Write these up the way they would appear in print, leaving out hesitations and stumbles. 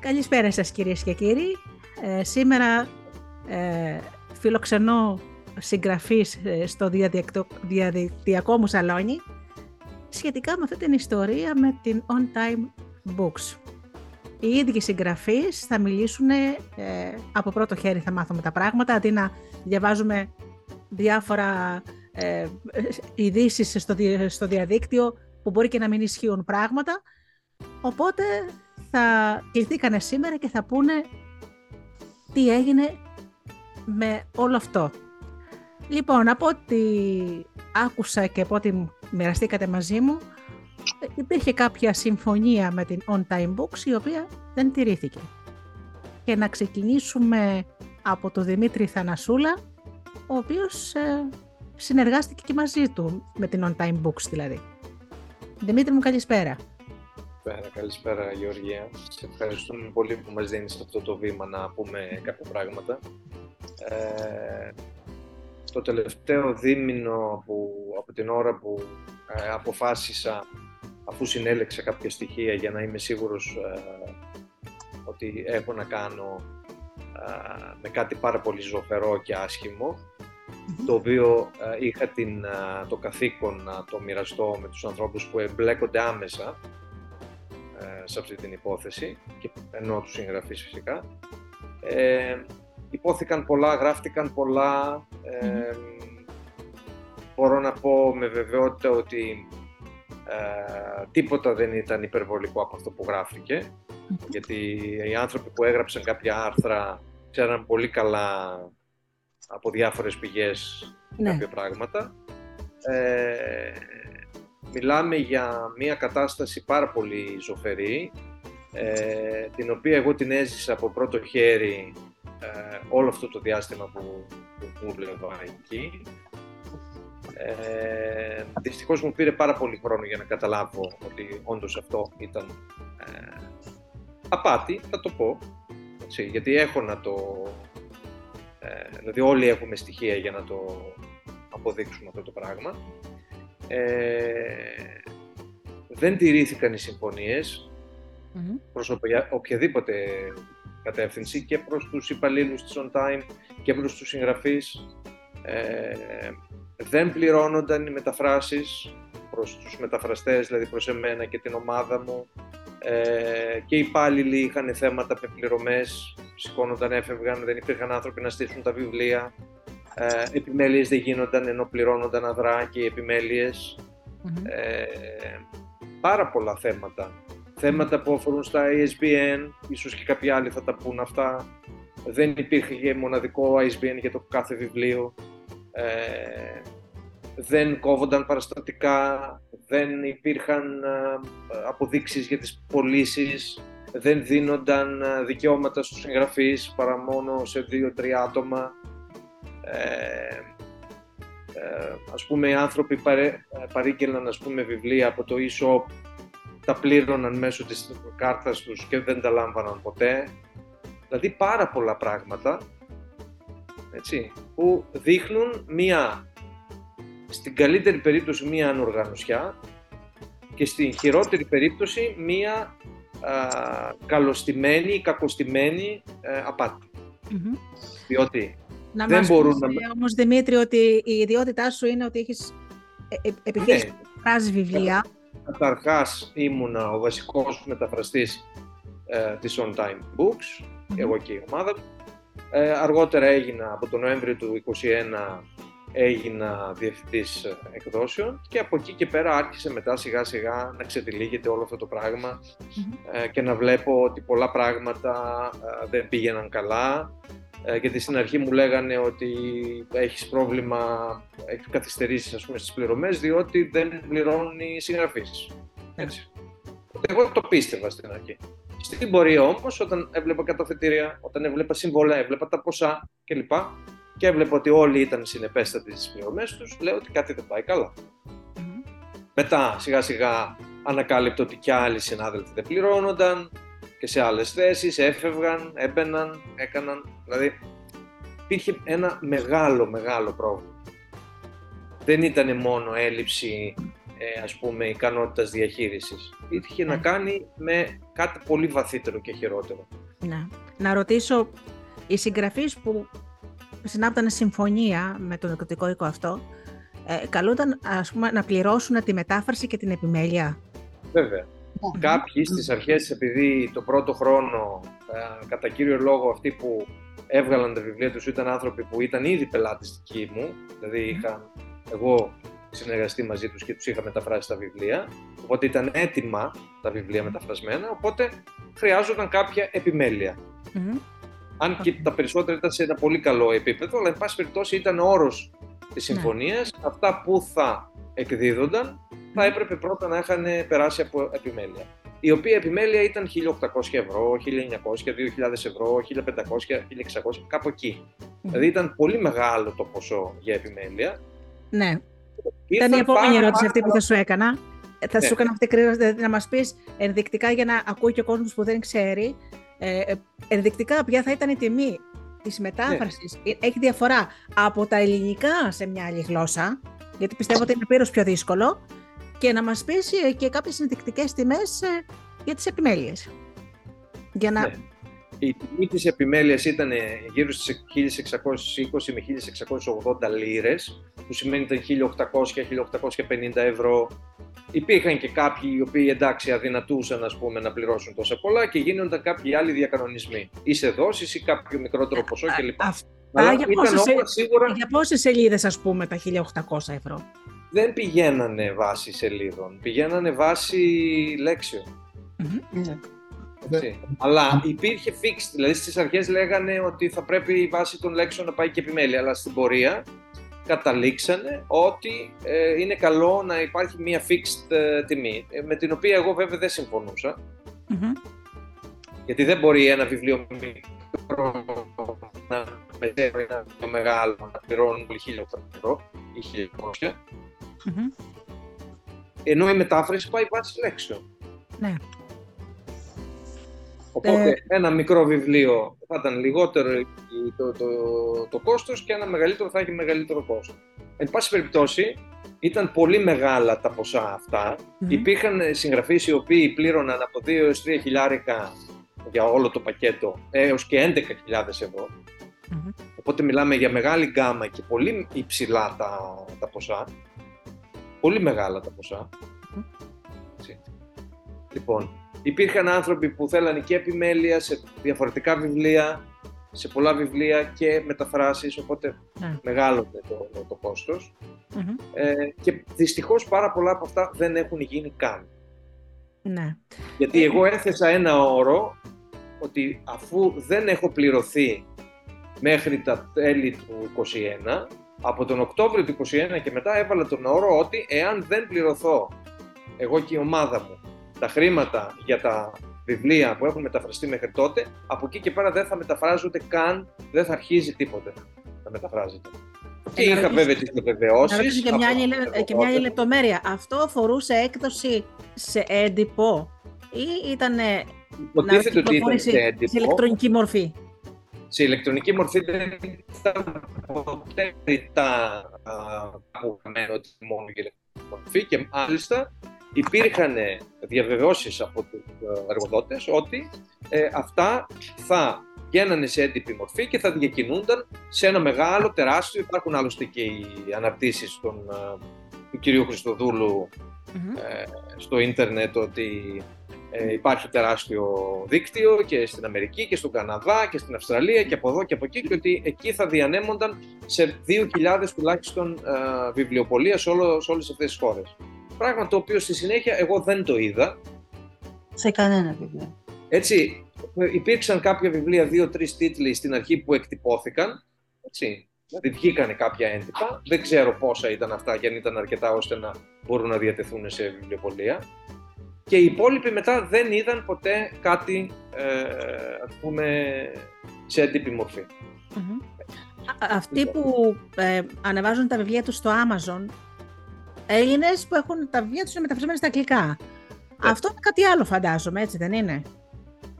Καλησπέρα σας κυρίες και κύριοι. Σήμερα φιλοξενώ συγγραφείς στο διαδικτυακό μου σαλόνι σχετικά με αυτή την ιστορία με την On Time Books. Οι ίδιοι συγγραφείς θα μιλήσουν, από πρώτο χέρι θα μάθουμε τα πράγματα, αντί να διαβάζουμε διάφορα ειδήσεις στο διαδίκτυο που μπορεί και να μην ισχύουν πράγματα. Οπότε θα κληθήκανε σήμερα και θα πούνε τι έγινε με όλο αυτό. Λοιπόν, από ό,τι άκουσα και από ό,τι μοιραστήκατε μαζί μου, υπήρχε κάποια συμφωνία με την On Time Books, η οποία δεν τηρήθηκε. Και να ξεκινήσουμε από τον Δημήτρη Θανασούλα, ο οποίος συνεργάστηκε και μαζί του με την On Time Books δηλαδή. Δημήτρη μου, καλησπέρα. Καλησπέρα Γεωργία. Σε ευχαριστούμε πολύ που μας δίνεις αυτό το βήμα να πούμε κάποια πράγματα. Το τελευταίο δίμηνο από την ώρα που αποφάσισα, αφού συνέλεξα κάποια στοιχεία για να είμαι σίγουρος ότι έχω να κάνω με κάτι πάρα πολύ ζωφερό και άσχημο, το οποίο είχα το καθήκον να το μοιραστώ με τους ανθρώπους που εμπλέκονται άμεσα σε αυτή την υπόθεση, και εννοώ τους συγγραφείς φυσικά. Υπόθηκαν πολλά, γράφτηκαν πολλά. Μπορώ να πω με βεβαιότητα ότι τίποτα δεν ήταν υπερβολικό από αυτό που γράφτηκε, γιατί οι άνθρωποι που έγραψαν κάποια άρθρα ξέραν πολύ καλά από διάφορες πηγές κάποια πράγματα. Μιλάμε για μια κατάσταση πάρα πολύ ζωφερή, την οποία εγώ την έζησα από πρώτο χέρι όλο αυτό το διάστημα που βλέπα εκεί. Δυστυχώς μου πήρε πάρα πολύ χρόνο για να καταλάβω ότι όντως αυτό ήταν απάτη, θα το πω, έτσι, γιατί έχω να το... δηλαδή όλοι έχουμε στοιχεία για να το αποδείξουμε αυτό το πράγμα. Δεν τηρήθηκαν οι συμφωνίες προς οποιαδήποτε κατεύθυνση, και προς τους υπαλλήλους της On Time και προς τους συγγραφείς. Δεν πληρώνονταν οι μεταφράσεις προς τους μεταφραστές, δηλαδή προς εμένα και την ομάδα μου, και οι υπάλληλοι είχαν θέματα με πληρωμές, σηκώνονταν, έφευγαν, δεν υπήρχαν άνθρωποι να στήσουν τα βιβλία. Επιμέλειες δεν γίνονταν, ενώ πληρώνονταν αδρά και οι επιμέλειες. Πάρα πολλά θέματα που αφορούν στα ISBN, ίσως και κάποιοι άλλοι θα τα πούν αυτά. Δεν υπήρχε μοναδικό ISBN για το κάθε βιβλίο, δεν κόβονταν παραστατικά, δεν υπήρχαν αποδείξεις για τις πωλήσεις, δεν δίνονταν δικαιώματα στους συγγραφείς παρά μόνο σε 2-3 άτομα. Ας πούμε, οι άνθρωποι παρήγγελναν βιβλία από το e-shop, τα πλήρωναν μέσω της κάρτας τους και δεν τα λάμβαναν ποτέ. Δηλαδή πάρα πολλά πράγματα, έτσι, που δείχνουν στην καλύτερη περίπτωση μία ανοργανωσιά και στην χειρότερη περίπτωση μία καλωστημένη ή κακωστημένη απάτη. Διότι να δεν μας μπορούν να... Όμως, Δημήτρη, ότι η ιδιότητά σου είναι ότι έχεις επιχείρηση που μεταφράζει βιβλία. Καταρχάς ήμουνα ο βασικός μεταφραστής της On Time Books, εγώ και η ομάδα. Αργότερα έγινα, από τον Νοέμβριο του 2021, έγινα διευθυντής εκδόσεων, και από εκεί και πέρα άρχισε μετά σιγά σιγά να ξετυλίγεται όλο αυτό το πράγμα και να βλέπω ότι πολλά πράγματα δεν πήγαιναν καλά. Γιατί στην αρχή μου λέγανε ότι έχεις πρόβλημα, έχεις καθυστερήσεις, ας πούμε, στις πληρωμές, διότι δεν πληρώνουν οι συγγραφείς. Έτσι. Εγώ το πίστευα στην αρχή. Στην πορεία όμως, όταν έβλεπα καταφετήρια, όταν έβλεπα συμβόλαια, έβλεπα τα ποσά κλπ. Και έβλεπα ότι όλοι ήταν συνεπέστατοι στις πληρωμές τους, λέω ότι κάτι δεν πάει καλά. Μετά σιγά σιγά ανακάλυπτο ότι κι άλλοι συνάδελφοι δεν πληρώνονταν, και σε άλλες θέσεις, έφευγαν, έμπαιναν, έκαναν, δηλαδή υπήρχε ένα μεγάλο πρόβλημα. Δεν ήταν μόνο έλλειψη ας πούμε, ικανότητας διαχείρισης. Είχε να κάνει με κάτι πολύ βαθύτερο και χειρότερο. Να ρωτήσω, οι συγγραφείς που συνάπτανε συμφωνία με τον εκδοτικό οίκο αυτό, καλούνταν, ας πούμε, να πληρώσουν τη μετάφραση και την επιμέλεια. Βέβαια. Κάποιοι στις αρχές, επειδή το πρώτο χρόνο, κατά κύριο λόγο αυτοί που έβγαλαν τα βιβλία τους ήταν άνθρωποι που ήταν ήδη πελάτες δικοί μου, δηλαδή είχα εγώ συνεργαστεί μαζί τους και τους είχα μεταφράσει τα βιβλία, οπότε ήταν έτοιμα τα βιβλία μεταφρασμένα, οπότε χρειάζονταν κάποια επιμέλεια. Αν και τα περισσότερα ήταν σε ένα πολύ καλό επίπεδο, αλλά εν πάση περιπτώσει ήταν ο όρος της συμφωνίας, αυτά που θα εκδίδονταν θα έπρεπε πρώτα να είχαν περάσει από επιμέλεια. Η οποία επιμέλεια ήταν 1.800€, 1.900, 2.000€, 1.500, 1.600, κάπου εκεί. Δηλαδή ήταν πολύ μεγάλο το ποσό για επιμέλεια. Ναι. Ήταν η επόμενη ερώτηση αυτή που θα σου έκανα. Θα σου έκανα αυτή κρίνωση, δηλαδή να μας πεις ενδεικτικά για να ακούει και ο κόσμος που δεν ξέρει, ενδεικτικά ποια θα ήταν η τιμή της μετάφρασης. Ναι. Έχει διαφορά από τα ελληνικά σε μια άλλη γλώσσα, γιατί πιστεύω ότι είναι πλήρως πιο δύσκολο. Και να μας πεις και κάποιες συνδεικτικές τιμές για τις επιμέλειες. Για να... ναι. Η τιμή της επιμέλειας ήταν γύρω στις 1.620 με 1.680 λίρες, που σημαίνει ήταν 1.800-1.850€. Υπήρχαν και κάποιοι οι οποίοι εντάξει αδυνατούσαν, ας πούμε, να πληρώσουν τόσα πολλά και γίνονταν κάποιοι άλλοι διακανονισμοί. Ή σε δόσεις ή κάποιο μικρότερο ποσό κλπ. Αλλά για πόσες, σίγουρα... για πόσες σελίδες, ας πούμε, τα 1.800€. Δεν πηγαίνανε βάση σελίδων, πηγαίνανε βάση λέξεων. Αλλά υπήρχε fixed, δηλαδή στις αρχές λέγανε ότι θα πρέπει η βάση των λέξεων να πάει και επιμέλεια, αλλά στην πορεία καταλήξανε ότι είναι καλό να υπάρχει μία fixed τιμή, με την οποία εγώ βέβαια δεν συμφωνούσα, γιατί δεν μπορεί ένα βιβλίο μικρό να μετέφερει ένα βιβλίο μεγάλο να πληρώνουν 1.800€ ή 1.200€. Ενώ η μετάφραση πάει βάση λέξεων. Ναι. Οπότε ένα μικρό βιβλίο θα ήταν λιγότερο το κόστος και ένα μεγαλύτερο θα έχει μεγαλύτερο κόστος. Εν πάση περιπτώσει, ήταν πολύ μεγάλα τα ποσά αυτά. Υπήρχαν συγγραφείς οι οποίοι πλήρωναν από 2.000 έως 3.000 για όλο το πακέτο, έως και 11.000€. Οπότε μιλάμε για μεγάλη γκάμα και πολύ υψηλά τα ποσά. Πολύ μεγάλα τα ποσά. Λοιπόν, υπήρχαν άνθρωποι που θέλανε και επιμέλεια σε διαφορετικά βιβλία, σε πολλά βιβλία και μεταφράσεις, οπότε μεγάλωνε το κόστος. Και δυστυχώς πάρα πολλά από αυτά δεν έχουν γίνει καν. Ναι. Γιατί εγώ έθεσα ένα όρο ότι αφού δεν έχω πληρωθεί μέχρι τα τέλη του 2021, από τον Οκτώβριο του 2021 και μετά έβαλα τον όρο ότι εάν δεν πληρωθώ εγώ και η ομάδα μου τα χρήματα για τα βιβλία που έχουν μεταφραστεί μέχρι τότε, από εκεί και πέρα δεν θα μεταφράζονται καν, δεν θα αρχίζει τίποτε να μεταφράζεται. Και είχα βέβαια τις επιβεβαιώσεις. Και μια άλλη λεπτομέρεια. Αυτό αφορούσε έκδοση σε έντυπο ή ήταν σε ηλεκτρονική μορφή? Σε ηλεκτρονική μορφή δεν ήταν ποτέ που μένω ότι μόνο η ηλεκτρονική μορφή και μάλιστα υπήρχαν διαβεβαιώσεις από τους εργοδότες ότι αυτά θα βγαίνανε σε έντυπη μορφή και θα διακινούνταν σε ένα μεγάλο τεράστιο, υπάρχουν άλλωστε και οι αναρτήσεις του κυρίου Χριστοδούλου στο ίντερνετ ότι υπάρχει τεράστιο δίκτυο και στην Αμερική και στον Καναδά και στην Αυστραλία και από εδώ και από εκεί και ότι εκεί θα διανέμονταν σε 2.000 τουλάχιστον βιβλιοπωλεία σε όλες αυτές τις χώρες. Πράγμα το οποίο στη συνέχεια εγώ δεν το είδα. Σε κανένα βιβλίο. Έτσι, υπήρξαν κάποια βιβλία, 2-3 τίτλοι στην αρχή που εκτυπώθηκαν, έτσι. Δηλαδή βγήκανε κάποια έντυπα, δεν ξέρω πόσα ήταν αυτά και αν ήταν αρκετά ώστε να μπορούν να διατεθούν σε βιβλιοπωλεία. Και οι υπόλοιποι μετά δεν είδαν ποτέ κάτι, ας πούμε, σε έντυπη μορφή. Αυτοί που ανεβάζουν τα βιβλία τους στο Amazon, Έλληνες που έχουν τα βιβλία τους είναι μεταφρασμένα στα αγγλικά. Αυτό είναι κάτι άλλο φαντάζομαι, έτσι δεν είναι?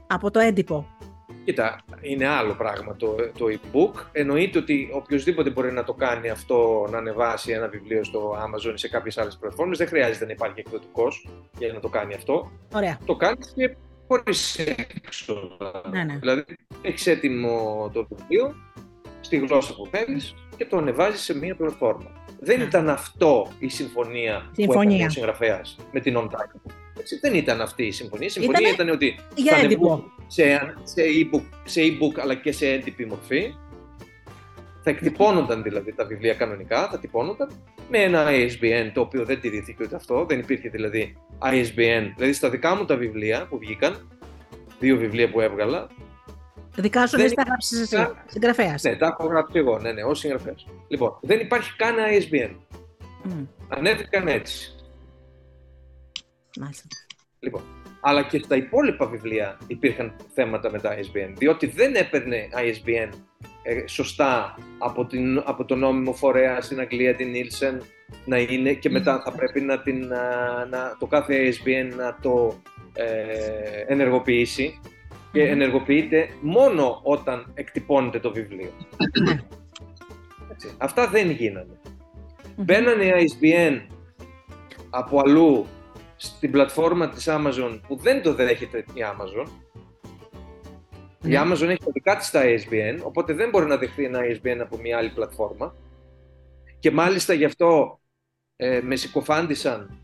Από το έντυπο. Κοίτα, είναι άλλο πράγμα το e-book. Εννοείται ότι οποιοςδήποτε μπορεί να το κάνει αυτό, να ανεβάσει ένα βιβλίο στο Amazon ή σε κάποιες άλλες πλατφόρμες. Δεν χρειάζεται να υπάρχει εκδοτικός για να το κάνει αυτό. Ωραία. Το κάνεις και χωρίς έξοδα. Ναι, ναι. Δηλαδή, έχεις έτοιμο το βιβλίο στη γλώσσα που θέλεις και το ανεβάζεις σε μία πλατφόρμα. Δεν ήταν αυτό η συμφωνία που έκανε ο συγγραφέας με την On Time. Δεν ήταν αυτή η συμφωνία. Η συμφωνία ήταν ότι θα ανεβούν σε e-book αλλά και σε έντυπη μορφή. Θα εκτυπώνονταν δηλαδή τα βιβλία κανονικά, θα τυπώνονταν με ένα ISBN, το οποίο δεν τηρήθηκε ούτε αυτό. Δεν υπήρχε δηλαδή ISBN. Δηλαδή στα δικά μου τα βιβλία που βγήκαν, 2 βιβλία που έβγαλα. Τα δικά σου δεν τα γράψεις εσύ, συγγραφέας. Ναι, τα έχω γράψει εγώ, ναι, ως συγγραφέας. Λοιπόν, δεν υπάρχει καν ISBN. Ανέβηκαν έτσι. Μάλιστα. Λοιπόν, αλλά και στα υπόλοιπα βιβλία υπήρχαν θέματα με τα ISBN, διότι δεν έπαιρνε ISBN σωστά από τον νόμιμο φορέα στην Αγγλία, την Nielsen, να είναι και μετά θα πρέπει να το κάθε ISBN να το ενεργοποιήσει. Και ενεργοποιείται μόνο όταν εκτυπώνεται το βιβλίο. Έτσι. Αυτά δεν γίνανε. Μπαίνανε ISBN από αλλού στην πλατφόρμα της Amazon που δεν το δέχεται η Amazon. Η Amazon έχει τα δικά της τα ISBN, οπότε δεν μπορεί να δεχθεί ένα ISBN από μια άλλη πλατφόρμα. Και μάλιστα γι' αυτό με συκοφάντησαν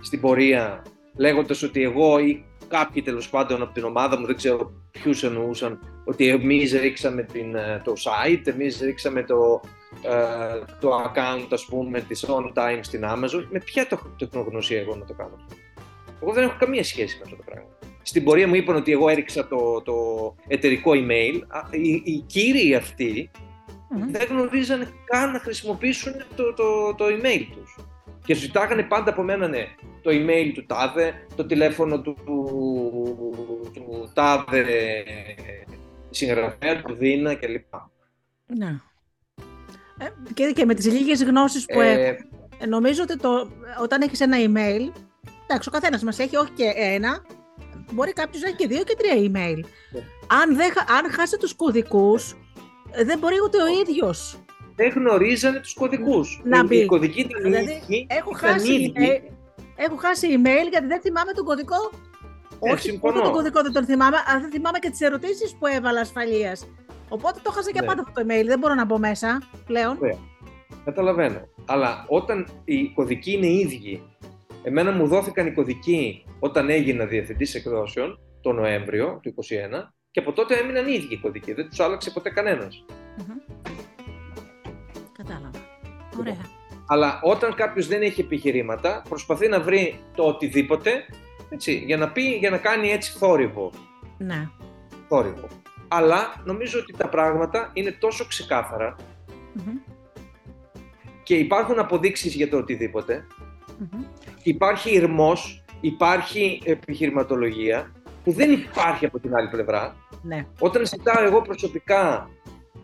στην πορεία λέγοντας ότι εγώ ή κάποιοι τέλος πάντων από την ομάδα μου, δεν ξέρω ποιους εννοούσαν, ότι εμείς ρίξαμε το site, εμείς ρίξαμε το account, ας πούμε, της On Time στην Amazon. Με ποια τεχνογνωσία εγώ να το κάνω? Εγώ δεν έχω καμία σχέση με αυτό το πράγμα. Στην πορεία μου είπαν ότι εγώ έριξα το εταιρικό email. Οι κύριοι αυτοί δεν γνωρίζανε καν να χρησιμοποιήσουν το email τους. Και ζητάγανε πάντα από μένα το email του τάδε, το τηλέφωνο του τάδε συγγραφέα, του Δίνα κλπ. Ναι. Και με τις λίγες γνώσεις που νομίζω ότι όταν έχεις ένα email, εντάξει, ο καθένας μας έχει όχι και ένα, μπορεί κάποιος να έχει και 2 και 3 email. Yeah. Αν χάσει τους κωδικούς, δεν μπορεί ούτε ο ίδιος. Δεν γνωρίζανε τους κωδικούς. Να μπει. Οι κωδικοί ήταν δηλαδή, ίδιοι. Έχω χάσει email γιατί δεν θυμάμαι τον κωδικό. Όχι, ούτε τον κωδικό δεν τον θυμάμαι, αλλά δεν θυμάμαι και τις ερωτήσεις που έβαλα ασφαλείας. Οπότε το χάσα και πάντα αυτό το email, δεν μπορώ να μπω μέσα πλέον. Ναι, καταλαβαίνω. Αλλά όταν οι κωδικοί είναι ίδιοι, εμένα μου δόθηκαν οι κωδικοί όταν έγινα διευθυντής εκδόσεων, τον Νοέμβριο του 2021, και από τότε έμειναν οι ίδιοι οι κωδικοί, δεν τους άλλαξε ποτέ κανένας. Κατάλαβα. Ωραία. Αλλά όταν κάποιος δεν έχει επιχειρήματα, προσπαθεί να βρει το οτιδήποτε, έτσι, για να κάνει έτσι θόρυβο. Ναι. Θόρυβο. Αλλά νομίζω ότι τα πράγματα είναι τόσο ξεκάθαρα και υπάρχουν αποδείξεις για το οτιδήποτε, υπάρχει ηρμός, υπάρχει επιχειρηματολογία, που δεν υπάρχει από την άλλη πλευρά. Ναι. Όταν ζητάω εγώ προσωπικά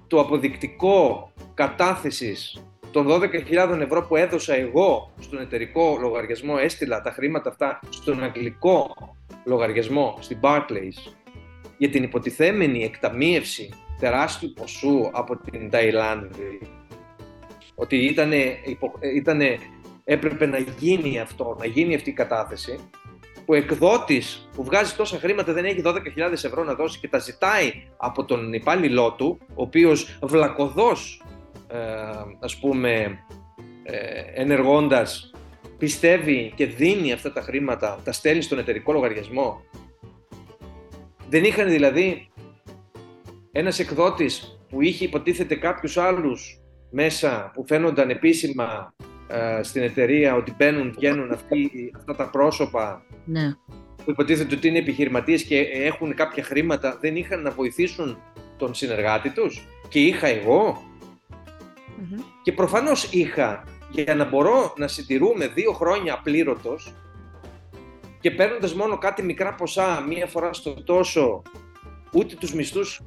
το αποδεικτικό κατάθεσης των 12.000 ευρώ που έδωσα εγώ στον εταιρικό λογαριασμό, έστειλα τα χρήματα αυτά στον αγγλικό λογαριασμό, στην Barclays, για την υποτιθέμενη εκταμίευση τεράστιου ποσού από την Ταϊλάνδη, ότι έπρεπε να γίνει αυτό, να γίνει αυτή η κατάθεση, που εκδότης που βγάζει τόσα χρήματα δεν έχει 12.000 ευρώ να δώσει και τα ζητάει από τον υπάλληλό του, ο οποίος βλακωδώς, ας πούμε, ενεργώντας, πιστεύει και δίνει αυτά τα χρήματα, τα στέλνει στον εταιρικό λογαριασμό. Δεν είχαν δηλαδή ένας εκδότης που είχε υποτίθεται κάποιους άλλους μέσα που φαίνονταν επίσημα στην εταιρεία ότι μπαίνουν, βγαίνουν αυτά τα πρόσωπα, ναι, που υποτίθεται ότι είναι επιχειρηματίες και έχουν κάποια χρήματα, δεν είχαν να βοηθήσουν τον συνεργάτη τους, και είχα εγώ. Και προφανώς είχα, για να μπορώ να συντηρούμε 2 χρόνια απλήρωτος και παίρνοντας μόνο κάτι μικρά ποσά, μία φορά στο τόσο, ούτε τους μισθούς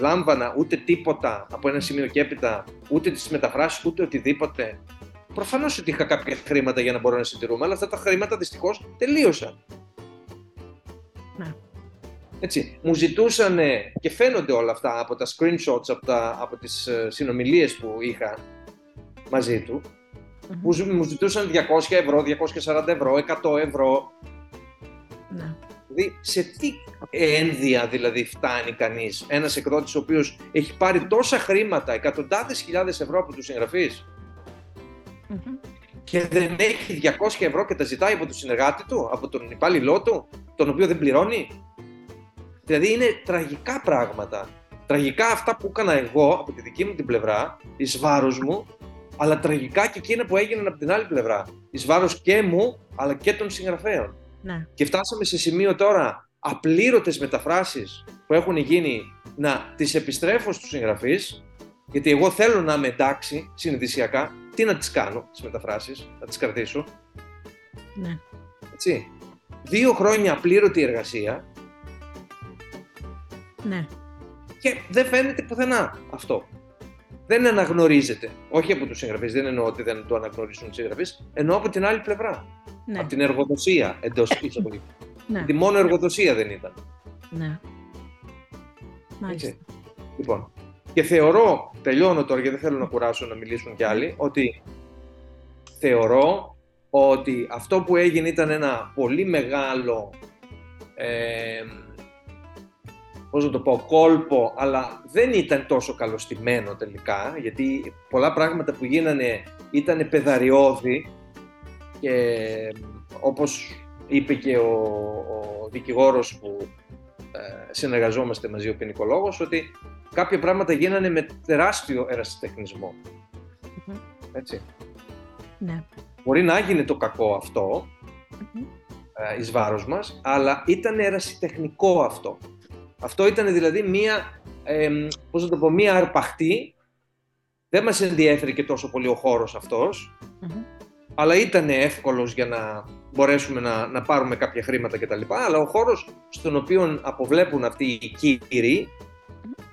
λάμβανα, ούτε τίποτα από ένα σημείο και έπειτα, ούτε τις μεταφράσεις, ούτε οτιδήποτε. Προφανώς ότι είχα κάποια χρήματα για να μπορώ να συντηρούμε, αλλά αυτά τα χρήματα δυστυχώς τελείωσαν. Ναι. Έτσι. Μου ζητούσαν και φαίνονται όλα αυτά από τα screenshots, από τις συνομιλίες που είχα μαζί του, mm-hmm. που μου ζητούσαν 200 ευρώ, 240 ευρώ, 100 ευρώ. Ναι. Δηλαδή, σε τι ένδια δηλαδή φτάνει κανείς, ένας εκδότης ο οποίος έχει πάρει τόσα χρήματα, εκατοντάδες χιλιάδες ευρώ από τους συγγραφείς, mm-hmm. και δεν έχει 200 ευρώ και τα ζητάει από τον συνεργάτη του, από τον υπάλληλό του, τον οποίο δεν πληρώνει. Δηλαδή είναι τραγικά πράγματα. Τραγικά αυτά που έκανα εγώ από τη δική μου την πλευρά, εις βάρος μου, αλλά τραγικά και εκείνα που έγιναν από την άλλη πλευρά. Εις βάρος και μου, αλλά και των συγγραφέων. Ναι. Και φτάσαμε σε σημείο τώρα απλήρωτες μεταφράσεις που έχουν γίνει να τις επιστρέφω στους συγγραφείς, γιατί εγώ θέλω να είμαι εντάξει συνειδησιακά. Τι να τις κάνω, τις μεταφράσεις, να τις κρατήσω. Ναι. Έτσι. 2 χρόνια απλήρωτη εργασία. Ναι. Και δεν φαίνεται πουθενά αυτό. Δεν αναγνωρίζεται. Όχι από τους συγγραφείς, δεν εννοώ ότι δεν το αναγνωρίζουν οι συγγραφείς, εννοώ από την άλλη πλευρά. Ναι. Από την εργοδοσία εντός εισαγωγικών. Ναι. Τη μόνο εργοδοσία δεν ήταν. Ναι. Μάλιστα. Έτσι. Λοιπόν. Και θεωρώ, τελειώνω τώρα γιατί δεν θέλω να κουράσω να μιλήσουν κι άλλοι, ότι θεωρώ ότι αυτό που έγινε ήταν ένα πολύ μεγάλο, πώς να το πω, κόλπο, αλλά δεν ήταν τόσο καλωστημένο τελικά, γιατί πολλά πράγματα που γίνανε ήταν παιδαριώδη και όπως είπε και ο δικηγόρος που συνεργαζόμαστε μαζί, ο ποινικολόγος, ότι κάποια πράγματα γίνανε με τεράστιο ερασιτεχνισμό. Mm-hmm. Έτσι. Ναι. Μπορεί να έγινε το κακό αυτό, mm-hmm. εις βάρος μας, αλλά ήταν ερασιτεχνικό αυτό. Αυτό ήταν δηλαδή μία, πώς να το πω, μία αρπαχτή. Δεν μας ενδιέφερε και τόσο πολύ ο χώρος αυτός, mm-hmm. αλλά ήταν εύκολος για να μπορέσουμε να πάρουμε κάποια χρήματα κτλ. Αλλά ο χώρος στον οποίο αποβλέπουν αυτοί οι κύριοι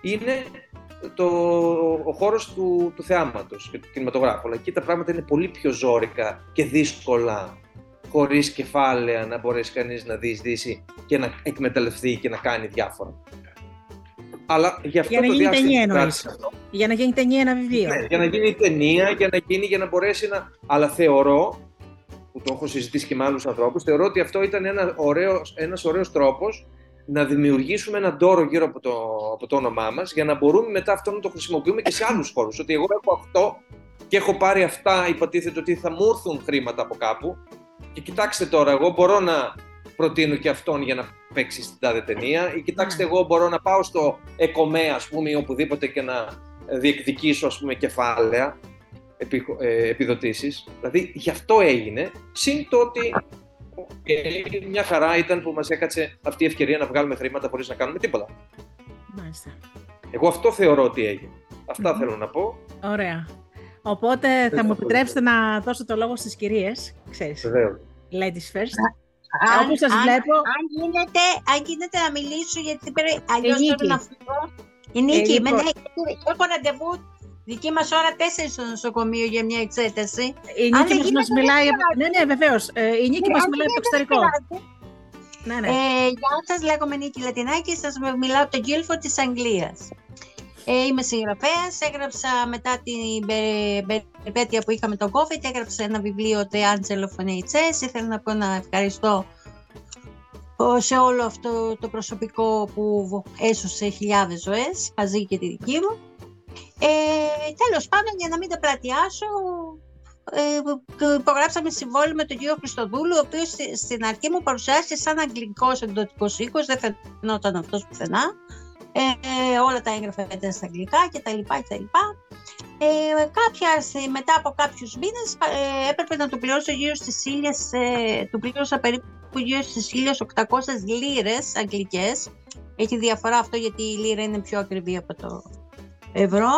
είναι ο χώρος του θεάματος και του κινηματογράφου. Αλλά εκεί τα πράγματα είναι πολύ πιο ζόρικα και δύσκολα, χωρίς κεφάλαια να μπορέσει κανείς να διεισδύσει και να εκμεταλλευτεί και να κάνει διάφορα. Αλλά γι' αυτό για να το γίνει ταινία εννοείς. Για να γίνει ταινία ένα βιβλίο. Ναι, για να γίνει ταινία, για να μπορέσει να... Αλλά θεωρώ, που το έχω συζητήσει και με άλλους ανθρώπους, θεωρώ ότι αυτό ήταν ένας ωραίος τρόπος να δημιουργήσουμε έναν τόρο γύρω από το όνομά μας, για να μπορούμε μετά αυτό να το χρησιμοποιούμε και σε άλλους χώρους. Ότι εγώ έχω αυτό και έχω πάρει αυτά, υποτίθεται ότι θα μου έρθουν χρήματα από κάπου. Και κοιτάξτε τώρα, εγώ μπορώ να προτείνω και αυτόν για να παίξει στην τάδε ταινία. Ή κοιτάξτε, εγώ μπορώ να πάω στο Εκομέ, ας πούμε, ή οπουδήποτε και να διεκδικήσω, ας πούμε, κεφάλαια, επιδοτήσεις. Δηλαδή, γι' αυτό έγινε, συν το ότι. Okay. Μια χαρά ήταν που μας έκατσε αυτή η ευκαιρία να βγάλουμε χρήματα χωρίς να κάνουμε τίποτα. Μάλιστα. Εγώ αυτό θεωρώ ότι έγινε. Αυτά θέλω να πω. Ωραία. Οπότε θα μου επιτρέψετε να δώσω το λόγο στις κυρίες. Ξέρεις. Βεβαίως. Ladies first. Όπως σας βλέπω... Αν γίνεται να μιλήσω, γιατί αλλιώς θέλω να φύγω. Η Νίκη, έχω ραντεβού δική μας ώρα 4 στο νοσοκομείο για μια εξέταση. Η Νίκη μας μιλάει... Ναι, ναι, βεβαίως. Η Νίκη μας μιλάει από το εξωτερικό. Ναι, ναι. Γεια σας, λέγομαι Νίκη Λατινάκη, σας μιλάω από το Guildford της Αγγλίας. Είμαι συγγραφέας, έγραψα μετά την περιπέτεια που είχαμε τον COVID, έγραψα ένα βιβλίο The Angel of NHS. Ήθελα να πω να ευχαριστώ σε όλο αυτό το προσωπικό που έσωσε χιλιάδες ζωές, μαζί και τη δική μου. Τέλος πάντων, για να μην τα πλατιάσω, υπογράψαμε συμβόλαιο με τον κύριο Χριστοδούλου, ο οποίος στην αρχή μου παρουσιάστηκε σαν αγγλικός εκδοτικός οίκος, δεν φαινόταν αυτός πουθενά. Όλα τα έγγραφα ήταν στα αγγλικά κτλ. Μετά από κάποιους μήνες έπρεπε να το πληρώσω γύρω στις 1.000, του πλήρωσα περίπου γύρω στις 1.800 λίρες αγγλικές. Έχει διαφορά αυτό γιατί η λίρα είναι πιο ακριβή από το ευρώ.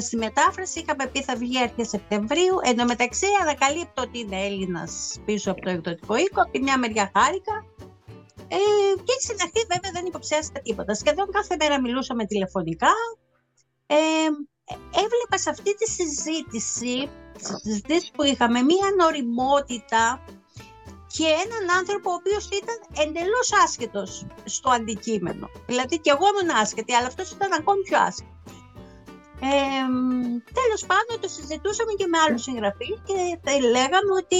Στη μετάφραση είχαμε πει θα βγει αρχές Σεπτεμβρίου. Εν τω μεταξύ ανακαλύπτω ότι είναι Έλληνας πίσω από το εκδοτικό οίκο. Από τη μια μεριά χάρηκα. Και στην αρχή βέβαια δεν υποψιάστηκα τίποτα. Σχεδόν κάθε μέρα μιλούσαμε τηλεφωνικά. Έβλεπα σε αυτή τη συζήτηση που είχαμε μία νοριμότητα και έναν άνθρωπο ο οποίος ήταν εντελώς άσχετος στο αντικείμενο. Δηλαδή και εγώ ήμουν άσχετη, αλλά αυτός ήταν ακόμη πιο άσχετος. Τέλος πάντων, το συζητούσαμε και με άλλους συγγραφείς και λέγαμε ότι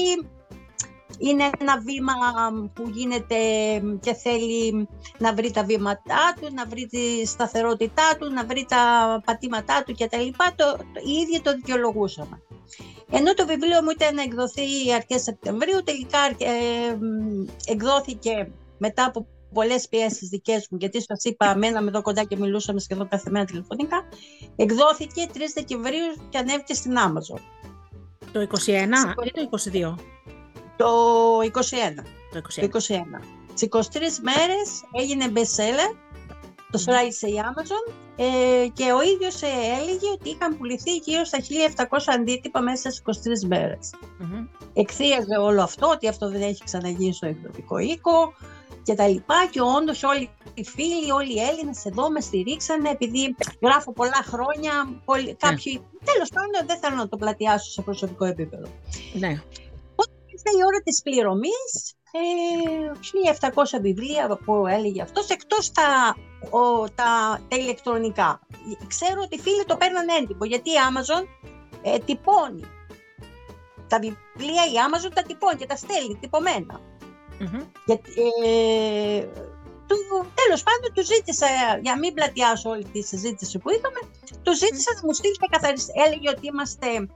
είναι ένα βήμα που γίνεται και θέλει να βρει τα βήματά του, να βρει τη σταθερότητά του, να βρει τα πατήματά του κτλ. Οι ίδιοι το δικαιολογούσαμε. Ενώ το βιβλίο μου ήταν να εκδοθεί αρχές Σεπτεμβρίου, τελικά εκδόθηκε μετά από πολλές πιέσεις δικές μου, γιατί σας είπα, μέναμε εδώ κοντά και μιλούσαμε σχεδόν καθημερινά τηλεφωνικά. Εκδόθηκε 3 Δεκεμβρίου και ανέβηκε στην Amazon. Το 21 ή το 22? Το 21. Το 21. Στις 23 μέρες έγινε bestseller, το σράγισε η Amazon και ο ίδιος έλεγε ότι είχαν πουληθεί γύρω στα 1.700 αντίτυπα μέσα στις 23 μέρες. Mm-hmm. Εκθίαζε όλο αυτό, ότι αυτό δεν έχει ξαναγίνει στο εκδοτικό οίκο και τα λοιπά, και όντως όλοι οι φίλοι, όλοι οι Έλληνες εδώ με στηρίξανε, επειδή γράφω πολλά χρόνια, κάποιοι... Τέλος πάντων, δεν θέλω να το πλατιάσω σε προσωπικό επίπεδο. Ναι. Ήταν η ώρα της πληρωμής, 1.700 βιβλία που έλεγε αυτός, εκτός τα ηλεκτρονικά. Ξέρω ότι φίλοι το παίρναν έντυπο, γιατί η Amazon τυπώνει. Τα βιβλία η Amazon τα τυπώνει και τα στέλνει τυπωμένα. Mm-hmm. Γιατί, τέλος πάντων, του ζήτησα, για να μην πλατιάσω όλη τη συζήτηση που είχαμε, του ζήτησα να μου στείλει τα καθαριστικά. Έλεγε ότι είμαστε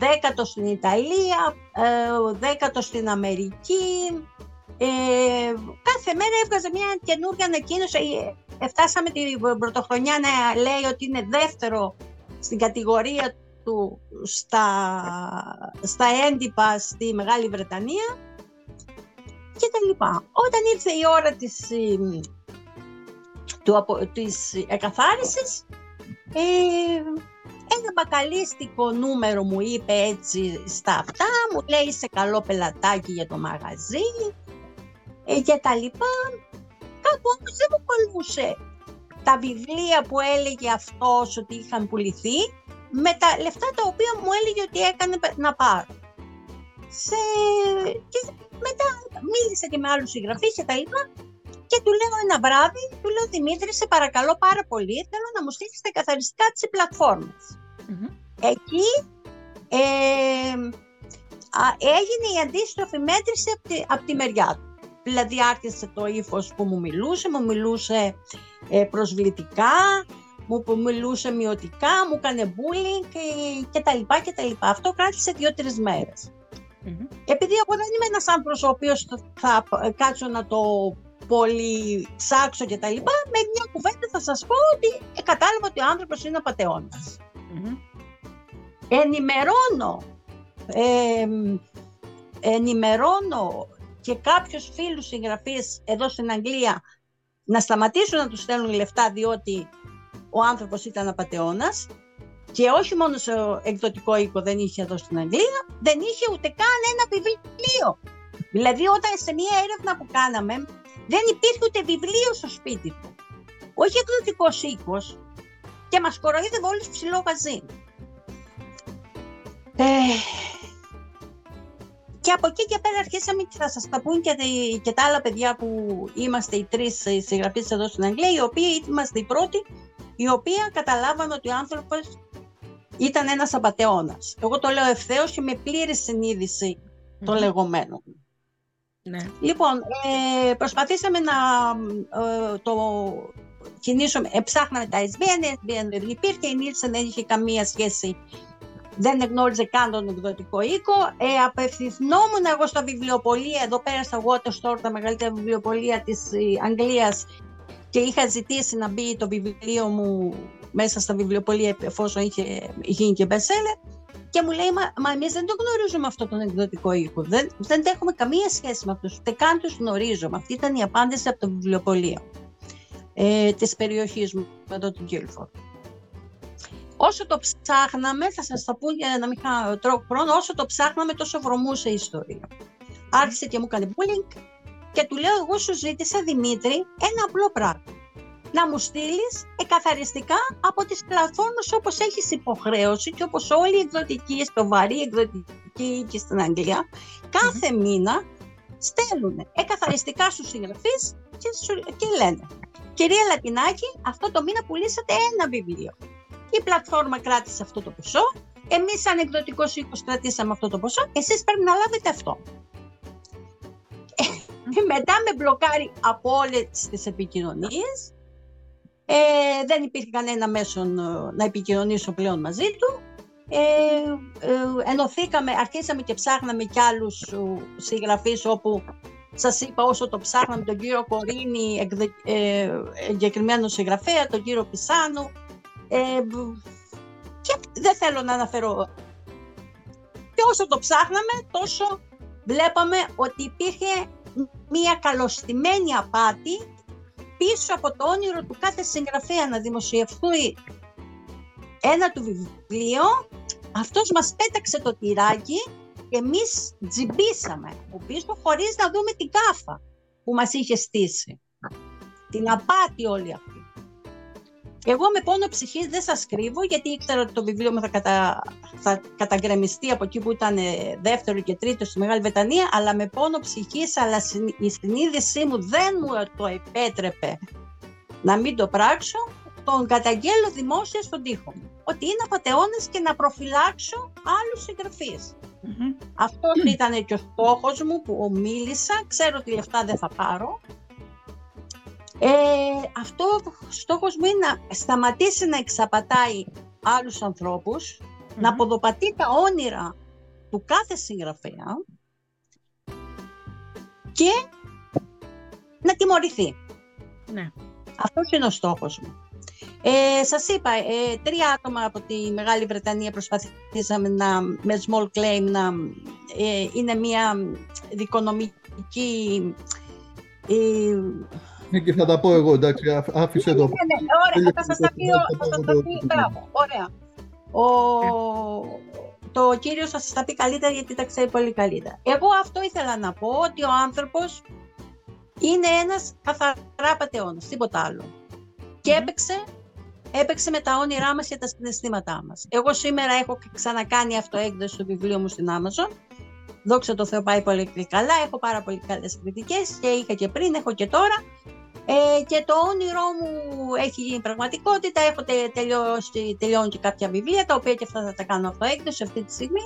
10ο στην Ιταλία, 10ο στην Αμερική. Κάθε μέρα έβγαζε μια καινούργια ανακοίνωση. Φτάσαμε την πρωτοχρονιά να λέει ότι είναι 2ο στην κατηγορία του στα έντυπα στη Μεγάλη Βρετανία και τα λοιπά. Όταν ήρθε η ώρα της εκαθάρισης, ένα μπακαλίστικο νούμερο μου είπε έτσι στα αυτά, μου λέει είσαι καλό πελατάκι για το μαγαζί και τα λοιπά. Κάπου όμως δεν μου κολούσε τα βιβλία που έλεγε αυτός ότι είχαν πουληθεί με τα λεφτά τα οποία μου έλεγε ότι έκανε να πάρω. Και μετά μίλησε και με άλλους συγγραφείς και τα λοιπά. Και του λέω ένα βράδυ, του λέω Δημήτρη, σε παρακαλώ πάρα πολύ, θέλω να μου στείλεις τα καθαριστικά της πλατφόρμας. Mm-hmm. Εκεί έγινε η αντίστροφη μέτρηση από τη μεριά του. Δηλαδή άρχισε το ύφος που μου μιλούσε προσβλητικά, μου μιλούσε μειωτικά, μου έκανε bullying και τα λοιπά. Αυτό κράτησε 2-3 μέρες. Mm-hmm. Επειδή εγώ δεν είμαι ένας άνθρωπος ο οποίος θα κάτσω να το πολύ ψάξω και τα λοιπά, με μια κουβέντα θα σας πω ότι κατάλαβα ότι ο άνθρωπος είναι απατεώνας. Mm-hmm. Ενημερώνω και κάποιους φίλους συγγραφείς εδώ στην Αγγλία να σταματήσουν να τους στέλνουν λεφτά, διότι ο άνθρωπος ήταν απατεώνας. Και όχι μόνο σε εκδοτικό οίκο δεν είχε εδώ στην Αγγλία, δεν είχε ούτε καν ένα βιβλίο. Δηλαδή όταν σε μια έρευνα που κάναμε, δεν υπήρχε ούτε βιβλίο στο σπίτι του. Όχι εκδοτικός οίκος, και μας κοροϊδεύε όλους ψηλό γαζί. Και από εκεί και πέρα αρχίσαμε, και θα σας τα πούν και τα άλλα παιδιά που είμαστε οι 3 συγγραφείς εδώ στην Αγγλία, οι οποίοι είμαστε οι πρώτοι, οι οποίοι καταλάβαμε ότι ο άνθρωπος ήταν ένας απατεώνας. Εγώ το λέω ευθέως και με πλήρη συνείδηση των λεγόμενων. Ναι. Λοιπόν, προσπαθήσαμε να το κινήσουμε, ψάχναμε τα SBN δεν υπήρχε, η Nielsen δεν είχε καμία σχέση, δεν γνώριζε καν τον εκδοτικό οίκο. Απευθυνόμουν εγώ στα βιβλιοπωλεία, εδώ πέρα στα Waterstore, τα μεγαλύτερα βιβλιοπωλεία της Αγγλίας, και είχα ζητήσει να μπει το βιβλίο μου μέσα στα βιβλιοπωλεία, εφόσον είχε γίνει και μπεσέλερ. Και μου λέει, μα εμείς δεν το γνωρίζουμε αυτό τον εκδοτικό οίκο. Δεν έχουμε καμία σχέση με αυτούς, ούτε καν τους γνωρίζουμε. Αυτή ήταν η απάντηση από το βιβλιοπωλείο της περιοχής μου, εδώ του Guildford. Όσο το ψάχναμε, θα σας τα πω για να μην τρώω χρόνο, όσο το ψάχναμε τόσο βρωμούσε η ιστορία. Άρχισε και μου έκανε bullying και του λέω, εγώ σου ζήτησα, Δημήτρη, ένα απλό πράγμα. Να μου στείλεις εκαθαριστικά από τις πλατφόρμες όπως έχεις υποχρέωση και όπως όλοι οι εκδοτικοί, στο βαρύ εκδοτικοί και στην Αγγλία, κάθε μήνα στέλνουν εκαθαριστικά στους συγγραφείς και λένε «Κυρία Λατινάκη, αυτό το μήνα πουλήσατε ένα βιβλίο». Η πλατφόρμα κράτησε αυτό το ποσό, εμείς σαν εκδοτικός οίκος κρατήσαμε αυτό το ποσό, εσείς πρέπει να λάβετε αυτό. Μετά με μπλοκάρει από όλες τις επικοινωνίες. Δεν υπήρχε κανένα μέσο να επικοινωνήσω πλέον μαζί του. Ενωθήκαμε, αρχίσαμε και ψάχναμε κι άλλους συγγραφείς, όπου σας είπα όσο το ψάχναμε τον κύριο Κορίνη, εγκεκριμένο συγγραφέα, τον κύριο Πισάνου. Και δεν θέλω να αναφέρω. Και όσο το ψάχναμε, τόσο βλέπαμε ότι υπήρχε μια καλωστημένη απάτη πίσω από το όνειρο του κάθε συγγραφέα να δημοσιευθεί ένα του βιβλίο. Αυτός μας πέταξε το τυράκι και εμείς τζιμπήσαμε από πίσω χωρίς να δούμε την κάφα που μας είχε στήσει. Την απάτη όλη αυτή. Εγώ με πόνο ψυχής δεν σας κρύβω, γιατί ήξερα ότι το βιβλίο μου θα καταγκρεμιστεί από εκεί που ήταν δεύτερο και τρίτο στη Μεγάλη Βρετανία, αλλά με πόνο ψυχής, αλλά η συνείδησή μου δεν μου το επέτρεπε να μην το πράξω, τον καταγγέλλω δημόσια στον τοίχο μου, ότι είναι απατεώνες και να προφυλάξω άλλους συγγραφείς. Mm-hmm. Αυτός ήταν και ο στόχος μου που ομίλησα, ξέρω ότι λεφτά δεν θα πάρω. Αυτό ο στόχος μου είναι να σταματήσει να εξαπατάει άλλους ανθρώπους, mm-hmm. να ποδοπατεί τα όνειρα του κάθε συγγραφέα και να τιμωρηθεί. Ναι. Αυτός είναι ο στόχος μου. Σας είπα, 3 άτομα από τη Μεγάλη Βρετανία προσπαθήσαμε με small claim να είναι μια δικονομική... και θα τα πω εγώ, εντάξει, άφησε το... Ωραία, θα σας τα πει, ωραία. Το κύριο θα σας τα πει καλύτερα, γιατί τα ξέρει πολύ καλύτερα. Εγώ αυτό ήθελα να πω, ότι ο άνθρωπος είναι ένας καθαρά πατεώνας, τίποτα άλλο. Και έπαιξε με τα όνειρά μας και τα συναισθήματά μας. Εγώ σήμερα έχω ξανακάνει αυτοέκδοση του βιβλίου μου στην Amazon. Δόξα τω Θεώ, πάει πολύ καλά, έχω πάρα πολύ καλές κριτικές και είχα και πριν, έχω και τώρα. Και το όνειρό μου έχει γίνει πραγματικότητα, έχω τελειώνει και κάποια βιβλία, τα οποία και αυτά θα τα κάνω αυτοέκδοση αυτή τη στιγμή,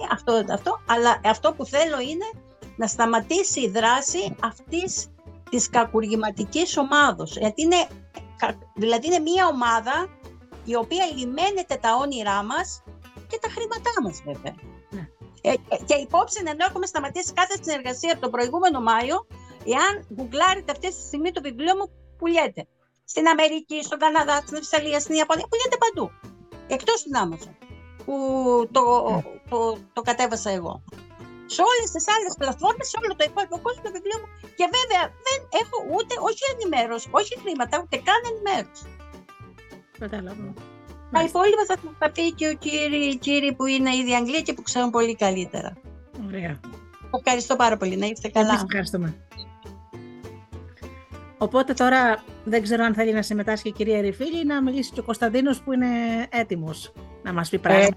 αλλά αυτό που θέλω είναι να σταματήσει η δράση αυτής της κακουργηματικής ομάδος, γιατί είναι μια ομάδα η οποία λιμένεται τα όνειρά μας και τα χρήματά μας, βέβαια. Και υπόψη, ενώ έχουμε σταματήσει κάθε συνεργασία από τον προηγούμενο Μάιο, εάν γκουγκλάρετε αυτή τη στιγμή το βιβλίο μου, πουλιέται. Στην Αμερική, στον Καναδά, στην Αυστραλία, στην Ιαπωνία, πουλιέται παντού. Εκτός στην Amazon, που το κατέβασα εγώ. Σε όλες τις άλλες πλατφόρμες, σε όλο το υπόλοιπο κόσμο το βιβλίο μου. Και βέβαια δεν έχω ούτε, όχι ενημέρωση, όχι χρήματα, ούτε καν ενημέρωση. Κατάλαβα. Τα υπόλοιπα θα τα πει και οι κύριοι που είναι ήδη Αγγλία και που ξέρουν πολύ καλύτερα. Ωραία. Ευχαριστώ πάρα πολύ. Να είστε καλά. Ευχαριστούμε. Οπότε τώρα δεν ξέρω αν θέλει να συμμετάσχει η κυρία Ερυφίλη ή να μιλήσει και ο Κωνσταντίνος που είναι έτοιμος να μας πει πράγματα.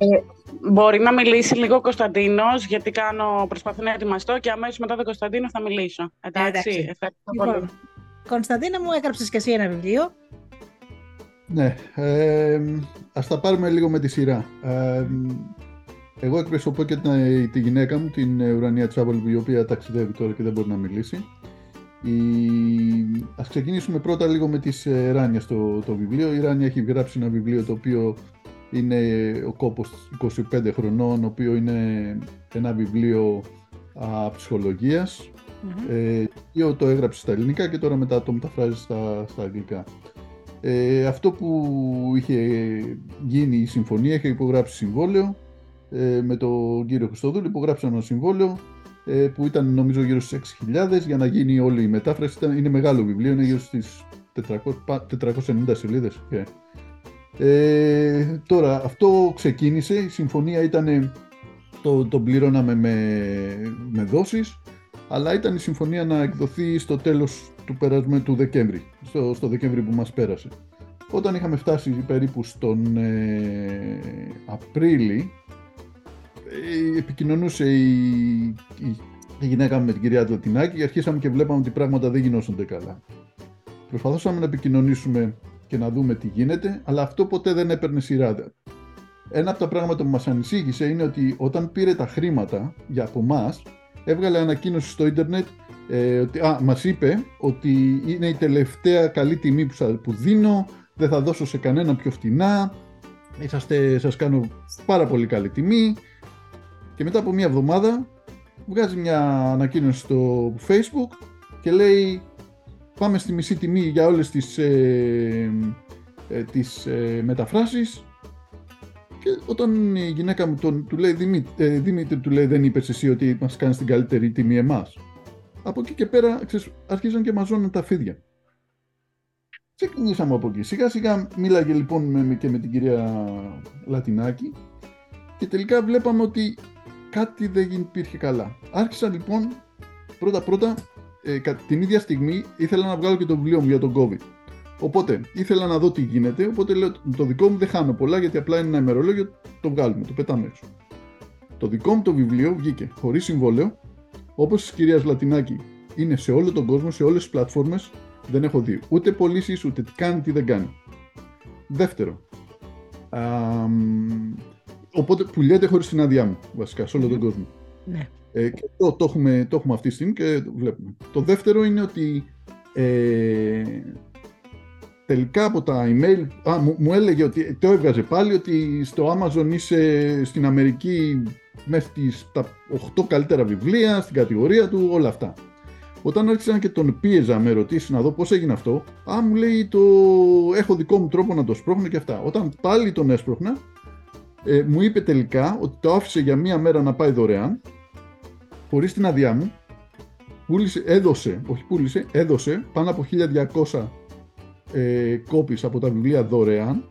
Μπορεί να μιλήσει λίγο ο Κωνσταντίνος, γιατί προσπαθώ να ετοιμαστώ και αμέσως μετά τον Κωνσταντίνο θα μιλήσω. Εντάξει. Ευχαριστώ πολύ. Λοιπόν, Κωνσταντίνα μου, έγραψες και εσύ ένα βιβλίο. Ναι, ας τα πάρουμε λίγο με τη σειρά. Εγώ εκπροσωπώ και τη γυναίκα μου, την Ουρανία Τσάβολη, η οποία ταξιδεύει τώρα και δεν μπορεί να μιλήσει. Ας ξεκινήσουμε πρώτα λίγο με τη Ράνια το βιβλίο. Η Ράνια έχει γράψει ένα βιβλίο το οποίο είναι ο κόπος 25 χρονών, το οποίο είναι ένα βιβλίο ψυχολογίας. Mm-hmm. Το έγραψε στα ελληνικά και τώρα μετά το μεταφράζει στα αγγλικά. Αυτό που είχε γίνει η συμφωνία, είχε υπογράψει συμβόλαιο με τον κύριο Χριστοδούλου, υπογράψαμε ένα συμβόλαιο που ήταν νομίζω γύρω στις 6.000 για να γίνει όλη η μετάφραση. Είναι μεγάλο βιβλίο, είναι γύρω στις 490 σελίδες. Yeah. Τώρα, αυτό ξεκίνησε, η συμφωνία ήταν, το πληρώναμε με δόσεις, αλλά ήταν η συμφωνία να εκδοθεί στο τέλος του περασμένου του Δεκέμβρη, στο Δεκέμβρη που μας πέρασε. Όταν είχαμε φτάσει περίπου στον Απρίλη, επικοινωνούσε η τη γυναίκα μου με την κυρία Λατινάκη και αρχίσαμε και βλέπαμε ότι πράγματα δεν γινώσονται καλά. Προσπαθούσαμε να επικοινωνήσουμε και να δούμε τι γίνεται, αλλά αυτό ποτέ δεν έπαιρνε σειρά. Ένα από τα πράγματα που μας ανησύχησε είναι ότι όταν πήρε τα χρήματα για από εμάς, έβγαλε ανακοίνωση στο ίντερνετ ότι μας είπε ότι είναι η τελευταία καλή τιμή που δίνω, δεν θα δώσω σε κανέναν πιο φτηνά, σας κάνω πάρα πολύ καλή τιμή. Και μετά από μία εβδομάδα βγάζει μια ανακοίνωση στο Facebook και λέει πάμε στη μισή τιμή για όλες τις, τις μεταφράσεις. Και όταν η γυναίκα μου του λέει Δημήτρη, του λέει δεν είπες εσύ ότι μας κάνεις την καλύτερη τιμή εμάς. Από εκεί και πέρα αρχίζαν και μαζώνουν τα φίδια. Ξεκινήσαμε από εκεί. Σιγά σιγά μίλαγε λοιπόν και με την κυρία Λατινάκη και τελικά βλέπαμε ότι κάτι δεν υπήρχε καλά. Άρχισα λοιπόν πρώτα την ίδια στιγμή ήθελα να βγάλω και το βιβλίο μου για τον COVID. Οπότε ήθελα να δω τι γίνεται, οπότε λέω το δικό μου δεν χάνω πολλά γιατί απλά είναι ένα ημερολόγιο, το βγάλουμε, το πετάμε έξω. Το δικό μου το βιβλίο βγήκε χωρίς συμβόλαιο, όπως της κυρίας Λατινάκη, είναι σε όλο τον κόσμο, σε όλες τις πλατφόρμες, δεν έχω δει ούτε πωλήσεις, ούτε τι κάνει, τι δεν κάνει. Δεύτερο, οπότε πουλιέται χωρίς την άδειά μου, βασικά, σε όλο τον κόσμο. Ναι. Και αυτό το έχουμε αυτή τη στιγμή και το βλέπουμε. Το δεύτερο είναι ότι τελικά από τα email μου έλεγε ότι το έβγαζε πάλι ότι στο Amazon είσαι στην Αμερική μέσα στα 8 καλύτερα βιβλία, στην κατηγορία του, όλα αυτά. Όταν άρχισαν και τον πίεζα με ερωτήσεις να δω πώς έγινε αυτό, μου λέει το έχω δικό μου τρόπο να το σπρώχνω και αυτά. Όταν πάλι τον έσπρωχνα, μου είπε τελικά ότι το άφησε για μία μέρα να πάει δωρεάν, χωρίς την αδειά μου, έδωσε πάνω από 1.200 κόπης από τα βιβλία δωρεάν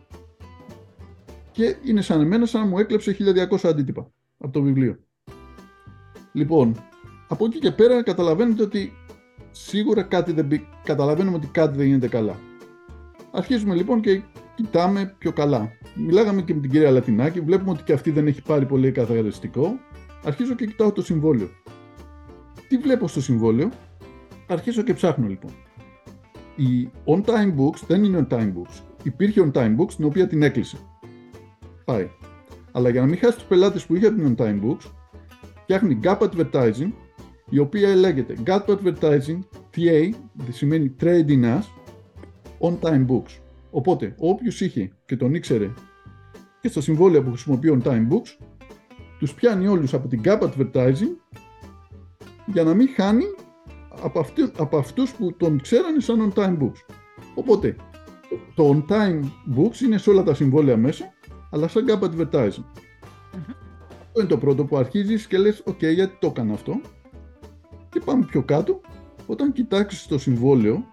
και είναι σαν εμένα σαν να μου έκλεψε 1.200 αντίτυπα από το βιβλίο. Λοιπόν, από εκεί και πέρα καταλαβαίνετε ότι σίγουρα καταλαβαίνουμε ότι κάτι δεν γίνεται καλά. Αρχίζουμε λοιπόν και κοιτάμε πιο καλά. Μιλάγαμε και με την κυρία Λατινάκη, βλέπουμε ότι και αυτή δεν έχει πάρει πολύ καθαριστικό. Αρχίζω και κοιτάω το συμβόλαιο. Τι βλέπω στο συμβόλαιο? Αρχίζω και ψάχνω λοιπόν. Η On Time Books δεν είναι On Time Books. Υπήρχε On Time Books την οποία την έκλεισε. Πάει. Αλλά για να μην χάσει τους πελάτες που είχε από την On Time Books, φτιάχνει Gap Advertising, η οποία λέγεται Gap Advertising TA, σημαίνει Trading As, On Time Books. Οπότε, όποιος είχε και τον ήξερε και στο συμβόλαιο που χρησιμοποιεί On Time Books, τους πιάνει όλους από την Gap Advertising για να μην χάνει από αυτούς που τον ξέρανε σαν On Time Books. Οπότε, το On Time Books είναι σε όλα τα συμβόλαια μέσα, αλλά σαν Gap Advertising. Αυτό είναι το πρώτο που αρχίζεις και λες, ok, γιατί το έκανα αυτό. Και πάμε πιο κάτω. Όταν κοιτάξεις το συμβόλαιο,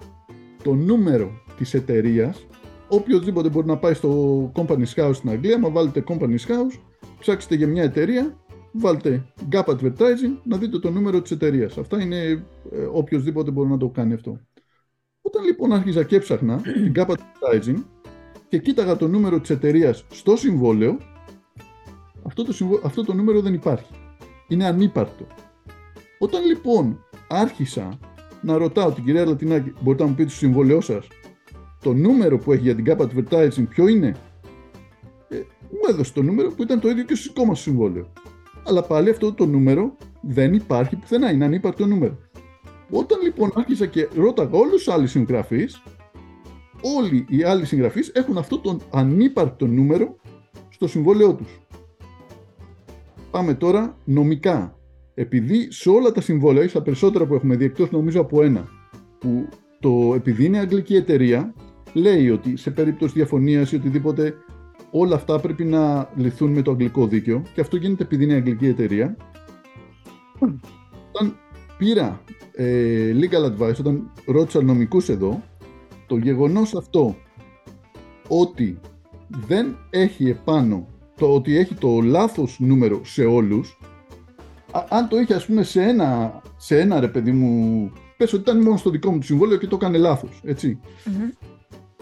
το νούμερο της εταιρείας, οποιοδήποτε μπορεί να πάει στο Companies House στην Αγγλία, μα βάλετε Companies House, ψάξετε για μια εταιρεία, βάλτε Gap Advertising να δείτε το νούμερο της εταιρείας. Αυτά είναι οποιοδήποτε μπορεί να το κάνει αυτό. Όταν λοιπόν άρχιζα και ψάχνα την Gap Advertising και κοίταγα το νούμερο της εταιρείας στο συμβόλαιο, αυτό το νούμερο δεν υπάρχει. Είναι ανύπαρτο. Όταν λοιπόν άρχισα να ρωτάω την κυρία Λατινάκη, μπορείτε να μου πείτε στο συμβόλαιό σας το νούμερο που έχει για την Gap Advertising ποιο είναι? Μου έδωσε το νούμερο που ήταν το ίδιο και στο δικό μας συμβόλαιο. Αλλά πάλι αυτό το νούμερο δεν υπάρχει πουθενά, είναι ανύπαρκτο νούμερο. Όταν λοιπόν άρχισα και ρώταγα όλους τους άλλους συγγραφείς, όλοι οι άλλοι συγγραφείς έχουν αυτό το ανύπαρκτο νούμερο στο συμβόλαιό τους. Πάμε τώρα νομικά. Επειδή σε όλα τα συμβόλαια ή στα περισσότερα που έχουμε δει, εκτός νομίζω από ένα, που επειδή είναι αγγλική εταιρεία, λέει ότι σε περίπτωση διαφωνίας ή οτιδήποτε, όλα αυτά πρέπει να λυθούν με το αγγλικό δίκαιο και αυτό γίνεται επειδή είναι αγγλική εταιρεία. Όταν πήρα legal advice, όταν ρώτησα νομικούς εδώ, το γεγονός αυτό ότι δεν έχει επάνω το ότι έχει το λάθος νούμερο σε όλους, αν το είχε ας πούμε σε ένα ρε παιδί μου, πες ότι ήταν μόνο στο δικό μου το συμβόλαιο και το έκανε λάθος, έτσι. Mm-hmm.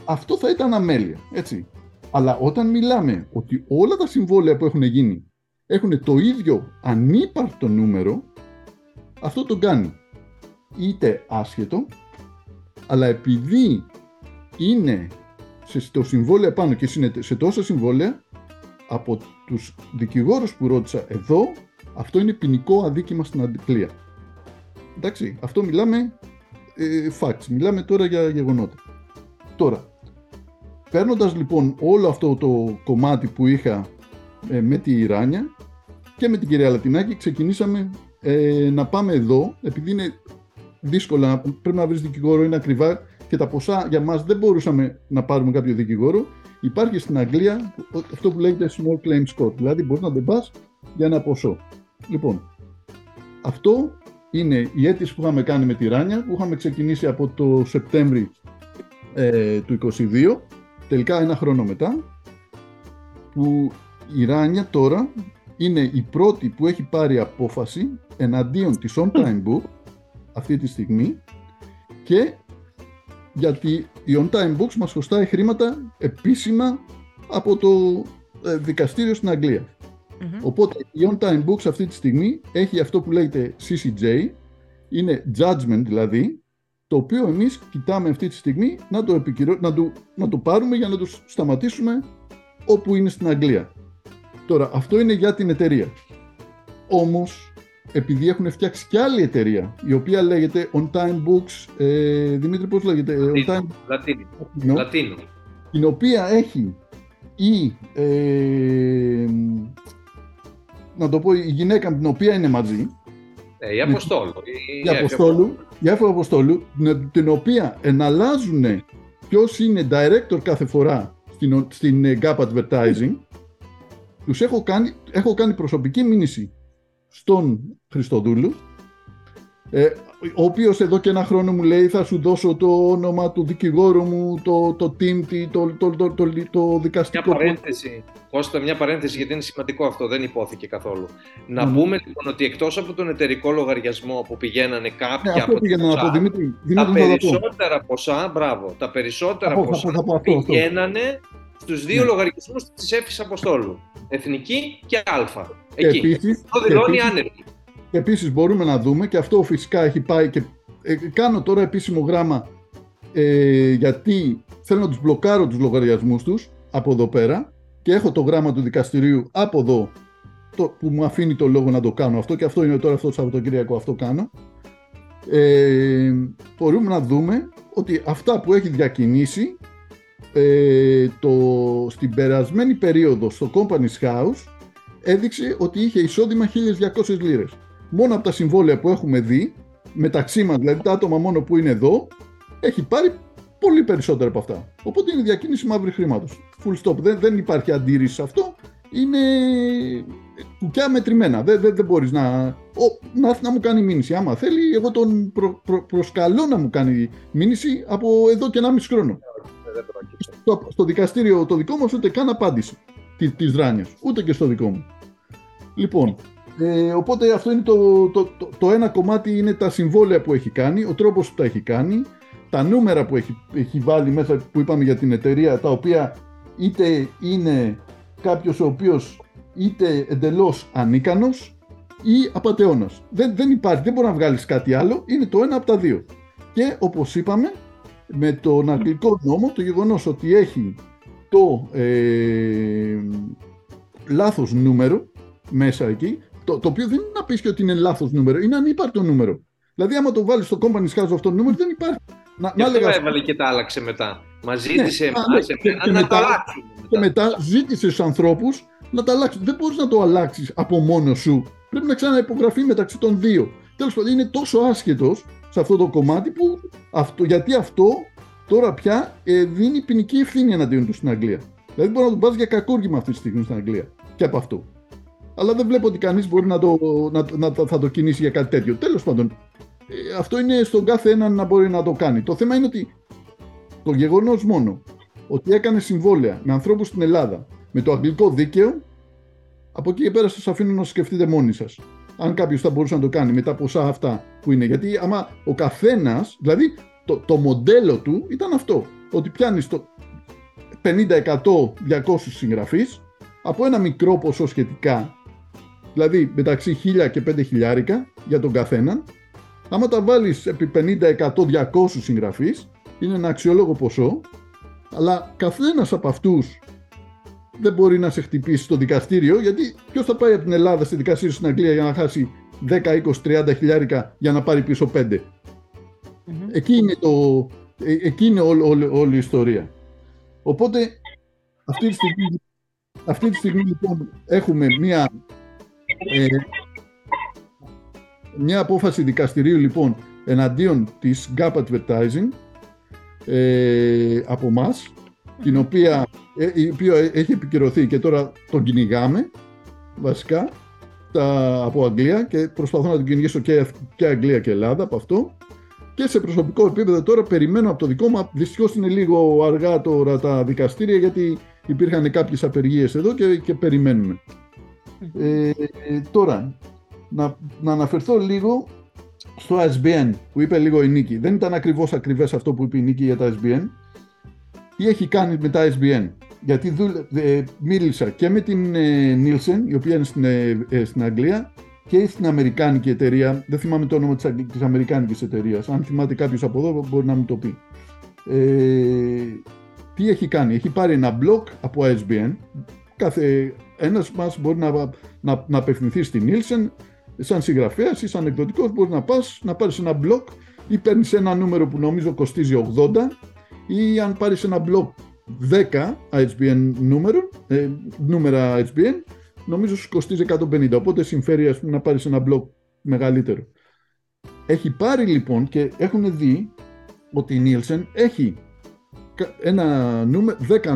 Αυτό θα ήταν αμέλεια, έτσι. Αλλά όταν μιλάμε ότι όλα τα συμβόλαια που έχουν γίνει έχουν το ίδιο ανύπαρτο νούμερο, αυτό το κάνει. Είτε άσχετο, αλλά επειδή είναι στο συμβόλαιο πάνω και σε τόσα συμβόλαια, από τους δικηγόρους που ρώτησα εδώ, αυτό είναι ποινικό αδίκημα στην αντιπλία. Εντάξει, αυτό μιλάμε facts, μιλάμε τώρα για γεγονότα. Τώρα, παίρνοντας λοιπόν όλο αυτό το κομμάτι που είχα με τη Ουράνια και με την κυρία Λατινάκη, ξεκινήσαμε να πάμε εδώ, επειδή είναι δύσκολα, πρέπει να βρεις δικηγόρο, είναι ακριβά και τα ποσά για μας δεν μπορούσαμε να πάρουμε κάποιο δικηγόρο. Υπάρχει στην Αγγλία αυτό που λέγεται small claims court, δηλαδή μπορείς να τον πας για ένα ποσό. Λοιπόν, αυτό είναι η αίτηση που είχαμε κάνει με τη Ουράνια, που είχαμε ξεκινήσει από το Σεπτέμβρη του 22, τελικά ένα χρόνο μετά, που η Ουράνια τώρα είναι η πρώτη που έχει πάρει απόφαση εναντίον της On Time Book αυτή τη στιγμή, και γιατί η On Time Books μας χρωστάει χρήματα επίσημα από το δικαστήριο στην Αγγλία. Mm-hmm. Οπότε η On Time Books αυτή τη στιγμή έχει αυτό που λέγεται CCJ, είναι judgment δηλαδή, το οποίο εμείς κοιτάμε αυτή τη στιγμή να το, να το πάρουμε για να το σταματήσουμε όπου είναι στην Αγγλία. Τώρα, αυτό είναι για την εταιρεία. Όμως, επειδή έχουν φτιάξει κι άλλη εταιρεία, η οποία λέγεται On Time Books, Δημήτρη, πώς λέγεται? Λατίνο. Την οποία έχει η γυναίκα με την οποία είναι μαζί, η Αποστόλου. Η Εφη Αποστόλου, την οποία εναλλάζουν ποιος είναι director κάθε φορά στην Gap Advertising. Τους έχω κάνει προσωπική μήνυση στον Χριστοδούλου, ο οποίος εδώ και ένα χρόνο μου λέει θα σου δώσω το όνομα του δικηγόρου μου, το team, το δικαστικό. Μια παρένθεση, γιατί είναι σημαντικό αυτό, δεν υπόθηκε καθόλου. Να πούμε λοιπόν ότι εκτός από τον εταιρικό λογαριασμό που πηγαίνανε κάποια από τα περισσότερα ποσά, τα περισσότερα ποσά πηγαίνανε στους δύο λογαριασμούς της Εφης Αποστόλου, Εθνική και Α. Εκεί. Αυτό δηλώνει άνεργη. Επίσης μπορούμε να δούμε, και αυτό φυσικά έχει πάει και κάνω τώρα επίσημο γράμμα, γιατί θέλω να τους μπλοκάρω τους λογαριασμούς τους από εδώ πέρα, και έχω το γράμμα του δικαστηρίου από εδώ που μου αφήνει το λόγο να το κάνω αυτό, και αυτό είναι τώρα αυτό το Σαββατοκύριακο, αυτό κάνω. Μπορούμε να δούμε ότι αυτά που έχει διακινήσει στην περασμένη περίοδο στο Companies House έδειξε ότι είχε εισόδημα 1.200 λίρες. Μόνο από τα συμβόλαια που έχουμε δει, μεταξύ μας, δηλαδή τα άτομα μόνο που είναι εδώ, έχει πάρει πολύ περισσότερα από αυτά. Οπότε είναι διακίνηση μαύρη χρήματος. Full stop. Δεν υπάρχει αντίρρηση σε αυτό. Είναι κουκιά μετρημένα. Δεν μπορείς να μου κάνει μήνυση. Άμα θέλει, εγώ τον προσκαλώ να μου κάνει μήνυση από εδώ και 1,5 χρόνο. Στο δικαστήριο το δικό μας ούτε καν απάντηση της Ράνιας, ούτε και στο δικό μου. Λοιπόν, οπότε αυτό είναι το ένα κομμάτι, είναι τα συμβόλαια που έχει κάνει, ο τρόπος που τα έχει κάνει, τα νούμερα που έχει βάλει μέσα, που είπαμε για την εταιρεία, τα οποία είτε είναι κάποιος ο οποίος είτε εντελώς ανίκανος ή απατεώνας. Δεν υπάρχει, δεν μπορεί να βγάλεις κάτι άλλο, είναι το ένα από τα δύο. Και όπως είπαμε, με τον αγγλικό νόμο, το γεγονός ότι έχει το λάθος νούμερο μέσα εκεί, το οποίο δεν είναι να πεις και ότι είναι λάθος νούμερο, είναι ανύπαρκτο νούμερο. Δηλαδή άμα το βάλεις στο Companies House αυτό το νούμερο, δεν υπάρχει. Αυτό έβαλε και τα άλλαξε μετά. Μα ζήτησε να τα αλλάξουν. Και μετά ζήτησε στους ανθρώπους να τα αλλάξουν. Δεν μπορείς να το αλλάξεις από μόνο σου. Πρέπει να ξαναυπογραφεί μεταξύ των δύο. Τέλος πάντων, είναι τόσο άσχετος σε αυτό το κομμάτι που γιατί αυτό τώρα πια δίνει ποινική ευθύνη εναντίον του στην Αγγλία. Δηλαδή μπορεί να τον πας για κακούργημα αυτή τη στιγμή στην Αγγλία και από αυτό. Αλλά δεν βλέπω ότι κανείς μπορεί θα το κινήσει για κάτι τέτοιο. Τέλος πάντων, αυτό είναι στον κάθε έναν να μπορεί να το κάνει. Το θέμα είναι ότι το γεγονός μόνο ότι έκανε συμβόλαια με ανθρώπους στην Ελλάδα με το αγγλικό δίκαιο, από εκεί και πέρα σας αφήνω να σκεφτείτε μόνοι σας. Αν κάποιος θα μπορούσε να το κάνει με τα ποσά αυτά που είναι. Γιατί άμα ο καθένας, δηλαδή το μοντέλο του ήταν αυτό. Ότι πιάνεις το 50% 200 συγγραφείς από ένα μικρό ποσό σχετικά δηλαδή μεταξύ 1.000 και 5.000 για τον καθέναν. Άμα τα βάλεις επί 50, 100, 200 συγγραφείς, είναι ένα αξιόλογο ποσό, αλλά καθένας από αυτούς δεν μπορεί να σε χτυπήσει στο δικαστήριο, γιατί ποιος θα πάει από την Ελλάδα στη δικαστήριο στην Αγγλία για να χάσει 10, 20, 30 χιλιάρικα για να πάρει πίσω 5. Mm-hmm. Εκεί είναι όλη η ιστορία. Οπότε αυτή τη στιγμή λοιπόν έχουμε μια απόφαση δικαστηρίου λοιπόν εναντίον της Gap Advertising από μας, η οποία έχει επικυρωθεί και τώρα τον κυνηγάμε βασικά από Αγγλία και προσπαθώ να την κυνηγήσω και Αγγλία και Ελλάδα από αυτό, και σε προσωπικό επίπεδο τώρα περιμένω από το δικό μου. Δυστυχώς είναι λίγο αργά τώρα τα δικαστήρια, γιατί υπήρχαν κάποιες απεργίες εδώ και περιμένουμε. Τώρα να αναφερθώ λίγο στο SBN που είπε λίγο η Νίκη. Δεν ήταν ακριβές αυτό που είπε η Νίκη για τα SBN. Τι έχει κάνει με τα SBN, γιατί μίλησα και με την Nielsen, η οποία είναι στην Αγγλία, και στην αμερικάνικη εταιρεία. Δεν θυμάμαι το όνομα της αμερικάνικης εταιρείας. Αν θυμάται κάποιος από εδώ μπορεί να μου το πει. Τι έχει κάνει, έχει πάρει ένα μπλοκ από SBN. Κάθε ένας μας μπορεί να απευθυνθεί στην Nielsen, σαν συγγραφέας ή σαν εκδοτικός, μπορεί να πάρεις ένα μπλοκ, ή παίρνεις ένα νούμερο που νομίζω κοστίζει 80, ή αν πάρεις ένα μπλοκ 10 ISBN νούμερα ISBN, νομίζω σου κοστίζει 150, οπότε συμφέρει ας πούμε να πάρεις ένα μπλοκ μεγαλύτερο. Έχει πάρει λοιπόν και έχουν δει ότι η Nielsen έχει 10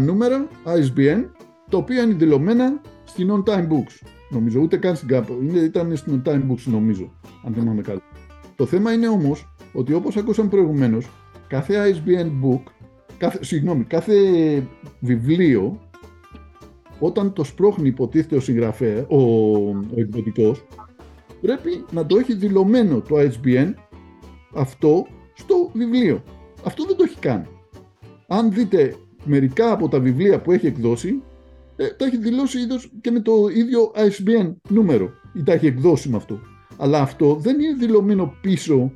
νούμερα ISBN, τα οποία είναι δηλωμένα στην On Time Books, νομίζω, ούτε καν στην Gap, ήταν στην On Time Books νομίζω, αν θυμάμαι καλά. Το θέμα είναι όμως ότι, όπως ακούσαμε προηγουμένως, κάθε ISBN book, κάθε βιβλίο, όταν το σπρώχνει υποτίθεται ο εκδοτικός, πρέπει να το έχει δηλωμένο το ISBN αυτό στο βιβλίο. Αυτό δεν το έχει κάνει. Αν δείτε μερικά από τα βιβλία που έχει εκδώσει, τα έχει δηλώσει και με το ίδιο ISBN νούμερο, ή τα έχει εκδώσει με αυτό. Αλλά αυτό δεν είναι δηλωμένο πίσω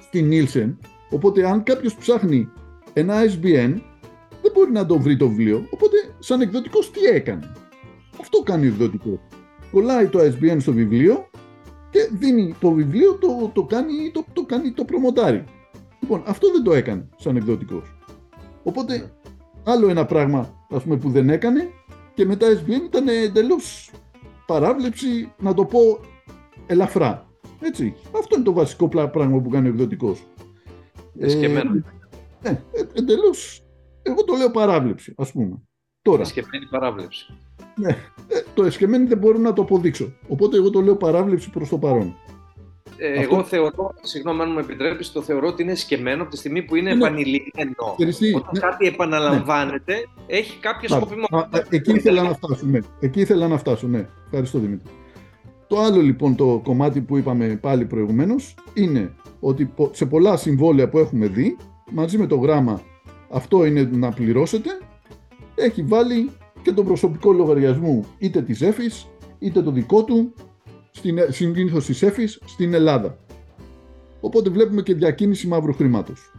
στην Nielsen, οπότε αν κάποιος ψάχνει ένα ISBN, δεν μπορεί να το βρει το βιβλίο. Οπότε, σαν εκδοτικός, τι έκανε? Αυτό κάνει ο εκδοτικός. Κολλάει το ISBN στο βιβλίο και δίνει το βιβλίο, το προμοτάρει. Λοιπόν, αυτό δεν το έκανε σαν εκδοτικός. Οπότε, άλλο ένα πράγμα, ας πούμε, που δεν έκανε, και μετά SBN ήταν εντελώς παράβλεψη, να το πω ελαφρά. Έτσι. Αυτό είναι το βασικό πράγμα που κάνει ο εκδοτικός. Εσκεμμένο. Εντελώς, εγώ το λέω παράβλεψη, ας πούμε. Τώρα. Εσκεμμένη παράβλεψη. Ναι. Το εσκεμμένη δεν μπορώ να το αποδείξω. Οπότε εγώ το λέω παράβλεψη προς το παρόν. Εγώ θεωρώ, συγγνώμη αν μου επιτρέπεις, το θεωρώ ότι είναι εσκεμμένο από τη στιγμή που είναι επανειλημμένο. Όταν κάτι επαναλαμβάνεται, έχει κάποια σκοπιμότητα. Εκεί ήθελα να φτάσω, ναι. Ευχαριστώ, Δημήτρη. Το άλλο λοιπόν το κομμάτι που είπαμε πάλι προηγουμένως είναι ότι σε πολλά συμβόλαια που έχουμε δει, μαζί με το γράμμα αυτό είναι να πληρώσετε, έχει βάλει και τον προσωπικό λογαριασμό είτε της Έφης είτε το δικό του, συνήθως της Έφης, στην Ελλάδα. Οπότε βλέπουμε και διακίνηση μαύρου χρήματος.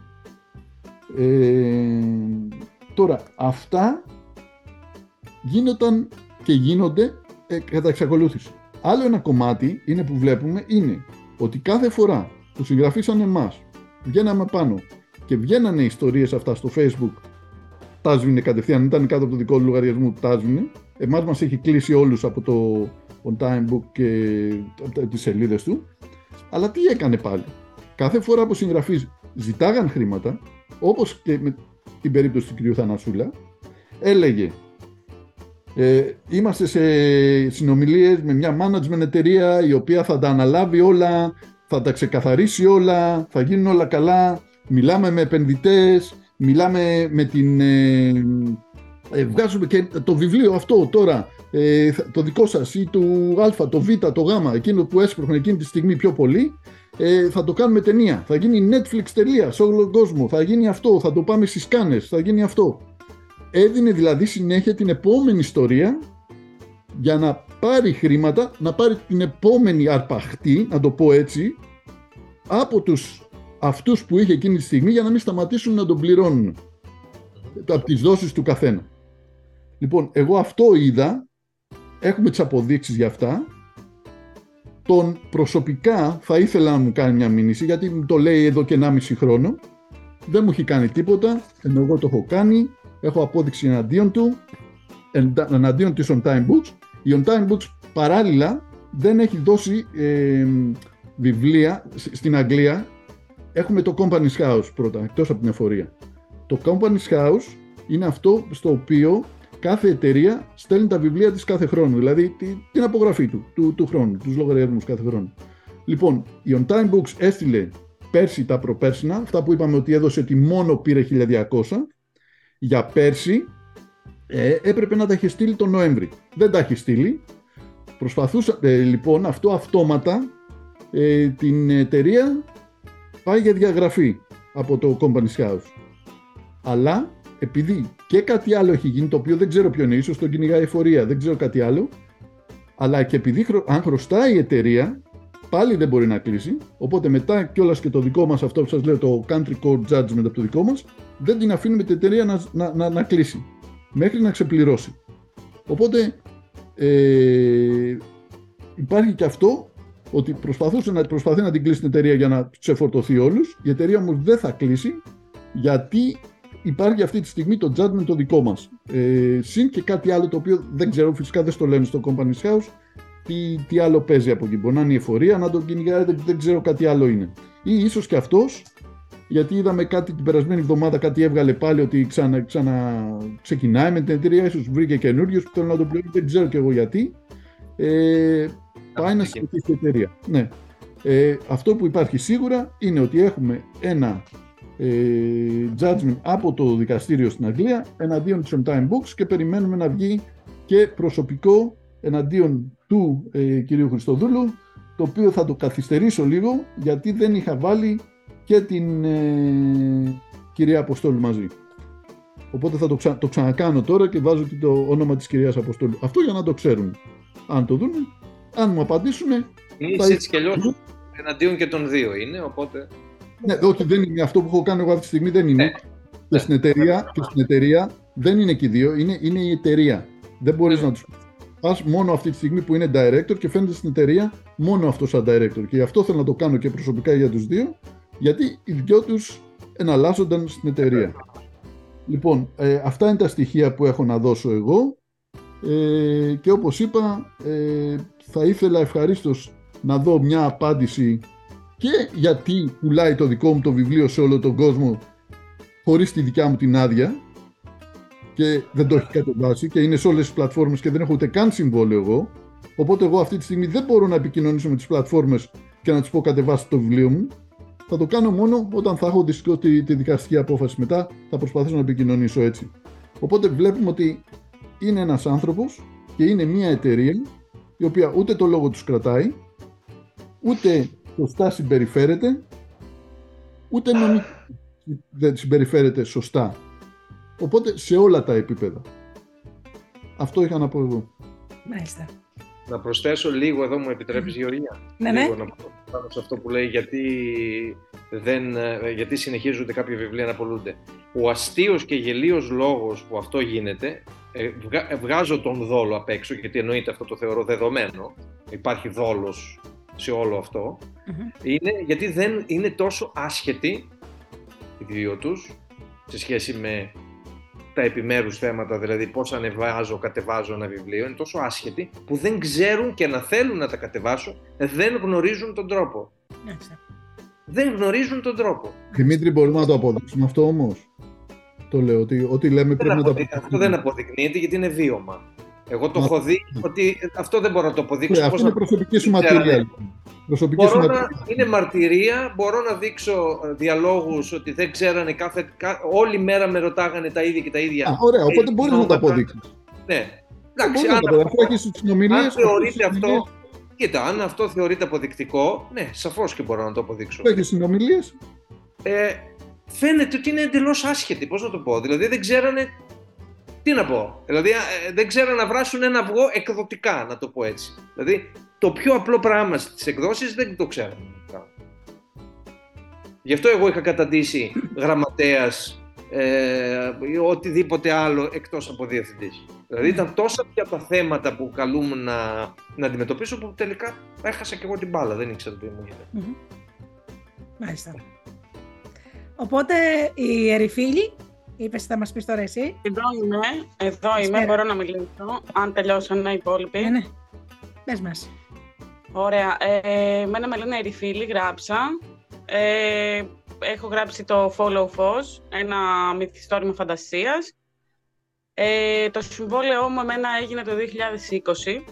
Τώρα, αυτά γίνονταν και γίνονται κατά εξακολούθηση. Άλλο ένα κομμάτι είναι που βλέπουμε είναι ότι κάθε φορά που συγγραφήσανε εμάς, βγαίναμε πάνω και βγαίνανε ιστορίες αυτά στο Facebook, τα έσβηνε κατευθείαν, ήταν κάτω από το δικό του λογαριασμό, τα έσβηνε. Εμάς μας έχει κλείσει όλους από το On Time Book και τις σελίδες του. Αλλά τι έκανε πάλι? Κάθε φορά που συγγραφείς ζητάγαν χρήματα, όπως και με την περίπτωση του κυρίου Θανασούλα, έλεγε είμαστε σε συνομιλίες με μια management εταιρεία η οποία θα τα αναλάβει όλα, θα τα ξεκαθαρίσει όλα, θα γίνουν όλα καλά, μιλάμε με επενδυτές, μιλάμε με την... βγάζουμε και το βιβλίο αυτό τώρα, το δικό σας ή του Α, το Β, το Γ, εκείνο που έσπρωχνε εκείνη τη στιγμή πιο πολύ, θα το κάνουμε ταινία, θα γίνει Netflix ταινία σε όλο τον κόσμο, θα γίνει αυτό, θα το πάμε στις Κάνες, θα γίνει αυτό. Έδινε δηλαδή συνέχεια την επόμενη ιστορία για να πάρει χρήματα, να πάρει την επόμενη αρπαχτή, να το πω έτσι, από τους αυτούς που είχε εκείνη τη στιγμή, για να μην σταματήσουν να τον πληρώνουν από τις δόσεις του καθένα. Λοιπόν, εγώ αυτό είδα, έχουμε τις αποδείξεις για αυτά. Τον προσωπικά θα ήθελα να μου κάνει μια μήνυση, γιατί μου το λέει εδώ και 1,5 χρόνο. Δεν μου έχει κάνει τίποτα, ενώ εγώ το έχω κάνει, έχω απόδειξη εναντίον του, εναντίον της On Time Books. Η On Time Books παράλληλα δεν έχει δώσει βιβλία στην Αγγλία. Έχουμε το Companies House πρώτα, εκτός από την εφορία. Το Companies House είναι αυτό στο οποίο κάθε εταιρεία στέλνει τα βιβλία της κάθε χρόνο, δηλαδή την απογραφή του χρόνου, τους λογαριασμούς κάθε χρόνο. Λοιπόν, η On Time Books έστειλε πέρσι τα προπέρσινα, αυτά που είπαμε ότι έδωσε ότι μόνο πήρε 1.200, για πέρσι έπρεπε να τα είχε στείλει τον Νοέμβρη. Δεν τα είχε στείλει. Προσπαθούσα λοιπόν αυτό αυτόματα την εταιρεία πάει για διαγραφή από το Companies House. Αλλά επειδή και κάτι άλλο έχει γίνει, το οποίο δεν ξέρω ποιο είναι, ίσως τον κυνηγάει εφορία, δεν ξέρω κάτι άλλο, αλλά και επειδή αν χρωστάει η εταιρεία, πάλι δεν μπορεί να κλείσει, οπότε μετά κιόλας και το δικό μας αυτό που σας λέω, το Country Court Judgment από το δικό μας, δεν την αφήνουμε την εταιρεία να κλείσει, μέχρι να ξεπληρώσει. Οπότε υπάρχει και αυτό, ότι προσπαθεί να την κλείσει την εταιρεία για να ξεφορτωθεί όλους, η εταιρεία όμως δεν θα κλείσει, γιατί υπάρχει αυτή τη στιγμή το judgment το δικό μας. Συν και κάτι άλλο το οποίο δεν ξέρω, φυσικά δεν στο λένε στο Companies House, τι άλλο παίζει από εκεί. Μπορεί να είναι η εφορία, να τον κυνηγάει, δεν ξέρω κάτι άλλο είναι. Ή ίσως και αυτός, γιατί είδαμε κάτι την περασμένη εβδομάδα, κάτι έβγαλε πάλι ότι ξαναξεκινάει με την εταιρεία, ίσως βρήκε καινούριο που θέλει να τον πληρώνει, δεν ξέρω κι εγώ γιατί. Πάει να συνεχίσει η εταιρεία. Ναι. Αυτό που υπάρχει σίγουρα είναι ότι έχουμε ένα judgment από το δικαστήριο στην Αγγλία εναντίον της On Time Books και περιμένουμε να βγει και προσωπικό εναντίον του κυρίου Χριστοδούλου, το οποίο θα το καθυστερήσω λίγο γιατί δεν είχα βάλει και την κυρία Αποστόλου μαζί. Οπότε θα το ξανακάνω τώρα και βάζω και το όνομα της κυρίας Αποστόλου. Αυτό για να το ξέρουν. Αν το δουν, αν μου απαντήσουν... έτσι και λιώνουν εναντίον και των δύο είναι, οπότε... Ναι, όχι, δεν είναι. Αυτό που έχω κάνει εγώ αυτή τη στιγμή δεν είναι. Και στην εταιρεία δεν είναι και οι δύο, είναι η εταιρεία. Δεν μπορείς να τους πας μόνο αυτή τη στιγμή που είναι director και φαίνεται στην εταιρεία μόνο αυτό σαν director. Και γι' αυτό θέλω να το κάνω και προσωπικά για τους δύο, γιατί οι δυο τους εναλλάσσονταν στην εταιρεία. Λοιπόν, αυτά είναι τα στοιχεία που έχω να δώσω εγώ. Και όπως είπα, θα ήθελα ευχαρίστως να δω μια απάντηση. Και γιατί πουλάει το δικό μου το βιβλίο σε όλο τον κόσμο χωρίς τη δικιά μου την άδεια και δεν το έχει κατεβάσει και είναι σε όλες τις πλατφόρμες και δεν έχω ούτε καν συμβόλαιο εγώ. Οπότε εγώ αυτή τη στιγμή δεν μπορώ να επικοινωνήσω με τις πλατφόρμες και να τους πω κατεβάστε το βιβλίο μου. Θα το κάνω μόνο όταν θα έχω τη δικαστική απόφαση μετά, θα προσπαθήσω να επικοινωνήσω έτσι. Οπότε βλέπουμε ότι είναι ένας άνθρωπος και είναι μια εταιρεία η οποία ούτε το λόγο τους κρατάει, ούτε σωστά συμπεριφέρεται, ούτε νομικά δεν συμπεριφέρεται σωστά. Οπότε σε όλα τα επίπεδα. Αυτό είχα να πω εγώ. Μάλιστα. Να προσθέσω λίγο εδώ, μου επιτρέπεις Γεωργία. Ναι. Λίγο να πάνω σε αυτό που λέει γιατί συνεχίζονται κάποια βιβλία να πολλούνται. Ο αστείος και γελίος λόγος που αυτό γίνεται, βγάζω τον δόλο απ' έξω, γιατί εννοείται αυτό το θεωρώ δεδομένο, υπάρχει δόλος σε όλο αυτό, είναι γιατί δεν είναι τόσο άσχετοι οι δύο τους σε σχέση με τα επιμέρους θέματα, δηλαδή πώς κατεβάζω ένα βιβλίο, είναι τόσο άσχετοι που δεν ξέρουν και να θέλουν να τα κατεβάσω, δεν γνωρίζουν τον τρόπο. Δεν γνωρίζουν τον τρόπο. Δημήτρη, μπορούμε να το αποδείξουμε αυτό όμως? Το λέω ότι ό,τι λέμε πρέπει να το αποδείξουμε. Αυτό δεν αποδεικνύεται γιατί είναι βίωμα. Εγώ το έχω δει ότι αυτό δεν μπορώ να το αποδείξω. Αυτό είναι προσωπική σου μαρτυρία. Είναι μαρτυρία, μπορώ να δείξω διαλόγους ότι δεν ξέρανε όλη μέρα με ρωτάγανε τα ίδια και τα ίδια. Ωραία, οπότε μπορείς να το αποδείξεις. Ναι. Εντάξει, αν θεωρείται αυτό, κοίτα, αν αυτό θεωρείται αποδεικτικό, ναι, σαφώς και μπορώ να το αποδείξω. Έχεις συνομιλίες. Φαίνεται ότι είναι εντελώς άσχετη, πώς να το πω, δηλαδή δεν ξέρανε τι να πω, δηλαδή δεν ξέρω να βράσουν ένα αυγό εκδοτικά, να το πω έτσι. Δηλαδή το πιο απλό πράγμα στις εκδόσεις δεν το ξέρω. Γι' αυτό εγώ είχα καταντήσει γραμματέας, οτιδήποτε άλλο εκτός από διευθυντής. Δηλαδή ήταν τόσα πια τα θέματα που καλούμε να αντιμετωπίσω που τελικά έχασα και εγώ την μπάλα, δεν ήξερα τι μου γίνεται. Mm-hmm. Μάλιστα. Οπότε η Ερυφίλη, είπες θα μας πεις τώρα εσύ. Εδώ είμαι, μπορώ να μιλήσω, αν τελειώσαν οι υπόλοιποι. Ναι, πες μας. Ωραία, εμένα με λένε Ερυφίλη, γράψα. Έχω γράψει το Follow Foss, ένα μυθιστόρημα φαντασίας. Το συμβόλαιό μου εμένα έγινε το 2020.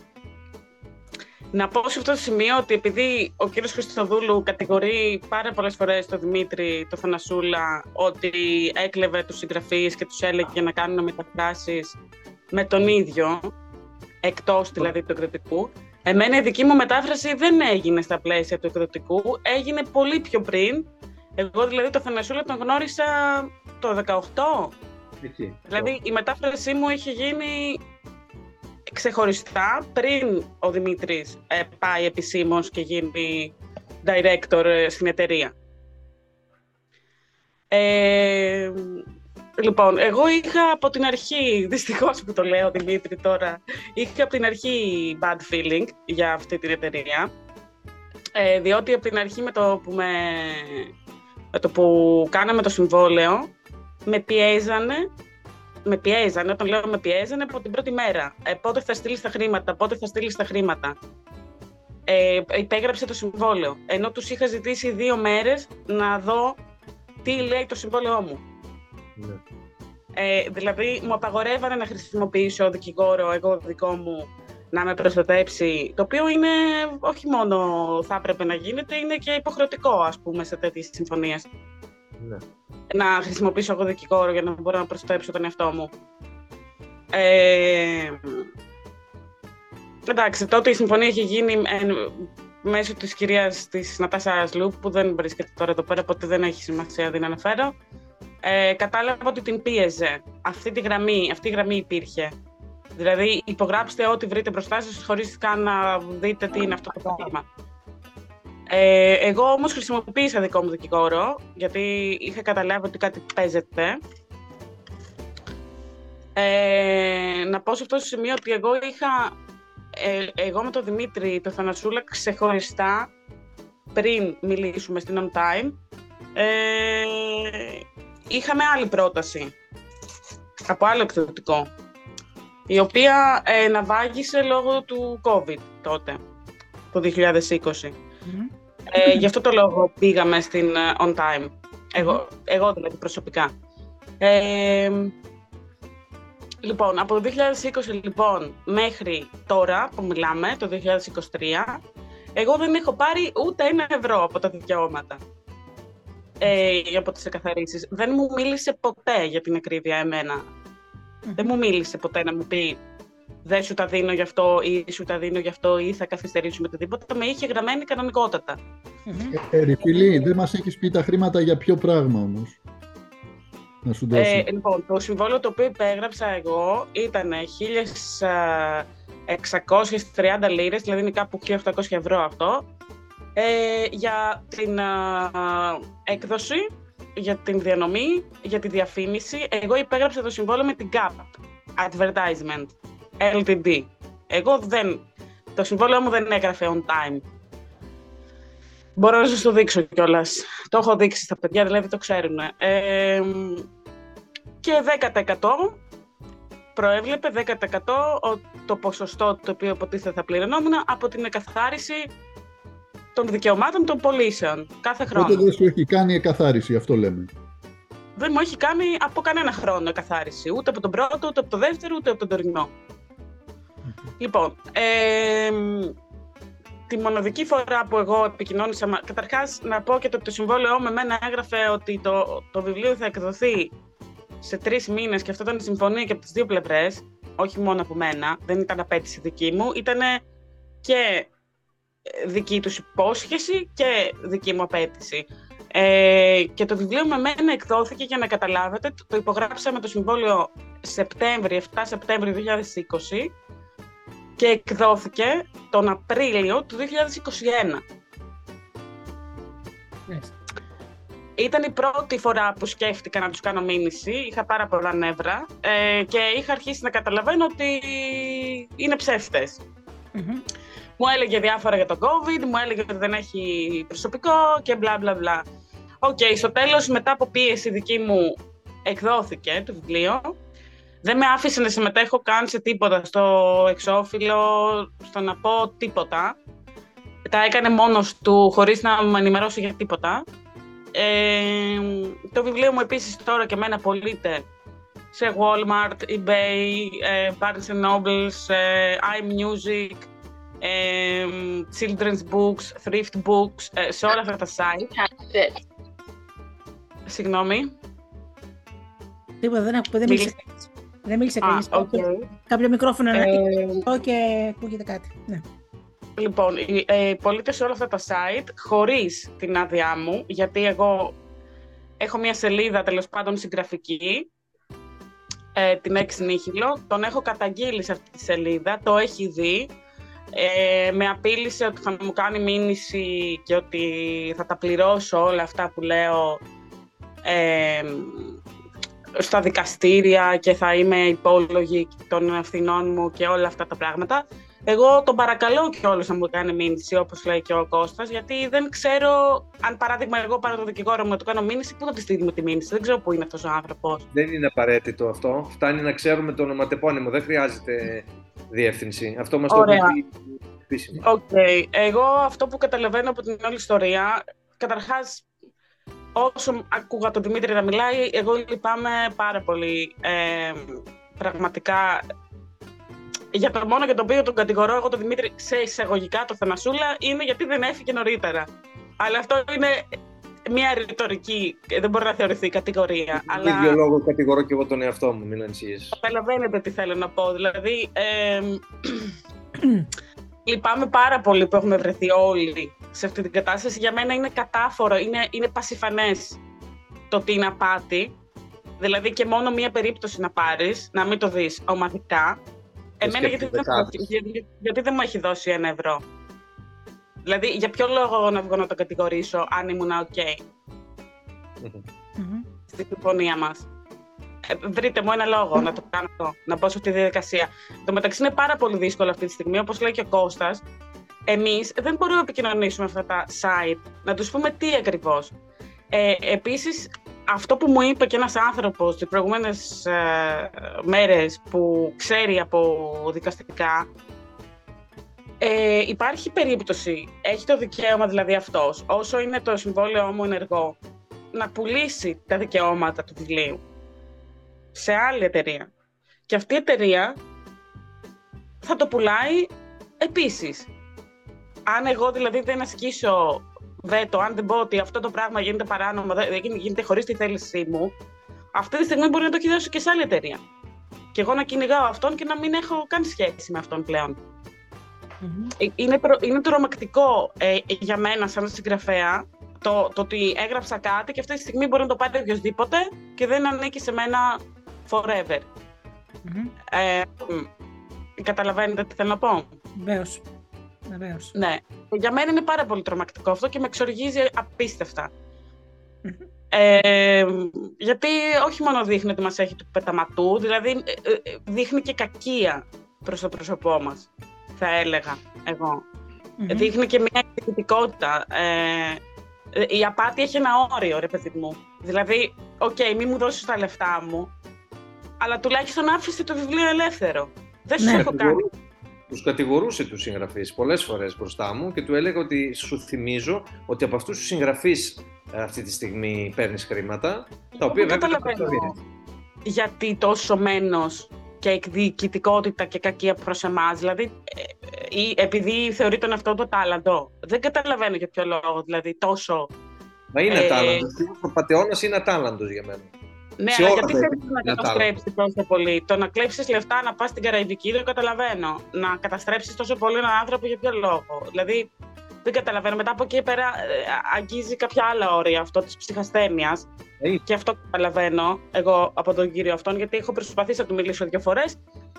Να πω σε αυτό το σημείο ότι επειδή ο κύριος Χριστοδούλου κατηγορεί πάρα πολλές φορές τον Δημήτρη, τον Θανασούλα, ότι έκλεβε τους συγγραφείς και τους έλεγε να κάνουν μεταφράσεις με τον ίδιο, εκτός δηλαδή του εκδοτικού, εμένα η δική μου μετάφραση δεν έγινε στα πλαίσια του εκδοτικού, έγινε πολύ πιο πριν. Εγώ δηλαδή τον Θανασούλα τον γνώρισα το 2018. Δηλαδή η μετάφρασή μου είχε γίνει ξεχωριστά πριν ο Δημήτρης πάει επισήμως και γίνει director στην εταιρεία. Λοιπόν, εγώ είχα από την αρχή, δυστυχώς που το λέω Δημήτρη τώρα, είχα από την αρχή bad feeling για αυτή την εταιρεία, διότι από την αρχή με το που κάναμε το συμβόλαιο, με πιέζανε, όταν λέω με πιέζανε, από την πρώτη μέρα. Πότε θα στείλεις τα χρήματα, Υπέγραψε το συμβόλαιο. Ενώ τους είχα ζητήσει 2 μέρες να δω τι λέει το συμβόλαιό μου. Ναι. Δηλαδή, μου απαγορεύανε να χρησιμοποιήσω δικηγόρο, εγώ δικό μου, να με προστατέψει. Το οποίο είναι, όχι μόνο θα έπρεπε να γίνεται, είναι και υποχρεωτικό, ας πούμε, σε τέτοιες συμφωνίες. Ναι. Να χρησιμοποιήσω εγώ δικηγόρο για να μπορώ να προστατέψω τον εαυτό μου. Εντάξει, τότε η συμφωνία είχε γίνει μέσω της κυρίας της Νατάσα Ασλού, που δεν βρίσκεται τώρα εδώ πέρα, οπότε δεν έχει σημασία να αναφέρω. Κατάλαβα ότι την πίεζε. Αυτή η γραμμή υπήρχε. Δηλαδή, υπογράψτε ό,τι βρείτε μπροστά σας, χωρίς καν να δείτε τι είναι αυτό το πράγμα. Εγώ όμως χρησιμοποίησα δικό μου δικηγόρο, γιατί είχα καταλάβει ότι κάτι παίζεται. Να πω σε αυτό το σημείο ότι εγώ είχα, εγώ με τον Δημήτρη, τον Θανασούλα, ξεχωριστά, πριν μιλήσουμε στην On Time, είχαμε άλλη πρόταση, από άλλο εκδοτικό, η οποία ναυάγησε λόγω του COVID τότε, το 2020. Mm-hmm. Γι' αυτό το λόγο πήγαμε στην On Time, εγώ δηλαδή προσωπικά. Λοιπόν, από το 2020 λοιπόν, μέχρι τώρα που μιλάμε, το 2023, εγώ δεν έχω πάρει ούτε 1 ευρώ από τα δικαιώματα, από τις εκαθαρίσεις. Δεν μου μίλησε ποτέ, για την ακρίβεια, εμένα. Mm-hmm. Δεν μου μίλησε ποτέ να μου πει δεν σου τα δίνω γι' αυτό ή σου τα δίνω γι' αυτό ή θα καθυστερήσουμε οτιδήποτε. Με είχε γραμμένη κανονικότατα. Ερυφιλή, δεν μας έχεις πει τα χρήματα για ποιο πράγμα όμως. Να σου δώσω. Λοιπόν, το συμβόλαιο το οποίο υπέγραψα εγώ ήταν 1.630 λίρες, δηλαδή είναι κάπου 1.800 ευρώ αυτό, για την έκδοση, για την διανομή, για τη διαφήμιση. Εγώ υπέγραψα το συμβόλαιο με την Gap Advertising. LTD. Εγώ δεν. Το συμβόλαιο μου δεν έγραφε on time. Μπορώ να σας το δείξω κιόλας. Το έχω δείξει στα παιδιά, δηλαδή το ξέρουν. Και 10% προέβλεπε, 10% το ποσοστό το οποίο υποτίθεται θα πληρωνόμουν από την εκαθάριση των δικαιωμάτων των πωλήσεων κάθε χρόνο. Τότε δεν σου έχει κάνει εκαθάριση, αυτό λέμε. Δεν μου έχει κάνει από κανένα χρόνο εκαθάριση, ούτε από τον πρώτο, ούτε από το δεύτερο, ούτε από τον τωρινό. Mm-hmm. Λοιπόν, τη μοναδική φορά που εγώ επικοινώνησα, καταρχάς να πω και το συμβόλαιό με εμένα έγραφε ότι το βιβλίο θα εκδοθεί σε 3 μήνες και αυτό ήταν η συμφωνία και από τις 2 πλευρές, όχι μόνο από μένα, δεν ήταν απέτηση δική μου, ήταν και δική τους υπόσχεση και δική μου απέτηση. Και το βιβλίο με μένα εκδόθηκε, για να καταλάβετε, το υπογράψαμε το συμβόλαιο Σεπτέμβρη, 7 Σεπτέμβρη 2020 και εκδόθηκε τον Απρίλιο του 2021. Yes. Ήταν η πρώτη φορά που σκέφτηκα να τους κάνω μήνυση, είχα πάρα πολλά νεύρα και είχα αρχίσει να καταλαβαίνω ότι είναι ψεύτες. Mm-hmm. Μου έλεγε διάφορα για το COVID, μου έλεγε ότι δεν έχει προσωπικό και μπλα μπλα μπλα. Οκ, στο τέλος, μετά από πίεση δική μου, εκδόθηκε το βιβλίο. Δεν με άφησε να συμμετέχω καν σε τίποτα, στο εξώφυλλο, στο να πω τίποτα. Τα έκανε μόνος του, χωρίς να με ενημερώσει για τίποτα. Το βιβλίο μου επίσης τώρα και εμένα πωλείται σε Walmart, Ebay, Barnes & Nobles, iMusic, children's books, thrift books, σε όλα αυτά τα site. Συγγνώμη. Τίποτα, δεν μίλησε κανείς. Κάποιο μικρόφωνο να πει και ακούγεται κάτι. Ναι. Λοιπόν, πωλείται σε όλα αυτά τα site χωρίς την άδειά μου, γιατί εγώ έχω μια σελίδα, τέλος πάντων, συγγραφική, την Έξι Νύχυλο. Τον έχω καταγγείλει σε αυτή τη σελίδα, το έχει δει. Με απείλησε ότι θα μου κάνει μήνυση και ότι θα τα πληρώσω όλα αυτά που λέω στα δικαστήρια και θα είμαι υπόλογη των ευθυνών μου και όλα αυτά τα πράγματα. Εγώ τον παρακαλώ κιόλας να μου κάνει μήνυση, όπως λέει και ο Κώστας, γιατί δεν ξέρω, αν παράδειγμα εγώ πάρω τον δικηγόρο μου να του κάνω μήνυση, πού θα τη στείλουμε τη μήνυση, δεν ξέρω πού είναι αυτός ο άνθρωπος. Δεν είναι απαραίτητο αυτό, φτάνει να ξέρουμε το ονοματεπώνυμο, δεν χρειάζεται διεύθυνση. Αυτό μας το πει επίσημα. Okay. Εγώ αυτό που καταλαβαίνω από την όλη ιστορία, καταρχάς, όσο ακούγα τον Δημήτρη να μιλάει, εγώ λυπάμαι πάρα πολύ, πραγματικά, για το μόνο για το οποίο τον κατηγορώ εγώ τον Δημήτρη, σε εισαγωγικά το Θανασούλα, είναι γιατί δεν έφυγε νωρίτερα. Αλλά αυτό είναι μια ρητορική, δεν μπορεί να θεωρηθεί κατηγορία. Για τον ίδιο λόγο κατηγορώ και εγώ τον εαυτό μου, μην ανησυχείς. Καταλαβαίνετε τι θέλω να πω. Δηλαδή, λυπάμαι πάρα πολύ που έχουμε βρεθεί όλοι σε αυτή την κατάσταση. Για μένα είναι κατάφορο, είναι πασιφανές το ότι είναι απάτη. Δηλαδή, και μόνο μία περίπτωση να πάρεις, να μην το δεις ομαδικά. Εμένα γιατί δεν μου έχει δώσει €1. Δηλαδή, για ποιο λόγο να βγω να τον κατηγορήσω, αν ήμουνα οκ. Στη συμφωνία μας. Βρείτε μου ένα λόγο να το κάνω αυτό, να μπω σε αυτή τη διαδικασία. Το μεταξύ είναι πάρα πολύ δύσκολο αυτή τη στιγμή, όπως λέει και ο Κώστας. Εμείς δεν μπορούμε να επικοινωνήσουμε αυτά τα site, να τους πούμε τι ακριβώς. Επίσης, αυτό που μου είπε και ένας άνθρωπος τις προηγούμενες μέρες που ξέρει από δικαστικά, υπάρχει περίπτωση, έχει το δικαίωμα δηλαδή αυτός, όσο είναι το συμβόλαιό μου ενεργό, να πουλήσει τα δικαιώματα του βιβλίου σε άλλη εταιρεία. Και αυτή η εταιρεία θα το πουλάει επίσης. Αν εγώ δηλαδή δεν ασκήσω βέτο, αν δεν πω ότι αυτό το πράγμα γίνεται παράνομο, γίνεται χωρίς τη θέλησή μου, αυτή τη στιγμή μπορεί να το κυνηγάσω και σε άλλη εταιρεία. Και εγώ να κυνηγάω αυτόν και να μην έχω καν σχέση με αυτόν πλέον. Mm-hmm. Είναι τρομακτικό για μένα σαν συγγραφέα το ότι έγραψα κάτι και αυτή τη στιγμή μπορεί να το πάρει οποιοσδήποτε και δεν ανήκει σε μένα forever. Mm-hmm. Καταλαβαίνετε τι θέλω να πω. Βεβαίως. Ναι. Για μένα είναι πάρα πολύ τρομακτικό αυτό και με εξοργίζει απίστευτα. Mm-hmm. Γιατί όχι μόνο δείχνει ότι μας έχει του πεταματού, δηλαδή δείχνει και κακία προς το πρόσωπό μας, θα έλεγα εγώ. Mm-hmm. Δείχνει και μια εκδικητικότητα. Η απάτη έχει ένα όριο, ρε παιδί μου. Δηλαδή, μη μου δώσεις τα λεφτά μου, αλλά τουλάχιστον άφησε το βιβλίο ελεύθερο. Δεν σου έχω κάνει. Τους κατηγορούσε τους συγγραφείς πολλές φορές μπροστά μου και του έλεγα ότι σου θυμίζω ότι από αυτούς τους συγγραφείς αυτή τη στιγμή παίρνεις χρήματα, τα οποία βέβαια δεν καταλαβαίνω. Γιατί τόσο μένος και εκδικητικότητα και κακία προς εμάς, δηλαδή επειδή θεωρεί τον εαυτό του τάλαντο. Δεν καταλαβαίνω για ποιο λόγο, δηλαδή τόσο. Μα είναι τάλαντος, ο πατεώνας είναι ατάλαντος για μένα. Ναι, αλλά γιατί θέλεις να καταστρέψεις τόσο πολύ. Το να κλέψεις λεφτά, να πας στην Καραϊβική, δεν καταλαβαίνω. Να καταστρέψεις τόσο πολύ έναν άνθρωπο για ποιο λόγο. Δηλαδή, Δεν καταλαβαίνω. Μετά από εκεί πέρα αγγίζει κάποια άλλα όρια αυτό της ψυχασθένειας. Και αυτό καταλαβαίνω εγώ από τον κύριο αυτόν, γιατί έχω προσπαθήσει να του μιλήσω δύο φορές.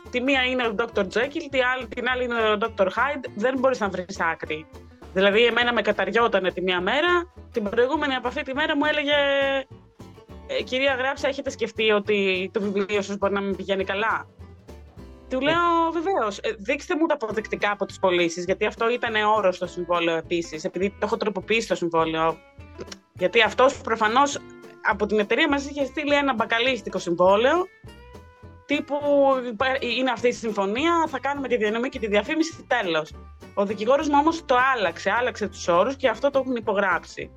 Τη μία είναι ο Dr. Jekyll, την άλλη είναι ο Dr. Hyde. Δεν μπορείς να βρεις άκρη. Δηλαδή, εμένα με καταριότανε τη μία μέρα, την προηγούμενη από αυτή τη μέρα μου έλεγε «Κυρία Γράψα, έχετε σκεφτεί ότι το βιβλίο σας μπορεί να μην πηγαίνει καλά?» Του λέω «Βεβαίως, δείξτε μου τα αποδεικτικά από τις πωλήσεις», γιατί αυτό ήταν όρος στο συμβόλαιο επίσης, επειδή το έχω τροποποιήσει το συμβόλαιο. Γιατί αυτός προφανώς από την εταιρεία μας είχε στείλει ένα μπακαλίστικο συμβόλαιο, τύπου «Είναι αυτή η συμφωνία, θα κάνουμε τη διανομή και τη διαφήμιση, τέλος». Ο δικηγόρος μου όμως το άλλαξε τους όρους και αυτό το έχουν υπογράψει.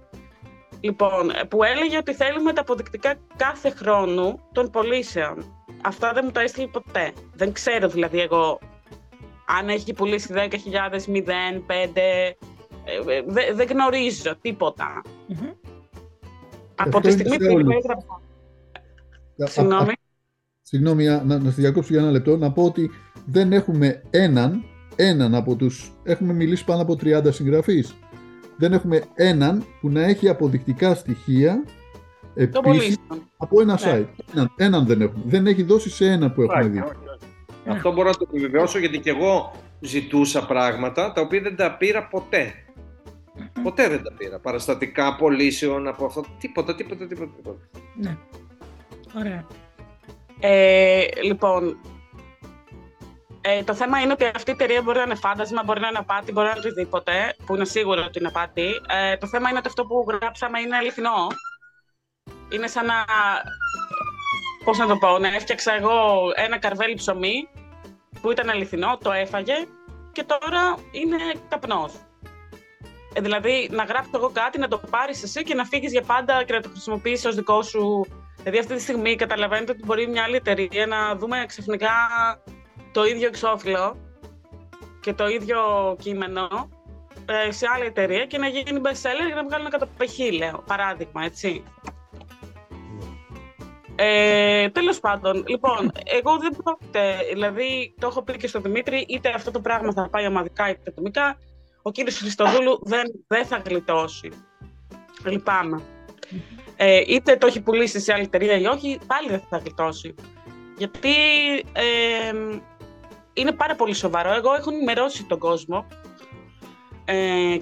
Λοιπόν, που έλεγε ότι θέλουμε τα αποδεικτικά κάθε χρόνο των πωλήσεων. Αυτά δεν μου τα έστειλε ποτέ. Δεν ξέρω δηλαδή εγώ αν έχει πουλήσει 10.000, 0, 5, δεν γνωρίζω τίποτα. Mm-hmm. Από τη στιγμή που υπέγραψα... Συγγνώμη. Συγγνώμη, να σε διακόψω για ένα λεπτό, να πω ότι δεν έχουμε έναν από τους, έχουμε μιλήσει πάνω από 30 συγγραφείς. Δεν έχουμε έναν που να έχει αποδεικτικά στοιχεία επίσης από ένα site. Έναν δεν έχουμε. Δεν έχει δώσει σε ένα που έχουμε δει. Αυτό μπορώ να το επιβεβαιώσω, γιατί και εγώ ζητούσα πράγματα τα οποία δεν τα πήρα ποτέ. Ποτέ δεν τα πήρα. Παραστατικά πωλήσεων από αυτό. Τίποτα. Ναι. Ωραία. Λοιπόν... το θέμα είναι ότι αυτή η εταιρεία μπορεί να είναι φάντασμα, μπορεί να είναι απάτη, μπορεί να είναι οτιδήποτε, που είναι σίγουρο ότι είναι απάτη. Το θέμα είναι ότι αυτό που γράψαμε είναι αληθινό. Είναι σαν να... πώς να το πω, να έφτιαξα εγώ ένα καρβέλι ψωμί που ήταν αληθινό, το έφαγε και τώρα είναι καπνός. Δηλαδή να γράψω εγώ κάτι, να το πάρεις εσύ και να φύγεις για πάντα και να το χρησιμοποιήσεις ως δικό σου. Δηλαδή αυτή τη στιγμή καταλαβαίνετε ότι μπορεί μια άλλη εταιρεία να δούμε ξαφνικά το ίδιο εξώφυλλο και το ίδιο κείμενο σε άλλη εταιρεία και να γίνει bestseller για να βγάλουν εκατοπεχίλαιο, παράδειγμα, έτσι. Τέλος πάντων, λοιπόν, εγώ δεν πρόκειται, δηλαδή το έχω πει και στον Δημήτρη, είτε αυτό το πράγμα θα πάει ομαδικά είτε ατομικά, ο κύριος Χριστοδούλου δεν θα γλιτώσει. Λυπάμαι. Είτε το έχει πουλήσει σε άλλη εταιρεία ή όχι, πάλι δεν θα γλιτώσει. Γιατί είναι πάρα πολύ σοβαρό. Εγώ έχω ενημερώσει τον κόσμο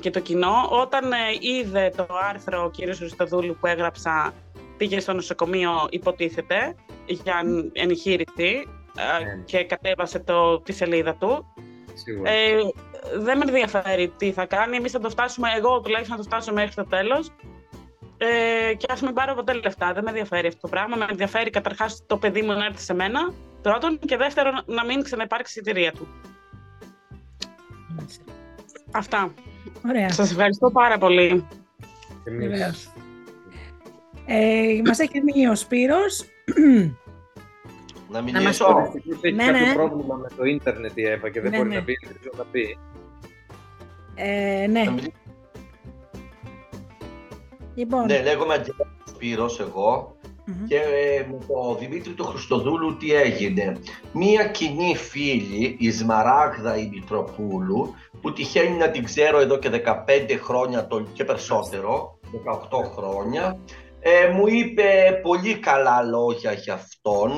και το κοινό. Όταν είδε το άρθρο ο κύριος Χριστοδούλου που έγραψα, πήγε στο νοσοκομείο, υποτίθεται, για εγχείρηση και κατέβασε τη σελίδα του. Δεν με ενδιαφέρει τι θα κάνει. Εμείς θα το φτάσουμε, εγώ τουλάχιστον θα το φτάσω μέχρι το τέλος. Και ας μην πάρω ποτέ λεφτά. Δεν με ενδιαφέρει αυτό το πράγμα. Με ενδιαφέρει καταρχάς το παιδί μου να έρθει σε μένα, πρώτον, και δεύτερον να μην ξαναυπάρξει η εταιρεία του. Αυτά. Ωραία. Σας ευχαριστώ πάρα πολύ. Εμείς. Μας έχει μείνει ο Σπύρος. Να μην έχει κάποιο πρόβλημα με το ίντερνετ η Εύα και δεν μπορεί να πει. Ναι. Λοιπόν. Ναι, λέγομαι Αντζέλα Σπύρος εγώ και με τον Δημήτρη του Χριστοδούλου τι έγινε. Μία κοινή φίλη, η Σμαράγδα η Μητροπούλου, που τυχαίνει να την ξέρω εδώ και 15 χρόνια και περισσότερο, 18 χρόνια, μου είπε πολύ καλά λόγια για αυτόν.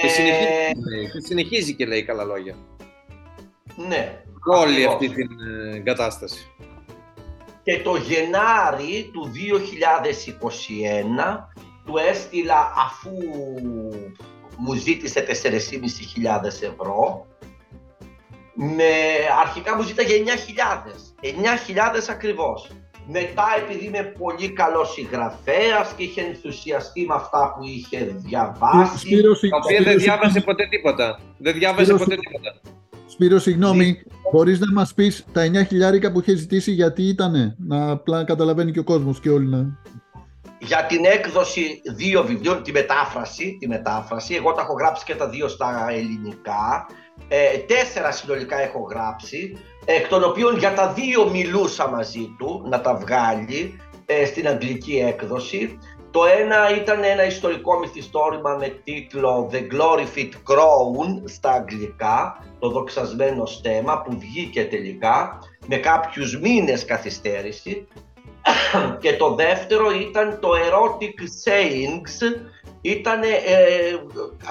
Και συνεχίζει και λέει καλά λόγια. Ναι. Όλη αυτή την κατάσταση. Και το Γενάρη του 2021 του έστειλα, αφού μου ζήτησε 4.500 ευρώ, αρχικά μου ζήταγε 9.000 ακριβώς. Μετά, επειδή είμαι πολύ καλός συγγραφέας και είχε ενθουσιαστεί με αυτά που είχε διαβάσει, τα οποία δεν διάβασε ποτέ τίποτα. Σπύρο, συγγνώμη, χωρίς να μας πεις τα 9.000 που είχε ζητήσει, γιατί ήτανε, να απλά καταλαβαίνει και ο κόσμος και όλοι να... Για την έκδοση 2 βιβλίων, τη μετάφραση, εγώ τα έχω γράψει και τα 2 στα ελληνικά, 4 συνολικά έχω γράψει, εκ των οποίων για τα 2 μιλούσα μαζί του να τα βγάλει στην αγγλική έκδοση. Το ένα ήταν ένα ιστορικό μυθιστόρημα με τίτλο The Glorified Crown στα αγγλικά, το δοξασμένο στέμμα, που βγήκε τελικά. με κάποιους μήνες καθυστέρηση. Και το δεύτερο ήταν το erotic sayings, ήτανε,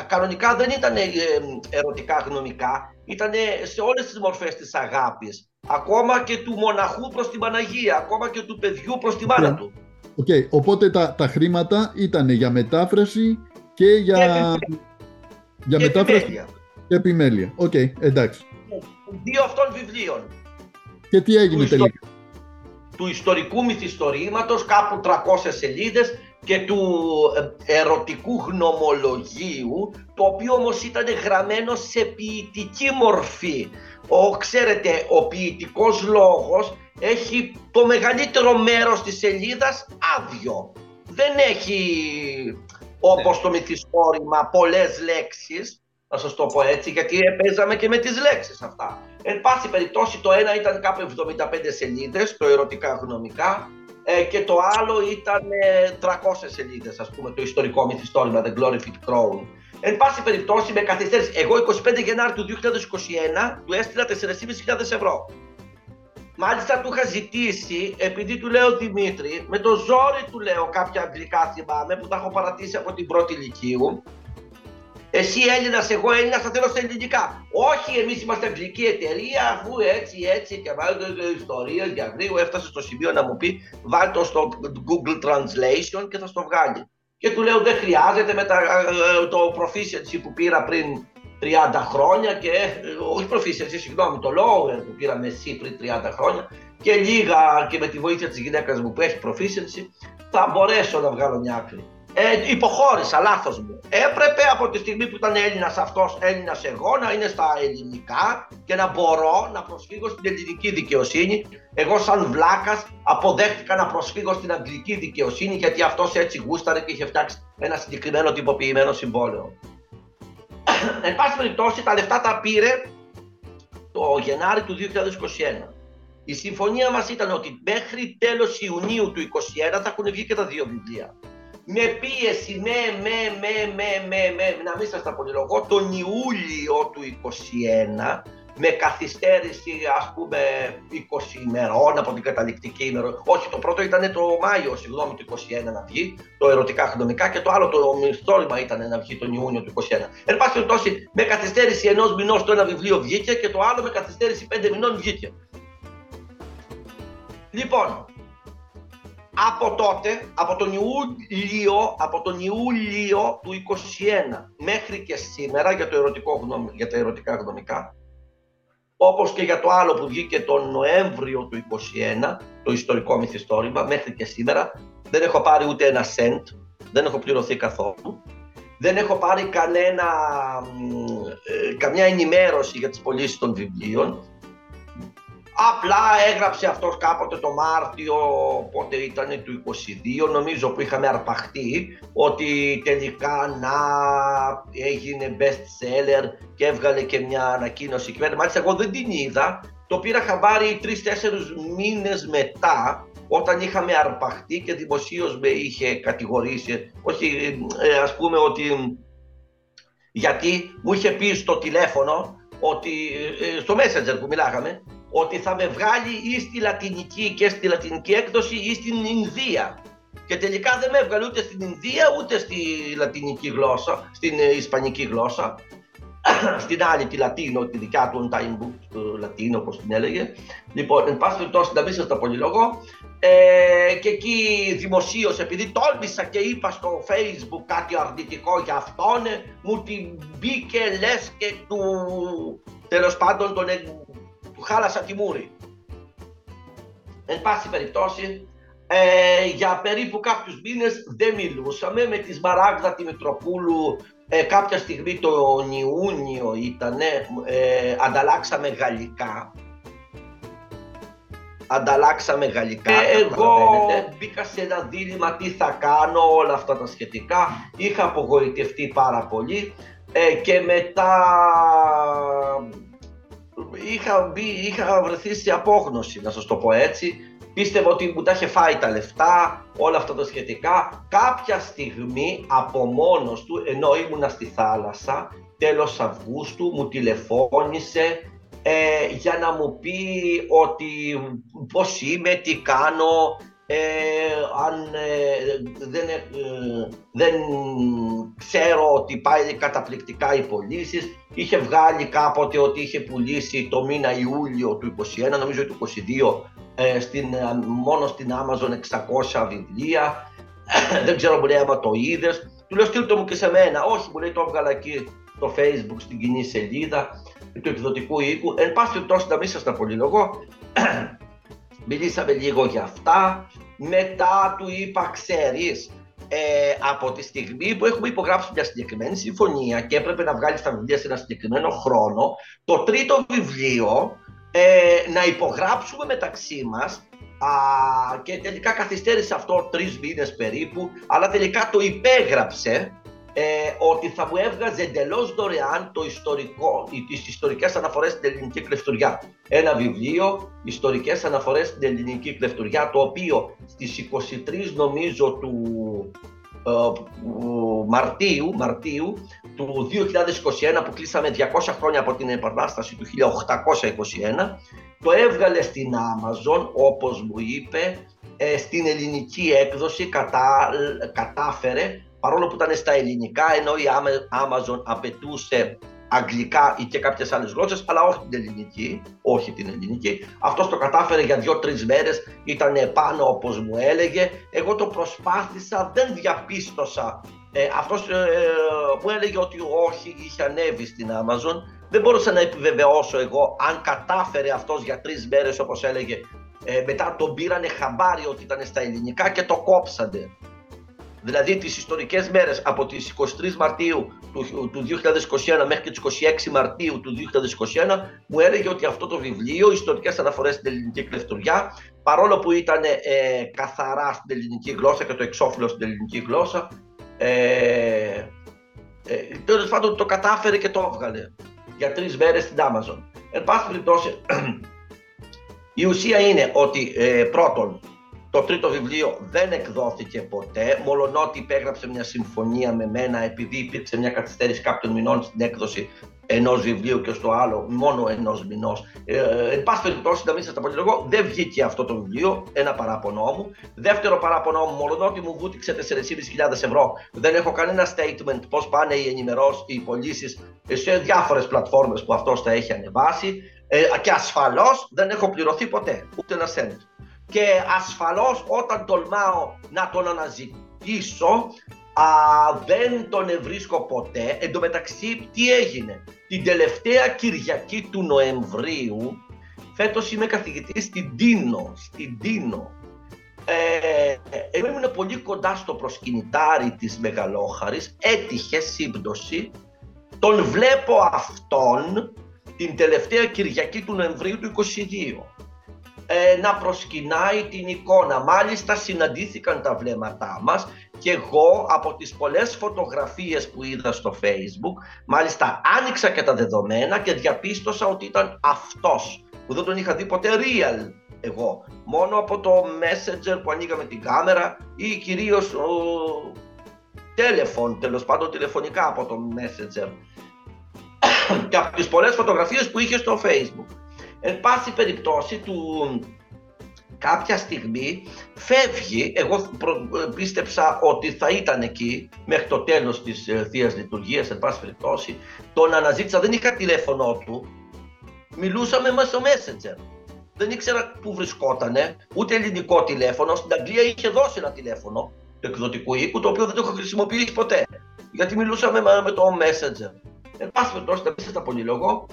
κανονικά δεν ήταν ερωτικά γνωμικά, ήταν σε όλες τις μορφές της αγάπης, ακόμα και του μοναχού προς την Παναγία, ακόμα και του παιδιού προς τη μάνα του. Okay. Οπότε τα χρήματα ήταν για μετάφραση και για μετάφραση επιμέλεια. Και επιμέλεια. Οκ, okay, εντάξει. Δύο αυτών βιβλίων. Και τι έγινε τελικά? Του ιστορικού μυθιστορήματος, κάπου 300 σελίδες, και του ερωτικού γνωμολογίου, το οποίο όμως ήταν γραμμένο σε ποιητική μορφή. Ξέρετε, ο ποιητικός λόγος έχει το μεγαλύτερο μέρος της σελίδας άδειο. Δεν έχει, όπως το μυθιστόρημα, πολλές λέξεις, να σας το πω έτσι, γιατί παίζαμε και με τις λέξεις αυτά. Εν πάση περιπτώσει, το ένα ήταν κάπου 75 σελίδες, το ερωτικά γνωμικά, και το άλλο ήταν 300 σελίδες, ας πούμε, το ιστορικό μυθιστόρημα, The Glorified Crown. Εν πάση περιπτώσει, με καθυστέρηση, εγώ 25 Γενάρη του 2021 του έστειλα 4.500 ευρώ. Μάλιστα του είχα ζητήσει, επειδή του λέω Δημήτρη, με το ζόρι του λέω κάποια αγγλικά, θυμάμαι, που τα έχω παρατήσει από την πρώτη ηλικίου. Εσύ Έλληνας, εγώ Έλληνας, θα θέλω στα ελληνικά. Όχι, εμείς είμαστε αγγλική εταιρεία, αφού έτσι και βάλτε ιστορία για γρήγο, έφτασε στο σημείο να μου πει βάλτε στο Google Translation και θα στο βγάλει. Και του λέω δεν χρειάζεται, με το proficiency που πήρα πριν 30 χρόνια και, όχι proficiency, συγγνώμη, το lower που πήρα με C πριν 30 χρόνια και λίγα και με τη βοήθεια της γυναίκας μου που έχει proficiency θα μπορέσω να βγάλω μια άκρη. Υποχώρησα, λάθος μου. Έπρεπε από τη στιγμή που ήταν Έλληνας αυτός, Έλληνας εγώ, να είναι στα ελληνικά και να μπορώ να προσφύγω στην ελληνική δικαιοσύνη. Εγώ σαν βλάκας αποδέχτηκα να προσφύγω στην αγγλική δικαιοσύνη, γιατί αυτός έτσι γούσταρε και είχε φτιάξει ένα συγκεκριμένο τυποποιημένο συμβόλαιο. Εν πάση περιπτώσει, τα λεφτά τα πήρε το Γενάρη του 2021. Η συμφωνία μας ήταν ότι μέχρι τέλος Ιουνίου του 2021 θα έχουν βγει και τα δύο βιβλία. Με πίεση, να μην σας τα πολυλογώ, τον Ιούλιο του 2021, με καθυστέρηση ας πούμε 20 ημερών από την καταληκτική ημερών. Όχι, το πρώτο ήταν το Μάιο, συγγνώμη, του 2021 να βγει, το ερωτικά χδομικά, και το άλλο το μυθιστόρημα ήταν να βγει τον Ιούνιο του 2021. Εν πάση περιπτώσει, με καθυστέρηση 1 μηνός το ένα βιβλίο βγήκε και το άλλο με καθυστέρηση 5 μηνών βγήκε. Λοιπόν, από τότε, από τον Ιούλιο του 2021 μέχρι και σήμερα για τα ερωτικά γνωμικά, όπως και για το άλλο που βγήκε τον Νοέμβριο του 2021, το ιστορικό μυθιστόρημα, μέχρι και σήμερα δεν έχω πάρει ούτε ένα σεντ, δεν έχω πληρωθεί καθόλου, δεν έχω πάρει καμιά ενημέρωση για τις πωλήσεις των βιβλίων. Απλά έγραψε αυτός κάποτε το Μάρτιο, πότε ήταν, του 22, νομίζω, που είχαμε αρπαχτεί, ότι τελικά έγινε best seller και έβγαλε και μια ανακοίνωση. Μάλιστα, εγώ δεν την είδα, το πήρα χαμπάρι 3-4 μήνες μετά, όταν είχαμε αρπαχτεί και δημοσίως με είχε κατηγορήσει, όχι, ας πούμε, ότι γιατί μου είχε πει στο τηλέφωνο, ότι, στο Messenger που μιλάγαμε, ότι θα με βγάλει ή στη λατινική και στη λατινική έκδοση ή στην Ινδία. Και τελικά δεν με έβγαλε ούτε στην Ινδία ούτε στη λατινική γλώσσα, στην ισπανική γλώσσα, στην άλλη τη Λατίνο, τη δικιά του On Time Books, Λατίνο όπως την έλεγε. Λοιπόν, εν πάση περιπτώσει, να μην σας τα πολυλογώ, και εκεί δημοσίως, επειδή τόλμησα και είπα στο Facebook κάτι αρνητικό για αυτόν, μου την μπήκε λες και του, τέλος πάντων, του χάλασα τη μούρη. Εν πάση περιπτώσει, για περίπου κάποιους μήνες δεν μιλούσαμε. Με τη Σμαράγδα τη Μητροπούλου, κάποια στιγμή τον Ιούνιο ήτανε, ανταλλάξαμε γαλλικά. Εγώ μπήκα σε ένα δίλημμα τι θα κάνω, όλα αυτά τα σχετικά. Είχα απογοητευτεί πάρα πολύ, και μετά είχα βρεθεί σε απόγνωση, να σας το πω έτσι. Πίστευα ότι μου τα είχε φάει τα λεφτά, όλα αυτά τα σχετικά. Κάποια στιγμή από μόνος του, ενώ ήμουνα στη θάλασσα, τέλος Αυγούστου, μου τηλεφώνησε για να μου πει ότι πώς είμαι, τι κάνω, αν δεν ξέρω ότι πάει καταπληκτικά οι πωλήσεις. Είχε βγάλει κάποτε ότι είχε πουλήσει το μήνα Ιούλιο του 2021, νομίζω του 2022, μόνο στην Amazon 600 βιβλία. Δεν ξέρω, μου λέει, άμα το είδες. Του λέω, στείλ το μου και σε μένα. Όχι, μου λέει, το έβγαλα εκεί στο Facebook, στην κοινή σελίδα του εκδοτικού οίκου. Εν πάση περιπτώσει, να μην σας τα πολυλογώ, μιλήσαμε λίγο για αυτά. Μετά του είπα, ξέρεις, από τη στιγμή που έχουμε υπογράψει μια συγκεκριμένη συμφωνία και έπρεπε να βγάλεις τα βιβλία σε ένα συγκεκριμένο χρόνο, το τρίτο βιβλίο να υπογράψουμε μεταξύ μας, και τελικά καθυστέρησε αυτό 3 μήνες περίπου, αλλά τελικά το υπέγραψε, ότι θα μου έβγαζε εντελώς δωρεάν τις ιστορικές αναφορές στην ελληνική κλεφτουριά. Ένα βιβλίο, ιστορικές αναφορές στην ελληνική κλεφτουριά, το οποίο στις 23 νομίζω του Μαρτίου του 2021, που κλείσαμε 200 χρόνια από την Επανάσταση του 1821, το έβγαλε στην Amazon, όπως μου είπε, στην ελληνική έκδοση κατάφερε, παρόλο που ήταν στα ελληνικά, ενώ η Amazon απαιτούσε αγγλικά ή και κάποιες άλλες γλώσσες, αλλά όχι την ελληνική. Αυτός το κατάφερε για 2-3 μέρες, ήταν επάνω όπως μου έλεγε. Εγώ το προσπάθησα, δεν διαπίστωσα. Αυτός μου έλεγε ότι όχι, είχε ανέβει στην Amazon. Δεν μπορούσα να επιβεβαιώσω εγώ αν κατάφερε αυτός για 3 μέρες όπως έλεγε. Μετά τον πήρανε χαμπάρι ότι ήταν στα ελληνικά και το κόψανε. Δηλαδή τις ιστορικές μέρες από τις 23 Μαρτίου του 2021 μέχρι και τις 26 Μαρτίου του 2021 μου έλεγε ότι αυτό το βιβλίο, ιστορικές αναφορές στην ελληνική κλεφτουριά, παρόλο που ήταν καθαρά στην ελληνική γλώσσα και το εξώφυλλο στην ελληνική γλώσσα, τέλος πάντων το κατάφερε και το έβγαλε για 3 μέρες στην Amazon. Εν πάση περιπτώσει, η ουσία είναι ότι πρώτον, το τρίτο βιβλίο δεν εκδόθηκε ποτέ, μολονότι υπέγραψε μια συμφωνία με μένα, επειδή υπήρξε μια καθυστέρηση κάποιων μηνών στην έκδοση ενός βιβλίου και στο άλλο μόνο ενός μηνός. Εν πάση περιπτώσει, να μην σας τα πολυλογώ, δεν βγήκε αυτό το βιβλίο, ένα παράπονό μου. Δεύτερο παράπονό μου, μολονότι μου βούτυξε 4.500 ευρώ, δεν έχω κανένα statement πώς πάνε οι ενημερώσεις, οι πωλήσεις σε διάφορες πλατφόρμες που αυτός τα έχει ανεβάσει, και ασφαλώς δεν έχω πληρωθεί ποτέ, ούτε ένα cent. Και ασφαλώς όταν τολμάω να τον αναζητήσω, δεν τον βρίσκω ποτέ. Εν τω μεταξύ, τι έγινε? Την τελευταία Κυριακή του Νοεμβρίου, φέτος είμαι καθηγητής στην Τίνο. Ήμουν πολύ κοντά στο προσκυνητάρι της Μεγαλόχαρης, έτυχε σύμπτωση, τον βλέπω αυτόν την τελευταία Κυριακή του Νοεμβρίου του 2022. Να προσκυνάει την εικόνα. Μάλιστα συναντήθηκαν τα βλέμματά μας και εγώ από τις πολλές φωτογραφίες που είδα στο Facebook, μάλιστα άνοιξα και τα δεδομένα και διαπίστωσα ότι ήταν αυτός, που δεν τον είχα δει ποτέ real εγώ, μόνο από το Messenger που ανοίγαμε την κάμερα ή κυρίως τηλεφωνικά από το Messenger και από τις πολλές φωτογραφίες που είχε στο Facebook. Εν πάση περιπτώσει, κάποια στιγμή φεύγει, εγώ πίστεψα ότι θα ήταν εκεί μέχρι το τέλος της Θείας Λειτουργίας, εν πάση περιπτώσει, τον αναζήτησα, δεν είχα τηλέφωνο του, μιλούσαμε μέσα στο Messenger, δεν ήξερα που βρισκότανε, ούτε ελληνικό τηλέφωνο, στην Αγγλία είχε δώσει ένα τηλέφωνο του εκδοτικού οίκου, το οποίο δεν το έχω χρησιμοποιήσει ποτέ, γιατί μιλούσαμε με το Messenger. Εν πάση περιπτώσει, να μην σας τα πολυλογώ.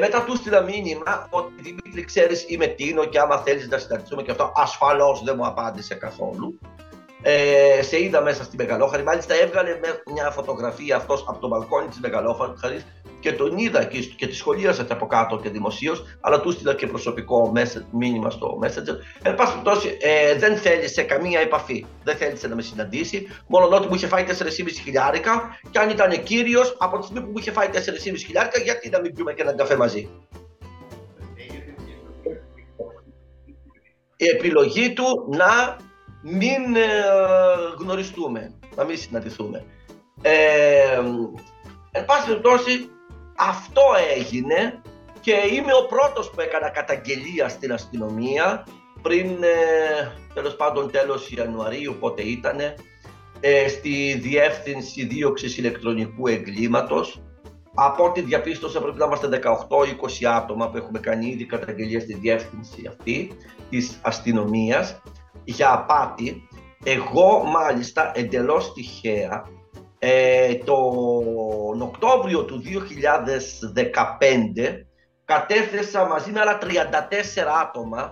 Μετά του στείλα μήνυμα ότι Δημήτρη, ξέρεις, είμαι Τίνο και άμα θέλεις να συναντηθούμε και αυτό, ασφαλώς δεν μου απάντησε καθόλου. Σε είδα μέσα στη Μεγαλόχαρη, μάλιστα έβγαλε μια φωτογραφία αυτός από το μπαλκόνι της Μεγαλόχαρης και τον είδα και τη σχολίασα και από κάτω και δημοσίως, αλλά του στείλα και προσωπικό μήνυμα στο Messenger. Εν πάση περιπτώσει, δεν θέλησε καμία επαφή, δεν θέλησε να με συναντήσει, μόλον ότι μου είχε φάει 4.500 και αν ήταν κύριος, από τη στιγμή που μου είχε φάει 4.500, γιατί να μην πιούμε και έναν καφέ μαζί. Η επιλογή του να μην γνωριστούμε, να μην συναντηθούμε. Εν πάση περιπτώσει, αυτό έγινε και είμαι ο πρώτος που έκανα καταγγελία στην αστυνομία πριν τέλος Ιανουαρίου, πότε ήτανε, στη Διεύθυνση Δίωξης Ηλεκτρονικού Εγκλήματος. Από ό,τι διαπίστωσα πρέπει να είμαστε 18-20 άτομα που έχουμε κάνει ήδη καταγγελία στη διεύθυνση αυτή της αστυνομίας για απάτη. Εγώ μάλιστα εντελώς τυχαία τον Οκτώβριο του 2015 κατέθεσα μαζί με άλλα 34 άτομα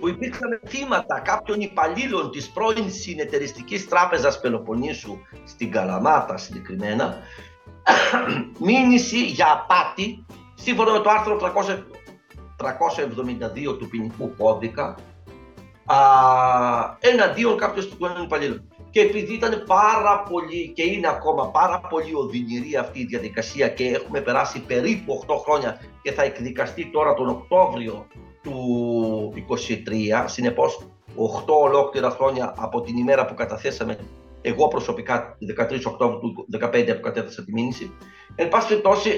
που υπήρξαν θύματα κάποιων υπαλλήλων της πρώην Συνεταιριστικής Τράπεζας Πελοποννήσου, στην Καλαμάτα συγκεκριμένα, μήνυση για απάτη σύμφωνα με το άρθρο 372 του ποινικού κώδικα εναντίον κάποιων συγκεκριμένων υπαλλήλων. Και επειδή ήταν πάρα πολύ και είναι ακόμα πάρα πολύ οδυνηρή αυτή η διαδικασία και έχουμε περάσει περίπου 8 χρόνια και θα εκδικαστεί τώρα τον Οκτώβριο του 23, συνεπώς 8 ολόκληρα χρόνια από την ημέρα που καταθέσαμε, εγώ προσωπικά 13 Οκτώβρου του 2015 που κατέθεσα τη μήνυση. Εν πάση περιπτώσει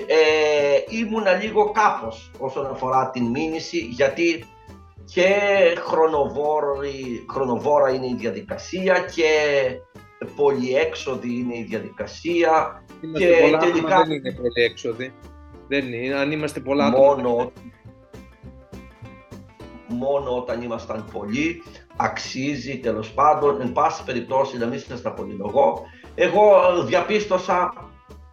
ήμουνα λίγο κάπως όσον αφορά την μήνυση, γιατί και χρονοβόρα είναι η διαδικασία και πολυέξοδη είναι η διαδικασία. Είμαστε και πολλά, τελικά δεν είναι πολυέξοδη, δεν είναι, αν είμαστε πολλά μόνο όταν ήμασταν πολλοί, αξίζει τέλος πάντων, εν πάση περιπτώσει να μην σας τα πολυλογώ. Εγώ διαπίστωσα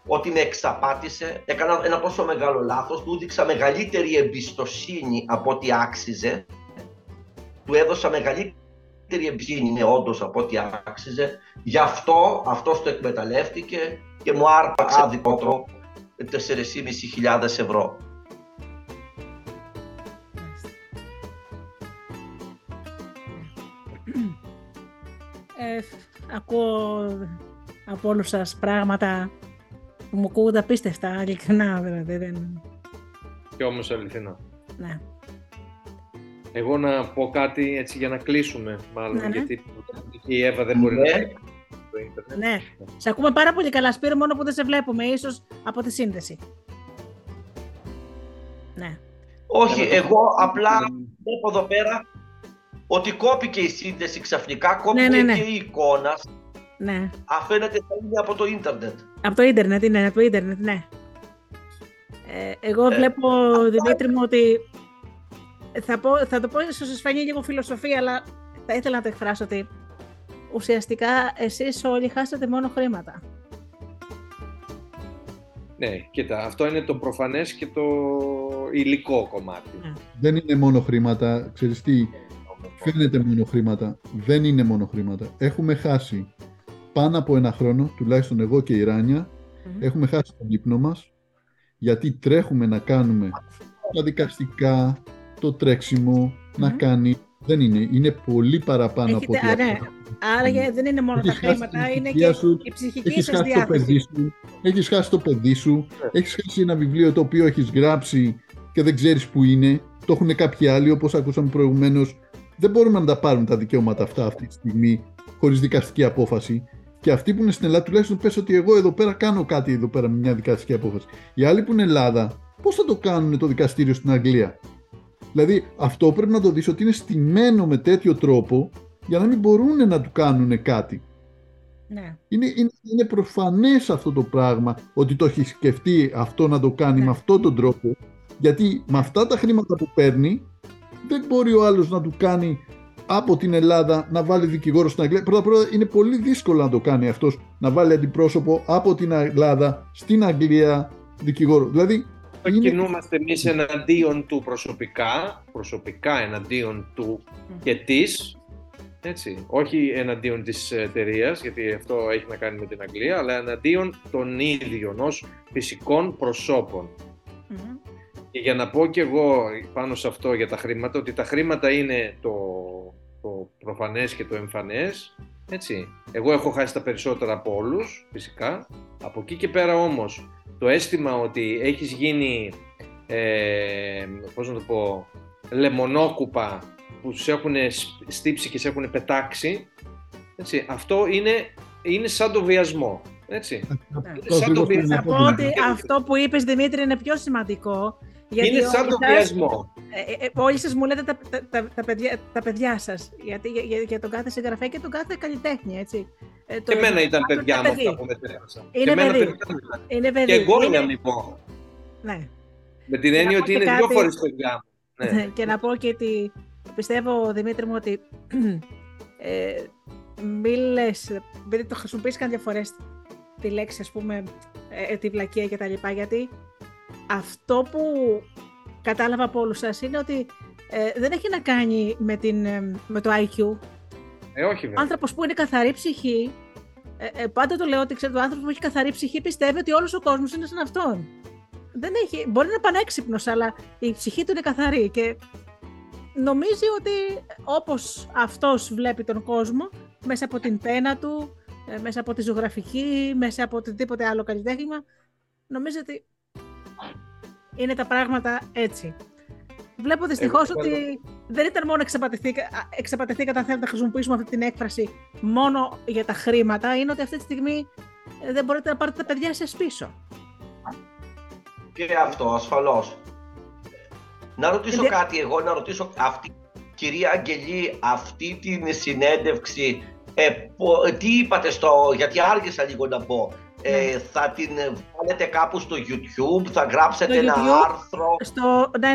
ότι με εξαπάτησε, έκανα ένα τόσο μεγάλο λάθος, του έδειξα μεγαλύτερη εμπιστοσύνη από ό,τι άξιζε, του έδωσα μεγαλύτερη εμπιστοσύνη, είναι όντως από ό,τι άξιζε, γι' αυτό αυτός το εκμεταλλεύτηκε και μου άρπαξε άδικο τρόπο 4.500 ευρώ. Ακούω από όλους σας πράγματα που μου ακούγονται απίστευτα, ειλικρινά δηλαδή. Δεν... Και όμως αληθινά. Ναι. Εγώ να πω κάτι έτσι για να κλείσουμε μάλλον, ναι, γιατί η Εύα δεν μπορεί να πει το ίντερνετ. Ναι, σε ακούμε πάρα πολύ καλά, Σπύρο, μόνο που δεν σε βλέπουμε, ίσως από τη σύνδεση. Ναι. Όχι, εγώ απλά βλέπω εδώ πέρα ότι κόπηκε η σύνδεση ξαφνικά, κόπηκε και η εικόνα. Ναι. Αφαίνεται θα είναι από το ίντερνετ. Από το ίντερνετ, είναι, από το ίντερνετ, ναι. Εγώ βλέπω, Δημήτρη μου, ότι θα το πω, ίσως σας φανεί λίγο φιλοσοφία, αλλά θα ήθελα να το εκφράσω ότι ουσιαστικά εσείς όλοι χάσατε μόνο χρήματα. Ναι, κοίτα, αυτό είναι το προφανές και το υλικό κομμάτι. Ναι. Δεν είναι μόνο χρήματα, ξέρεις τι... Φαίνεται μόνο χρήματα. Δεν είναι μόνο χρήματα. Έχουμε χάσει πάνω από ένα χρόνο, τουλάχιστον εγώ και η Ράνια, έχουμε χάσει τον ύπνο μας, γιατί τρέχουμε να κάνουμε τα δικαστικά, το τρέξιμο, να κάνει. Δεν είναι. Είναι πολύ παραπάνω από ό,τι αυτό. Άρα δεν είναι μόνο έχεις τα χρήματα, είναι και η ψυχική σας διάθεση. Έχεις χάσει το παιδί σου, έχεις χάσει ένα βιβλίο το οποίο έχεις γράψει και δεν ξέρεις που είναι. Το έχουν κάποιοι άλλοι, όπως ακούσαμε προηγουμένως. Δεν μπορούμε να τα πάρουμε τα δικαιώματα αυτά αυτή τη στιγμή χωρίς δικαστική απόφαση. Και αυτοί που είναι στην Ελλάδα, τουλάχιστον πες ότι εγώ εδώ πέρα κάνω κάτι εδώ πέρα με μια δικαστική απόφαση. Οι άλλοι που είναι Ελλάδα, πώς θα το κάνουν το δικαστήριο στην Αγγλία? Δηλαδή, αυτό πρέπει να το δεις ότι είναι στημένο με τέτοιο τρόπο για να μην μπορούν να του κάνουν κάτι. Ναι. Είναι προφανές αυτό το πράγμα ότι το έχει σκεφτεί αυτό να το κάνει με αυτόν τον τρόπο, γιατί με αυτά τα χρήματα που παίρνει. Δεν μπορεί ο άλλος να του κάνει από την Ελλάδα να βάλει δικηγόρο στην Αγγλία. Πρώτα είναι πολύ δύσκολο να το κάνει αυτός, να βάλει αντιπρόσωπο από την Ελλάδα στην Αγγλία δικηγόρο. Δηλαδή, κινούμαστε εμείς εναντίον του προσωπικά εναντίον του και της, έτσι, όχι εναντίον της εταιρείας, γιατί αυτό έχει να κάνει με την Αγγλία, αλλά εναντίον των ίδιων ως φυσικών προσώπων. Mm-hmm. Και για να πω και εγώ πάνω σε αυτό για τα χρήματα, ότι τα χρήματα είναι το προφανές και το εμφανές, έτσι. Εγώ έχω χάσει τα περισσότερα από όλους, φυσικά. Από εκεί και πέρα όμως, το αίσθημα ότι έχεις γίνει, πώς να το πω, λεμονόκουπα που τους έχουν στύψει και σε έχουν πετάξει, έτσι. Αυτό είναι σαν το βιασμό. Έτσι. Θα πω ότι αυτό που είπες, Δημήτρη, είναι πιο σημαντικό. Γιατί είναι σαν τον πιασμό. Όλοι σας μου λέτε τα παιδιά σας, γιατί για τον κάθε συγγραφέα και τον κάθε καλλιτέχνη, έτσι. Και εμένα ήταν παιδιά μου αυτά που μετέφρασα. Είναι παιδί. Και εγώ είναι λοιπόν. Ναι. Με την έννοια ότι είναι δύο φορές παιδιά μου. Και να πω και ότι πιστεύω, Δημήτρη μου, ότι μην το χρησιμοποιείς καν διαφορές τη λέξη, ας πούμε, τη βλακεία κτλ. Γιατί αυτό που κατάλαβα από όλους σας είναι ότι δεν έχει να κάνει με το IQ. Όχι βέβαια. Ο άνθρωπος που είναι καθαρή ψυχή, πάντα το λέω ότι ξέρετε, ο άνθρωπος που έχει καθαρή ψυχή πιστεύει ότι όλος ο κόσμος είναι σαν αυτόν. Δεν έχει, μπορεί να είναι πανέξυπνος, αλλά η ψυχή του είναι καθαρή και νομίζει ότι όπως αυτός βλέπει τον κόσμο, μέσα από την πένα του, μέσα από τη ζωγραφική, μέσα από οτιδήποτε άλλο καλλιτέχνημα, νομίζει ότι είναι τα πράγματα έτσι. Βλέπω δυστυχώς ότι δεν ήταν μόνο εξαπατηθήκατε, αν θέλετε να χρησιμοποιήσουμε αυτή την έκφραση, μόνο για τα χρήματα, είναι ότι αυτή τη στιγμή δεν μπορείτε να πάρετε τα παιδιά σας πίσω. Και αυτό, ασφαλώς. Να ρωτήσω κάτι εγώ, να ρωτήσω αυτή, κυρία Αγγελή, αυτή την συνέντευξη, τι είπατε γιατί άργησα λίγο να πω, θα την βάλετε κάπου στο YouTube, θα γράψετε στο ένα YouTube, άρθρο.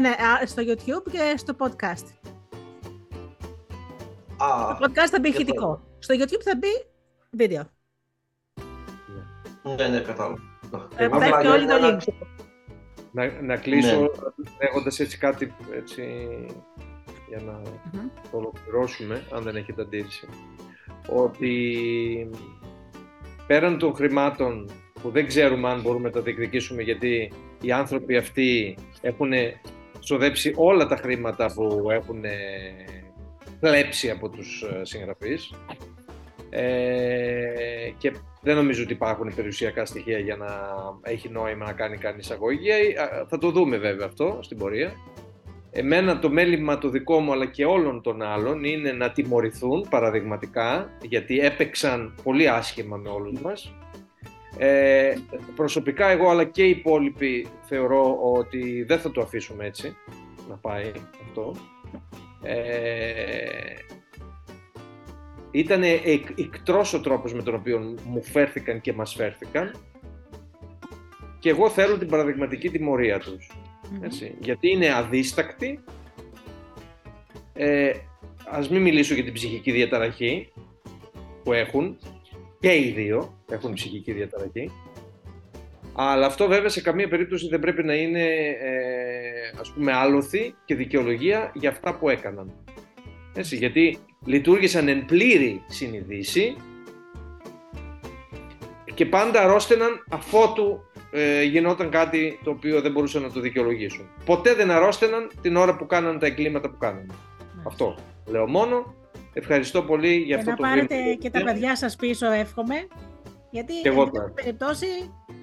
Ναι, στο YouTube και στο podcast. Στο podcast θα μπει ηχητικό. Στο YouTube θα μπει βίντεο. Ναι, κατάλαβα. Θα έχει όλοι το link. Να κλείσω λέγοντας έτσι κάτι έτσι, για να το ολοκληρώσουμε, αν δεν έχετε αντίληψη, ότι πέραν των χρημάτων που δεν ξέρουμε αν μπορούμε να τα διεκδικήσουμε, γιατί οι άνθρωποι αυτοί έχουν ξοδέψει όλα τα χρήματα που έχουν κλέψει από τους συγγραφείς και δεν νομίζω ότι υπάρχουν περιουσιακά στοιχεία για να έχει νόημα να κάνει κανείς αγωγία. Θα το δούμε βέβαια αυτό στην πορεία. Εμένα το μέλημα το δικό μου αλλά και όλων των άλλων είναι να τιμωρηθούν παραδειγματικά, γιατί έπαιξαν πολύ άσχημα με όλους μας. Προσωπικά εγώ αλλά και οι υπόλοιποι θεωρώ ότι δεν θα το αφήσουμε έτσι να πάει αυτό. Ήταν εκτρός ο τρόπος με τον οποίο μου φέρθηκαν και μας φέρθηκαν και εγώ θέλω την παραδειγματική τιμωρία τους, έτσι, γιατί είναι αδίστακτοι. Ας μην μιλήσω για την ψυχική διαταραχή που έχουν, και οι δύο έχουν ψυχική διαταραχή, αλλά αυτό βέβαια σε καμία περίπτωση δεν πρέπει να είναι ας πούμε άλοθη και δικαιολογία για αυτά που έκαναν, έτσι, γιατί λειτουργήσαν εν πλήρη συνειδήση και πάντα αρρώστεναν αφότου γινόταν κάτι το οποίο δεν μπορούσαν να το δικαιολογήσουν. Ποτέ δεν αρρώστεναν την ώρα που κάναν τα εγκλήματα που κάνανε. Αυτό λέω μόνο. Ευχαριστώ πολύ για αυτό το βήμα. Και να πάρετε και τα παιδιά σας πίσω, εύχομαι. Γιατί σε αυτή περιπτώσει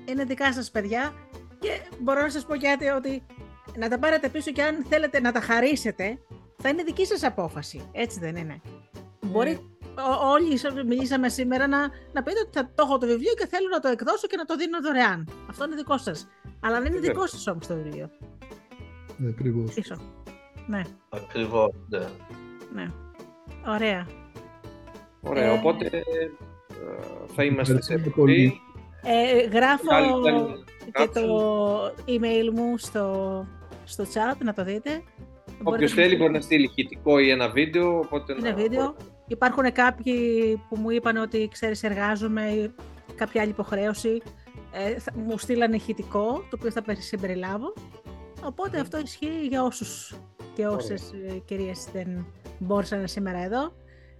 είναι δικά σας παιδιά και μπορώ να σας πω κάτι, ότι να τα πάρετε πίσω και αν θέλετε να τα χαρίσετε, θα είναι δική σας απόφαση, έτσι δεν είναι? Μπορεί όλοι μιλήσαμε σήμερα να πείτε ότι θα το έχω το βιβλίο και θέλω να το εκδώσω και να το δίνω δωρεάν. Αυτό είναι δικό σας. Αλλά δεν είναι δικό σας όμως το βιβλίο. Ναι, ακριβώς. Ναι. Ακριβώς, ναι. Ωραία. Ωραία, οπότε θα είμαστε σε εποχή. Γράφω και το email μου στο chat, να το δείτε. Όποιος θέλει μπορεί να στείλει ηχητικό ή ένα βίντεο. Βίντεο. Υπάρχουν κάποιοι που μου είπαν ότι ξέρεις εργάζομαι ή κάποια άλλη υποχρέωση. Μου στείλανε ηχητικό, το οποίο θα συμπεριλάβω. Οπότε αυτό ισχύει για όσους και όσες κυρίες δεν μπόρεσαν σήμερα εδώ.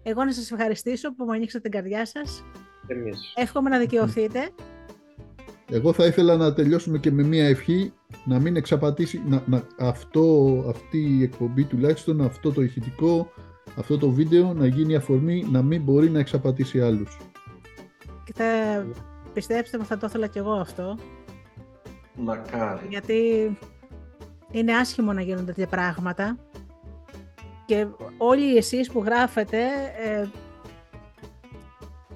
Εγώ να σας ευχαριστήσω που μου ανοίξατε την καρδιά σας. Εμείς. Εύχομαι να δικαιωθείτε. Εγώ θα ήθελα να τελειώσουμε και με μία ευχή, να μην εξαπατήσει αυτή η εκπομπή, τουλάχιστον αυτό το ηχητικό, αυτό το βίντεο, να γίνει αφορμή να μην μπορεί να εξαπατήσει άλλους. Και πιστέψτε μου, θα το ήθελα κι εγώ αυτό. Μακάρι. Γιατί είναι άσχημο να γίνονται τέτοια πράγματα και όλοι εσείς που γράφετε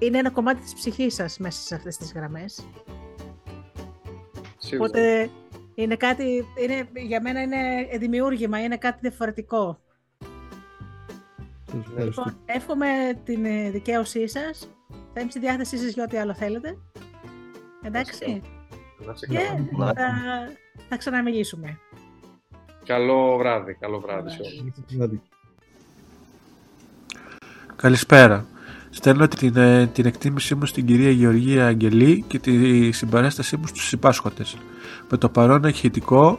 είναι ένα κομμάτι της ψυχής σας μέσα σε αυτές τις γραμμές. Σίγουρα. Οπότε είναι κάτι, είναι, για μένα είναι δημιούργημα, είναι κάτι διαφορετικό. Λοιπόν, εύχομαι την δικαίωσή σας. Θα είμαι στη διάθεσή σας για ό,τι άλλο θέλετε. Εντάξει. Και θα ξαναμιλήσουμε. Καλό βράδυ, καλό βράδυ σε όλους. Καλησπέρα. Στέλνω την εκτίμησή μου στην κυρία Γεωργία Αγγελή και τη συμπαράστασή μου στους συμπάσχοντες. Με το παρόν ηχητικό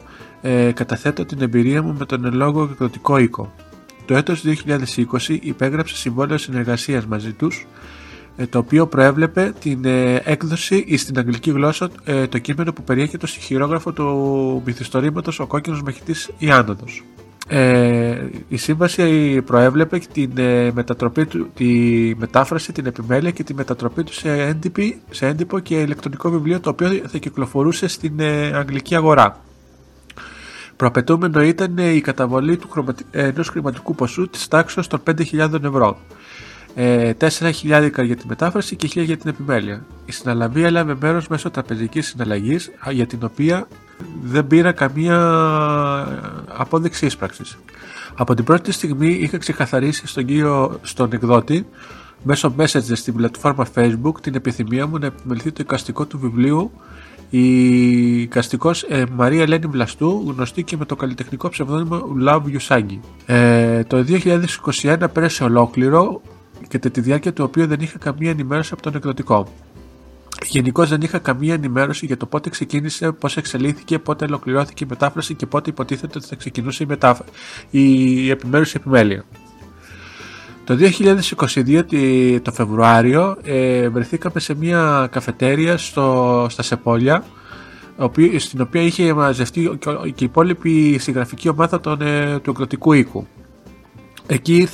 καταθέτω την εμπειρία μου με τον εν λόγω εκδοτικό οίκο. Το έτος 2020 υπέγραψε συμβόλαιο συνεργασίας μαζί τους, το οποίο προέβλεπε την έκδοση στην αγγλική γλώσσα το κείμενο που περιέχεται στο χειρόγραφο του μυθιστορήματος «Ο κόκκινος μαχητής η άνοδος». Η σύμβαση προέβλεπε τη μετάφραση, την επιμέλεια και τη μετατροπή του σε έντυπο και ηλεκτρονικό βιβλίο, το οποίο θα κυκλοφορούσε στην αγγλική αγορά. Προαπαιτούμενο ήταν η καταβολή ενός χρηματικού ποσού της τάξης των 5.000 ευρώ. 4.000 για τη μετάφραση και 1.000 για την επιμέλεια. Η συναλλαγή έλαβε μέρος μέσω τραπεζικής συναλλαγής, για την οποία δεν πήρα καμία απόδειξη ίσπραξης. Από την πρώτη στιγμή είχα ξεκαθαρίσει στον εκδότη μέσω Messenger στην πλατφόρμα Facebook την επιθυμία μου να επιμεληθεί το εικαστικό του βιβλίου. Η εικαστικός Μαρία Ελένη Βλαστού, γνωστή και με το καλλιτεχνικό ψευδόνυμο Λαβ Ιουσάνκη. Το 2021 πέρασε ολόκληρο, και τη διάρκεια του οποίου δεν είχα καμία ενημέρωση από τον εκδοτικό. Γενικώς δεν είχα καμία ενημέρωση για το πότε ξεκίνησε, πώς εξελίχθηκε, πότε ολοκληρώθηκε η μετάφραση και πότε υποτίθεται ότι θα ξεκινούσε η επιμέρους επιμέλεια. Το 2022, το Φεβρουάριο, βρεθήκαμε σε μια καφετέρια στα Σεπόλια, στην οποία είχε μαζευτεί και η υπόλοιπη συγγραφική ομάδα του εκδοτικού οίκου. Εκεί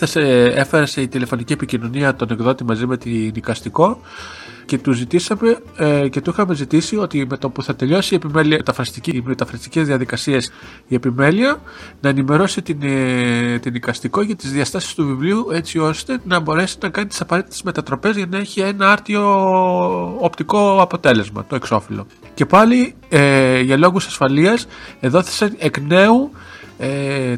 έφερα σε τηλεφωνική επικοινωνία τον εκδότη μαζί με την εικαστικό και του είχαμε ζητήσει ότι με το που θα τελειώσει οι μεταφραστικές διαδικασίες η επιμέλεια να ενημερώσει την εικαστικό για τις διαστάσεις του βιβλίου, έτσι ώστε να μπορέσει να κάνει τις απαραίτητες μετατροπές για να έχει ένα άρτιο οπτικό αποτέλεσμα, το εξώφυλλο. Και πάλι για λόγους ασφαλείας εδόθησαν εκ νέου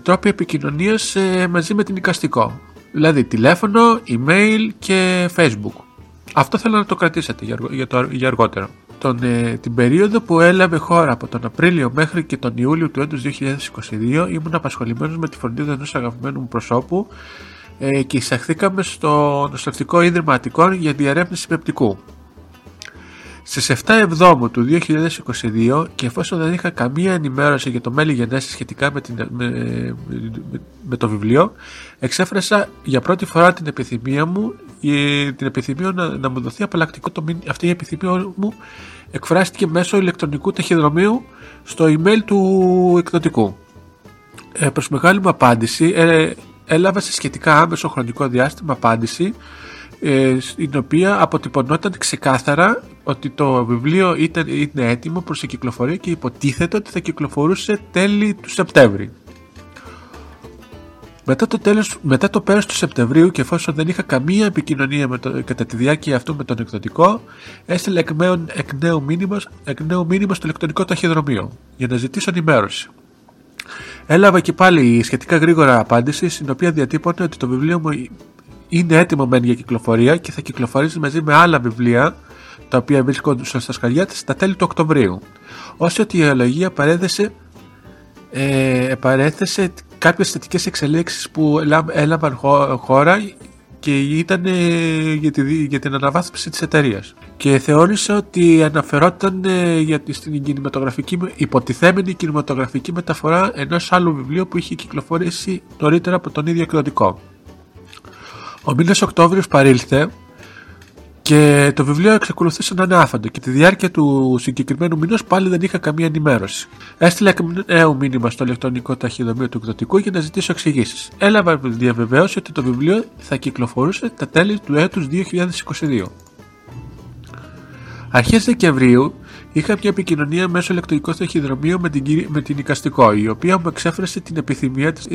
τρόποι επικοινωνίας μαζί με την εικαστικό, δηλαδή τηλέφωνο, email και Facebook. Αυτό θέλω να το κρατήσετε για αργότερα. Την περίοδο που έλαβε χώρα από τον Απρίλιο μέχρι και τον Ιούλιο του έτους 2022 ήμουν απασχολημένος με τη φροντίδα ενός αγαπημένου μου προσώπου και εισαχθήκαμε στο Νοσηλευτικό Ίδρυμα Αττικών για διερεύνηση πεπτικού. Στις 7 Εβδόμου του 2022 και εφόσον δεν είχα καμία ενημέρωση για το μέλη γενέση σχετικά με το βιβλίο, εξέφρασα για πρώτη φορά την επιθυμία μου να μου δοθεί απαλλακτικό το μήνυμα. Αυτή η επιθυμία μου εκφράστηκε μέσω ηλεκτρονικού ταχυδρομείου στο email του εκδοτικού. Προς μεγάλη μου απάντηση έλαβα σε σχετικά άμεσο χρονικό διάστημα απάντηση, στην οποία αποτυπωνόταν ξεκάθαρα ότι το βιβλίο είναι έτοιμο προς την κυκλοφορία και υποτίθεται ότι θα κυκλοφορούσε τέλη του Σεπτέμβρη. Μετά το πέρας του Σεπτεμβρίου και εφόσον δεν είχα καμία επικοινωνία κατά τη διάρκεια αυτού με τον εκδοτικό, έστειλε εκ νέου μήνυμα στο ηλεκτρονικό ταχυδρομείο για να ζητήσω ενημέρωση. Έλαβα και πάλι σχετικά γρήγορα απάντηση, στην οποία διατύπωνε ότι το βιβλίο μου είναι έτοιμο μεν για κυκλοφορία και θα κυκλοφορήσει μαζί με άλλα βιβλία τα οποία βρίσκονταν στα σκαριά της στα τέλη του Οκτωβρίου. Όσο ότι η ιερολογία παρέθεσε κάποιες θετικές εξελίξεις που έλαβαν χώρα και ήταν για την αναβάθμιση της εταιρείας. Και θεώρησα ότι αναφερόταν στην υποτιθέμενη κινηματογραφική μεταφορά ενός άλλου βιβλίου που είχε κυκλοφορήσει νωρίτερα από τον ίδιο εκδοτικό. Ο μήνας Οκτώβριος παρήλθε και το βιβλίο εξακολουθούσε να είναι άφαντο και τη διάρκεια του συγκεκριμένου μήνος πάλι δεν είχα καμία ενημέρωση. Έστειλα εκ νέου μήνυμα στο ηλεκτρονικό ταχυδρομείο του εκδοτικού για να ζητήσω εξηγήσεις. Έλαβα διαβεβαίωση ότι το βιβλίο θα κυκλοφορούσε τα τέλη του έτους 2022. Αρχές Δεκεμβρίου Είχα μια επικοινωνία μέσω ηλεκτρονικό ταχυδρομείο με την οικαστικό, η οποία μου εξέφρασε την επιθυμία της,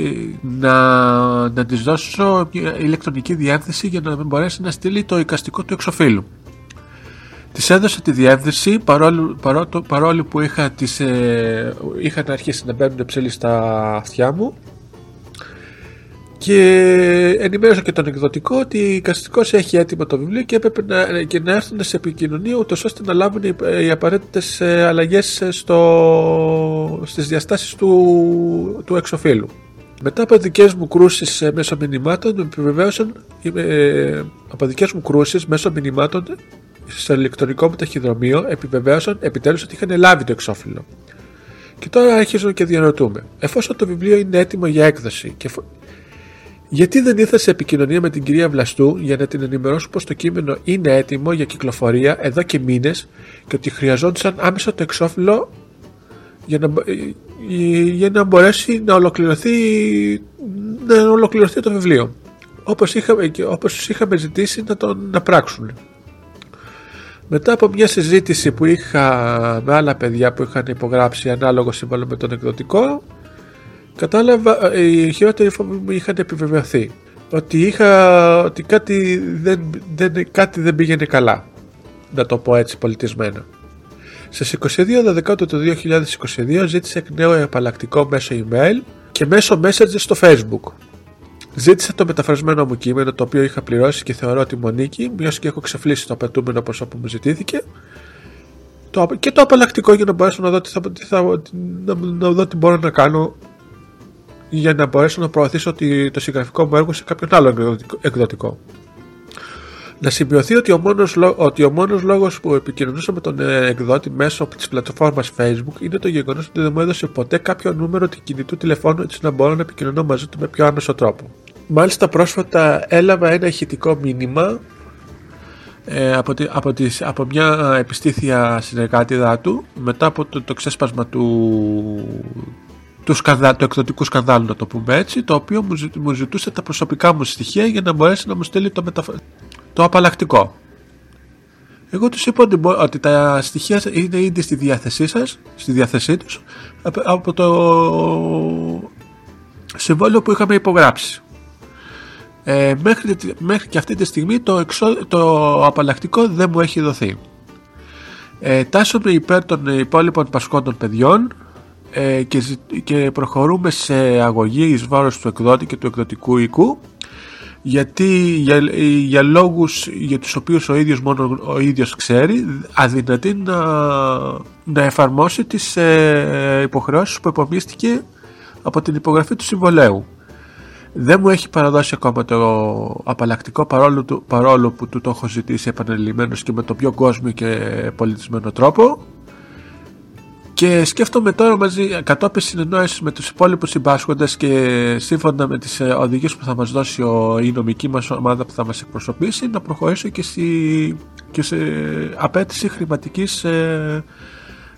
να της δώσω μια ηλεκτρονική διεύθυνση για να μπορέσει να στείλει το οικαστικό του εξωφύλου. Της έδωσα τη διεύθυνση, παρόλο που είχαν αρχίσει να μπαίνουν ψηλή στα αυτιά μου, και ενημέρωσα και τον εκδοτικό ότι ο οικαστικός έχει έτοιμο το βιβλίο και έπρεπε να έρθουν σε επικοινωνία ούτως ώστε να λάβουν οι απαραίτητες αλλαγές στις διαστάσεις του εξωφύλου. Μετά από δικές μου κρούσεις μέσω μηνυμάτων με επιβεβαίωσαν στο ηλεκτρονικό μου ταχυδρομείο επιτέλους ότι είχαν λάβει το εξώφυλλο. Και τώρα αρχίζουμε και διαρωτούμε, εφόσον το βιβλίο είναι έτοιμο για έκδοση, γιατί δεν ήρθα σε επικοινωνία με την κυρία Βλαστού για να την ενημερώσω πως το κείμενο είναι έτοιμο για κυκλοφορία εδώ και μήνες και ότι χρειαζόντουσαν άμεσα το εξώφυλλο για να μπορέσει να ολοκληρωθεί το βιβλίο, όπως είχαμε ζητήσει να πράξουν. Μετά από μια συζήτηση που είχα με άλλα παιδιά που είχαν υπογράψει ανάλογο σύμβολο με τον εκδοτικό, κατάλαβα, οι χειρότεροι φόβοι μου είχαν επιβεβαιωθεί ότι κάτι δεν πήγαινε καλά, να το πω έτσι πολιτισμένα. Στις 22 του 2022 ζήτησα εκ νέου επαλλακτικό μέσω email και μέσω Messenger στο Facebook. Ζήτησα το μεταφρασμένο μου κείμενο, το οποίο είχα πληρώσει και θεωρώ ότι μου ανήκει, μιας και έχω ξεφλήσει το απαιτούμενο ποσό που μου ζητήθηκε, και το απαλλακτικό για να μπορέσω να δω τι μπορώ να κάνω για να μπορέσω να προωθήσω το συγγραφικό μου έργο σε κάποιον άλλο εκδοτικό. Να σημειωθεί ότι ο μόνος λόγος που επικοινωνούσα με τον εκδότη μέσω της πλατφόρμας Facebook είναι το γεγονός ότι δεν μου έδωσε ποτέ κάποιο νούμερο του κινητού τηλεφώνου έτσι να μπορώ να επικοινωνώ μαζί του με πιο άμεσο τρόπο. Μάλιστα πρόσφατα έλαβα ένα ηχητικό μήνυμα από μια επιστήθεια συνεργάτηδά του μετά από το ξέσπασμα του εκδοτικού σκανδάλου, να το πούμε έτσι, το οποίο μου ζητούσε τα προσωπικά μου στοιχεία για να μπορέσει να μου στείλει το απαλλακτικό. Εγώ τους είπα ότι τα στοιχεία είναι ήδη στη διάθεσή τους από το συμβόλαιο που είχαμε υπογράψει. Μέχρι και αυτή τη στιγμή το απαλλακτικό δεν μου έχει δοθεί. Τάσσομαι υπέρ των υπόλοιπων πασχών των παιδιών και προχωρούμε σε αγωγή εις βάρος του εκδότη και του εκδοτικού οικού, γιατί για λόγους για τους οποίους μόνο ο ίδιος ξέρει, αδυνατεί να εφαρμόσει τις υποχρεώσεις που επομίστηκε από την υπογραφή του συμβολέου. Δεν μου έχει παραδώσει ακόμα το απαλλακτικό, παρόλο που του το έχω ζητήσει επανελειμμένος και με τον πιο κόσμιο και πολιτισμένο τρόπο. Και σκέφτομαι τώρα κατόπιν συνεννόησης με τους υπόλοιπους συμπάσχοντες και σύμφωνα με τις οδηγίες που θα μας δώσει η νομική μας ομάδα που θα μας εκπροσωπήσει, να προχωρήσω και σε απέτηση χρηματικής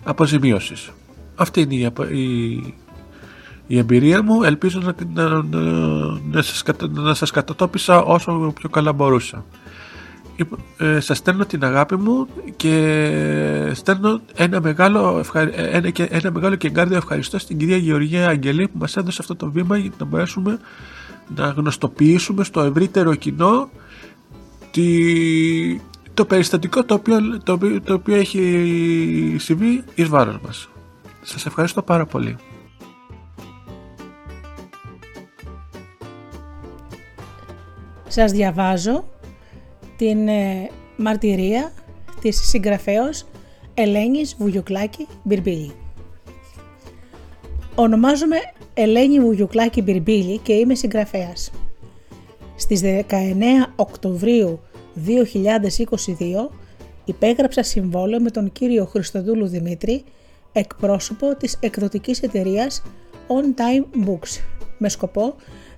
αποζημίωσης. Αυτή είναι η εμπειρία μου. Ελπίζω να σας κατατόπισα όσο πιο καλά μπορούσα. Σας στέλνω την αγάπη μου και στέλνω ένα μεγάλο και εγκάρδιο ευχαριστώ στην κυρία Γεωργία Αγγελή που μας έδωσε αυτό το βήμα για να μπορέσουμε να γνωστοποιήσουμε στο ευρύτερο κοινό το περιστατικό το οποίο έχει συμβεί εις βάρος μας. Σας ευχαριστώ πάρα πολύ. Σας διαβάζω την μαρτυρία της συγγραφέως Ελένης Βουγιουκλάκη Μπυρμπίλη. Ονομάζομαι Ελένη Βουγιουκλάκη Μπυρμπίλη και είμαι συγγραφέας. Στις 19 Οκτωβρίου 2022 υπέγραψα συμβόλαιο με τον κύριο Χριστοδούλου Δημήτρη, εκπρόσωπο της εκδοτικής εταιρείας On Time Books, με σκοπό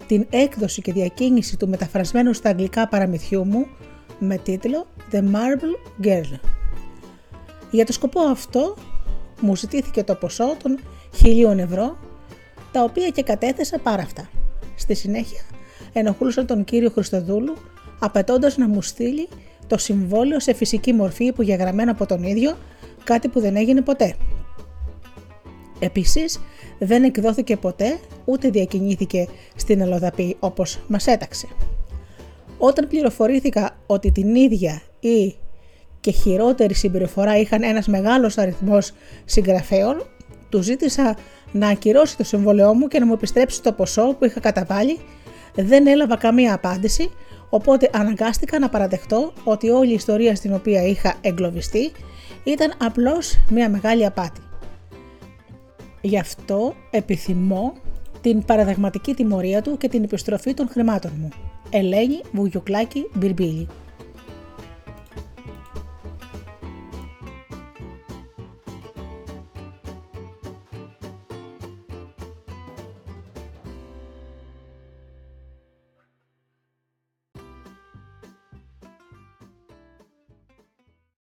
την έκδοση και διακίνηση του μεταφρασμένου στα αγγλικά παραμυθιού μου με τίτλο The Marble Girl. Για το σκοπό αυτό μου ζητήθηκε το ποσό των 1.000 ευρώ, τα οποία και κατέθεσα πάρα αυτά. Στη συνέχεια ενοχλούσα τον κύριο Χριστοδούλου απαιτώντας να μου στείλει το συμβόλαιο σε φυσική μορφή υπογεγραμμένο από τον ίδιο κάτι που δεν έγινε ποτέ. Επίσης, δεν εκδόθηκε ποτέ, ούτε διακινήθηκε στην Ελλοδαπή όπως μας έταξε. Όταν πληροφορήθηκα ότι την ίδια ή και χειρότερη συμπεριφορά είχαν ένας μεγάλος αριθμός συγγραφέων, του ζήτησα να ακυρώσει το συμβόλαιό μου και να μου επιστρέψει το ποσό που είχα καταβάλει. Δεν έλαβα καμία απάντηση, οπότε αναγκάστηκα να παραδεχτώ ότι όλη η ιστορία στην οποία είχα εγκλωβιστεί ήταν απλώς μια μεγάλη απάτη. Γι' αυτό επιθυμώ την παραδεγματική τιμωρία του και την επιστροφή των χρημάτων μου. Ελένη Βουγιουκλάκη Μπυρμπίλη.